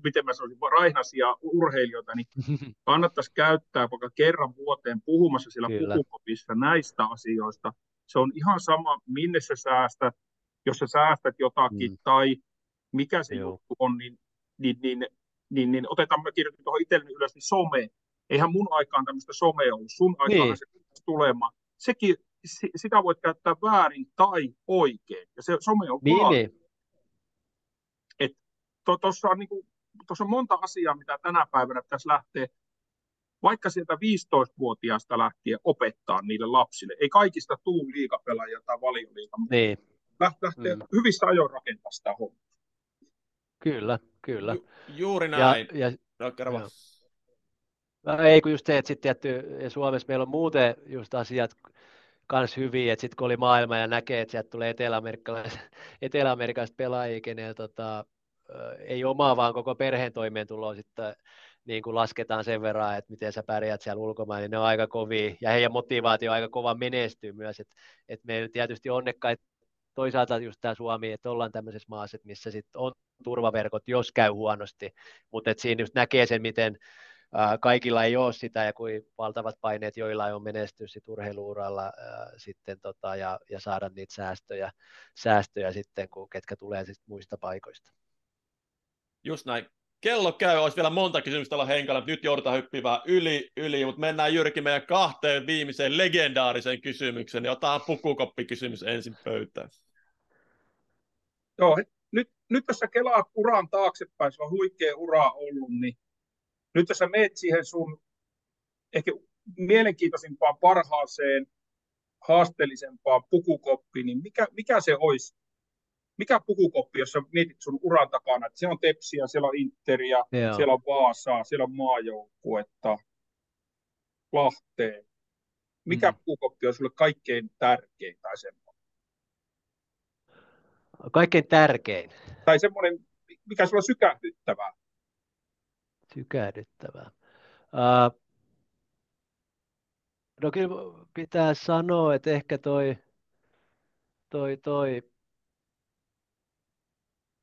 miten mä sanoisin, raihnaisia urheilijoita, niin kannattaisi käyttää vaikka kerran vuoteen puhumassa siellä pukukopissa näistä asioista. Se on ihan sama, minne sä säästät, jos sä säästät jotakin tai mikä se juttu on, niin otetaan, mä kirjoitin tuohon itselleni ylös, niin some. Eihän mun aikaan tämmöistä somea ollut, sun aikaan se tulemaan. Sekin, sitä voit käyttää väärin tai oikein, ja se some on vaatii. Tuossa on monta asiaa, mitä tänä päivänä pitäisi lähteä, vaikka sieltä 15-vuotiaasta lähtien opettaa niille lapsille. Ei kaikista tule liigapelaajia tai valioliigaa, mutta lähtee hyvissä ajoin rakentamaan sitä hommaa. Kyllä. Juuri näin. Ei kun just se, että sitten tietty, Suomessa meillä on muuten just asiat kans hyviä, että sitten kun oli maailma ja näkee, että sieltä tulee etelä-amerikkalaiset pelaajia, kenellä ei omaa, vaan koko perheen toimeentuloa sitten niin kuin lasketaan sen verran, että miten sä pärjät siellä ulkomailla, niin ne on aika kovia ja heidän motivaatio aika kova menestyy myös, että meillä tietysti onnekkaita toisaalta just tämä Suomi, että ollaan tämmöisessä maassa, että missä sitten on turvaverkot, jos käy huonosti, mutta että siinä just näkee sen, miten kaikilla ei ole sitä ja kuin valtavat paineet, joilla on menestyä urheilu-uralla sitten ja saada niitä säästöjä sitten, kun ketkä tulee sitten muista paikoista. Just näin. Kello käy, olisi vielä monta kysymystä tällä henkilöllä, mutta nyt joudutaan hyppivää yli, mutta mennään Jyrki meidän kahteen viimeiseen legendaariseen kysymykseen, ja otetaan pukukoppikysymys ensin pöytään. Joo, nyt jos sä kelaat uran taaksepäin, sulla on huikea ura ollut, niin nyt jos sä meet siihen sun ehkä mielenkiintoisimpaan, parhaaseen, haasteellisempaan pukukoppiin, niin mikä se olisi? Mikä pukukoppi, jos sä mietit sun uran takana, että siellä on Tepsiä, siellä on Interiä, siellä on Vaasaa, siellä on maajoukkuetta, Lahteen. Mikä pukukoppi on sulle kaikkein tärkein tai semmoinen? Kaikkein tärkein? Tai semmoinen, mikä sulla on sykähdyttävää? Sykähdyttävää. No kyllä pitää sanoa, että ehkä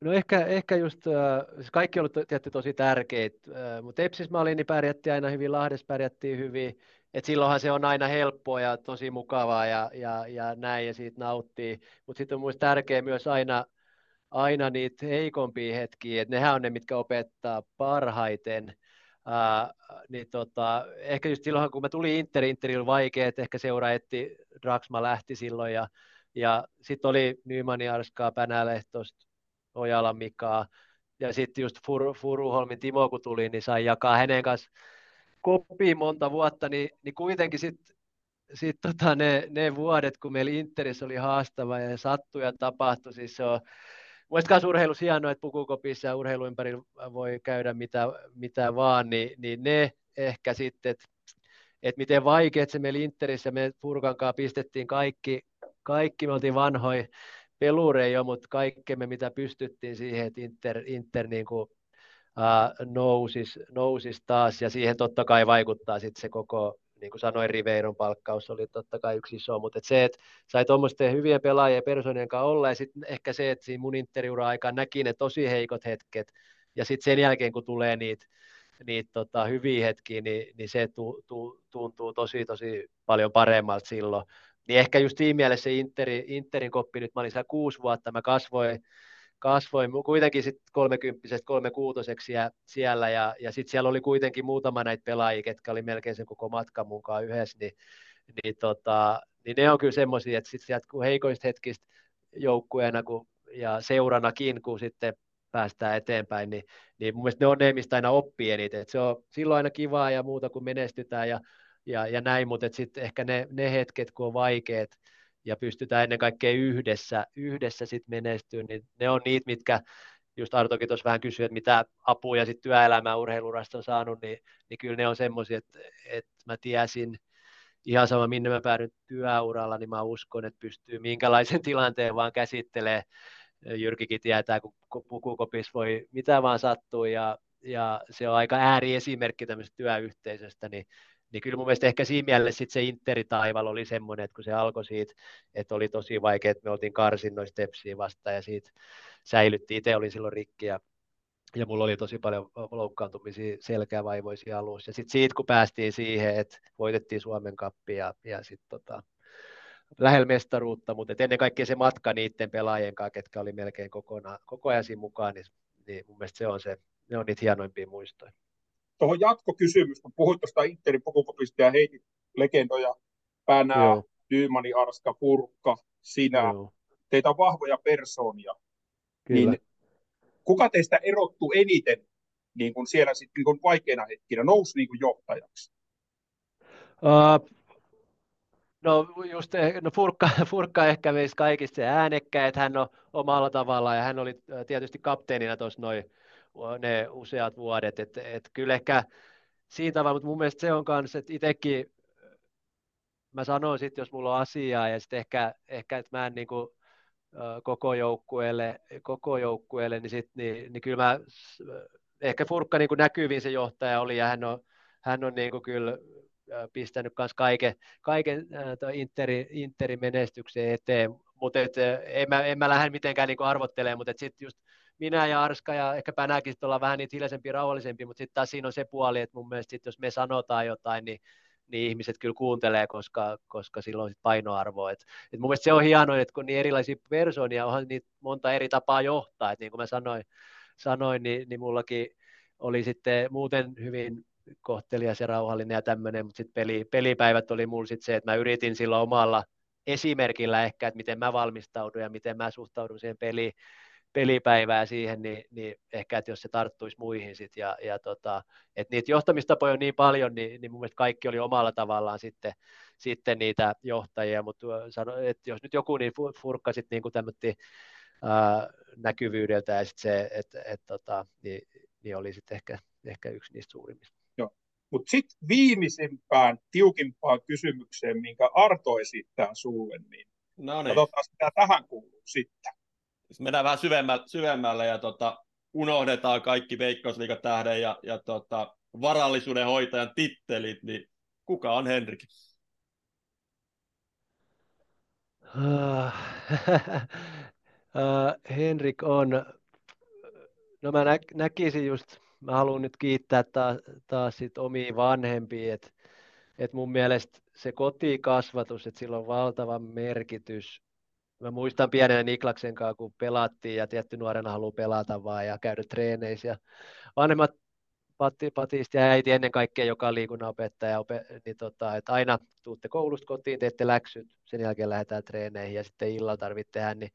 No ehkä just kaikki on ollut tietysti tosi tärkeitä, mutta Tepsissä mä olin, niin pärjättiin aina hyvin, Lahdessa pärjättiin hyvin, että silloinhan se on aina helppoa ja tosi mukavaa ja näin ja siitä nauttii, mutta sitten on muista tärkeää myös aina niitä heikompia hetkiä, että nehän on ne, mitkä opettaa parhaiten. Ehkä just silloin, kun mä tulin Interillä oli vaikea, että ehkä seura etti, Draxma lähti silloin ja sitten oli Nymanin Arskaa, Pänälehtosta, Ojalan Mikaa ja sitten just Furuholmin Timo, kun tuli, niin sai jakaa hänen kanssa koppia monta vuotta, niin kuitenkin sitten ne vuodet, kun meillä Interissä oli haastava ja sattui ja tapahtui, siis se on muistakaa urheilussa hienoa, että pukukopissa ja urheiluympärillä voi käydä mitä vaan, niin ne ehkä sitten, että miten vaikeat se meillä Interissä, me Purkankaa pistettiin kaikki me oltiin vanhoja pelureja jo, mutta kaikkemme mitä pystyttiin siihen, että Inter niin kuin nousis taas, ja siihen totta kai vaikuttaa sitten se koko, niin kuin sanoin, Riveiron palkkaus oli totta kai yksi iso, mutta et se, että sai tuommoisten hyvien pelaajien ja persoonien kanssa olla, ja sitten ehkä se, että siinä mun Inter-uran aikaan näki ne tosi heikot hetket, ja sitten sen jälkeen, kun tulee niitä hyviä hetkiä, niin se tuntuu tosi, tosi paljon paremmalta silloin. Niin ehkä just siinä mielessä se Interin koppi, nyt mä olin siellä 6 vuotta, mä kasvoin kuitenkin sitten 30-stä 36-seksi siellä ja sitten siellä oli kuitenkin muutama näitä pelaajia, ketkä oli melkein sen koko matkan mukaan yhdessä, niin ne on kyllä semmoisia, että sitten sieltä kun heikoista hetkistä joukkueena ja seuranakin, kun sitten päästään eteenpäin, niin mun mielestä ne on ne, mistä aina oppii eniten, että se on silloin aina kivaa ja muuta, kun menestytään ja näin, mutta sitten ehkä ne hetket, kun on vaikeat, ja pystytään ennen kaikkea yhdessä sitten menestyä, niin ne on niitä, mitkä just Artokin tuossa vähän kysyi, että mitä apuja sitten työelämään urheilurasta on saanut, niin kyllä ne on semmoisia, että mä tiesin ihan sama, minne mä päädyn työuralla, niin mä uskon, että pystyy minkälaisen tilanteen vaan käsittelee. Jyrkikin tietää, kun pukukopissa voi mitä vaan sattua ja se on aika ääriesimerkki tämmöisestä työyhteisöstä, niin kyllä mun mielestä ehkä siinä mielessä sit se Interitaival oli semmoinen, että kun se alkoi siitä, että oli tosi vaikea, että me oltiin karsinnoissa Tepsiä vastaan ja siitä säilyttiin. Itse olin silloin rikki ja mulla oli tosi paljon loukkaantumisia, selkävaivoisia alussa. Ja sitten siitä, kun päästiin siihen, että voitettiin Suomen Cupin ja sitten lähellä mestaruutta, mutta ennen kaikkea se matka niiden pelaajien kanssa, ketkä oli melkein koko ajan siinä mukaan, niin mun mielestä ne on niitä hienoimpia muistoja. Tuohon jatkokysymys, kun puhuit tuosta Interin pukukopista ja heitit legendoja, Pänää, Dymani, Arska, Purkka, sinä, teitä on vahvoja persoonia. Kyllä. Niin kuka teistä erottuu eniten niin kun siellä sit, niin kun vaikeina hetkinä, nousi niin kun johtajaksi? Furkka ehkä meistä kaikista äänekkä, että hän on omalla tavallaan ja hän oli tietysti kapteenina tuossa noin ne useat vuodet, että kyllä ehkä siinä tavalla, mutta mun mielestä se on kanssa, että itsekin mä sanon sitten, jos mulla on asiaa, ja sitten ehkä että mä en niin kuin koko joukkueelle niin kyllä mä, ehkä Furkka niin kuin näkyvin se johtaja oli, ja hän on niin kuin kyllä pistänyt myös kaiken Interin menestykseen eteen, mutta en mä lähde mitenkään niin kuin arvottelemaan, mutta sitten just minä ja Arska ja ehkä Pänäkin ollaan vähän niitä hiljaisempi, rauhallisempi, mutta sitten taas siinä on se puoli, että mun mielestä sit, jos me sanotaan jotain, niin ihmiset kyllä kuuntelee, koska sillä on sit painoarvoa. Et mun mielestä se on hienoa, että kun niin erilaisia persoonia, onhan niitä monta eri tapaa johtaa. Et niin kuin mä sanoin niin mullakin oli sitten muuten hyvin kohtelias ja rauhallinen ja tämmöinen, mutta sitten pelipäivät oli mulla sitten se, että mä yritin silloin omalla esimerkillä ehkä, että miten mä valmistaudun ja miten mä suhtaudun siihen pelipäivää siihen, niin ehkä, että jos se tarttuisi muihin sitten, että niitä johtamistapoja on niin paljon, niin mun mielestä kaikki oli omalla tavallaan sitten niitä johtajia, mutta että jos nyt joku, niin Furkka sitten niin tämmötti näkyvyydeltä, ja sitten se, niin oli sitten ehkä yksi niistä suurimmista. Joo, mutta sitten viimeisimpään, tiukimpaan kysymykseen, minkä Arto esittää sulle, niin katsotaan sitä tähän kuuluu sitten. Mennään vähän syvemmälle ja unohdetaan kaikki Veikkausliigatähden ja varallisuuden hoitajan tittelit, niin kuka on Henrik? Henrik on No mä näkisin just, mä haluan nyt kiittää taas sit omia vanhempia, että mun mielestä se kotikasvatus, että sillä on valtava merkitys. Mä muistan pienenä Niklaksen kanssa, kun pelattiin ja tietty nuorena haluaa pelata vaan ja käydä treeneissä. Ja vanhemmat patisti ja äiti ennen kaikkea, joka on liikunnanopettaja, niin että aina tuutte koulusta kotiin, teette läksyt, sen jälkeen lähdetään treeneihin ja sitten illalla tarvitsee tehdä.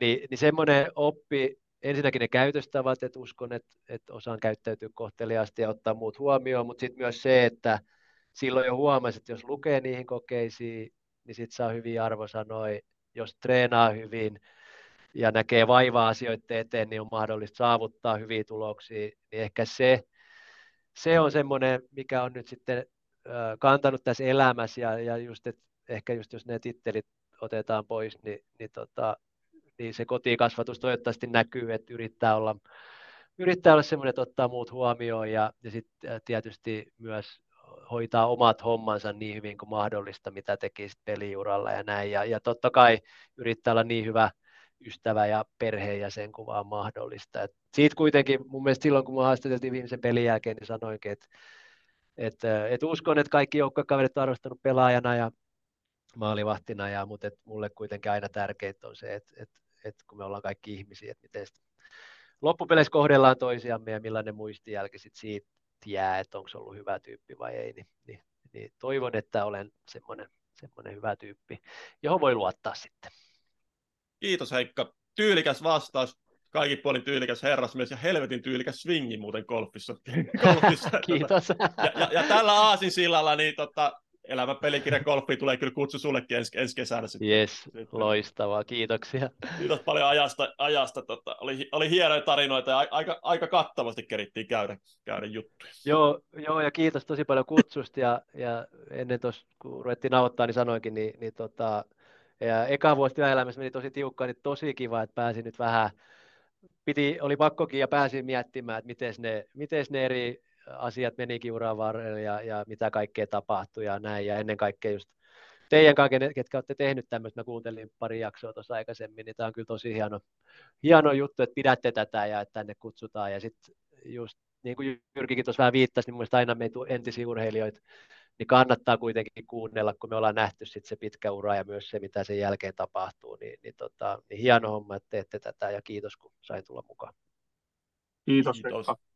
Niin semmoinen oppi, ensinnäkin ne käytöstavat, että uskon, että osaan käyttäytyä kohteliaasti ja ottaa muut huomioon, mutta sitten myös se, että silloin jo huomasi, että jos lukee niihin kokeisiin, niin sitten saa hyviä arvosanoja. Jos treenaa hyvin ja näkee vaivaa asioiden eteen, niin on mahdollista saavuttaa hyviä tuloksia. Niin ehkä se on semmoinen, mikä on nyt sitten kantanut tässä elämässä. Ja just, että ehkä just jos ne tittelit otetaan pois, niin se kotikasvatus toivottavasti näkyy, että yrittää olla semmoinen, että ottaa muut huomioon ja sitten tietysti myös hoitaa omat hommansa niin hyvin kuin mahdollista, mitä teki sitten peliuralla ja näin. Ja totta kai yrittää olla niin hyvä ystävä ja perheenjäsen kuin vaan mahdollista. Et siitä kuitenkin mun mielestä silloin, kun mä haastateltiin viimeisen pelin jälkeen, niin sanoinkin, että uskon, että kaikki joukkuekaverit on arvostanut pelaajana ja maalivahtina, mutta mulle kuitenkin aina tärkeintä on se, että kun me ollaan kaikki ihmisiä, että miten loppupeleissä kohdellaan toisiamme ja millainen muistijälki sitten siitä jää, että onko se ollut hyvä tyyppi vai ei, niin toivon, että olen semmoinen hyvä tyyppi, johon voi luottaa sitten. Kiitos Heikka. Tyylikäs vastaus. Kaikin puolin tyylikäs herrasmies ja helvetin tyylikäs swingi muuten golfissa. Kiitos. Ja tällä aasinsillalla niin Elämä pelikirja golfi tulee kyllä kutsu sullekin ensi kesänä sitten. Yes, loistavaa, kiitoksia. Kiitos paljon ajasta. Oli hienoja tarinoita ja aika kattavasti kerittiin käydä juttuja. Joo, ja kiitos tosi paljon kutsusta ja ennen tuossa, kun ruvettiin nauhoittaa, niin sanoinkin, ja eka vuosi työelämässä meni tosi tiukkaan, niin tosi kiva, että pääsin nyt vähän, oli pakkokin ja pääsin miettimään, että miten ne eri asiat menikin uran varrella ja mitä kaikkea tapahtui ja näin. Ja ennen kaikkea just teidän kaiken, ketkä olette tehnyt tämmöistä, mä kuuntelin pari jaksoa tuossa aikaisemmin, niin tämä on kyllä tosi hieno juttu, että pidätte tätä ja että tänne kutsutaan. Ja sitten just niin kuin Jyrkikin tuossa vähän viittasi, niin mun mielestä aina meitä entisiä urheilijoita, niin kannattaa kuitenkin kuunnella, kun me ollaan nähty sitten se pitkä ura ja myös se, mitä sen jälkeen tapahtuu. Niin hieno homma, että teette tätä ja kiitos, kun sain tulla mukaan. Kiitos.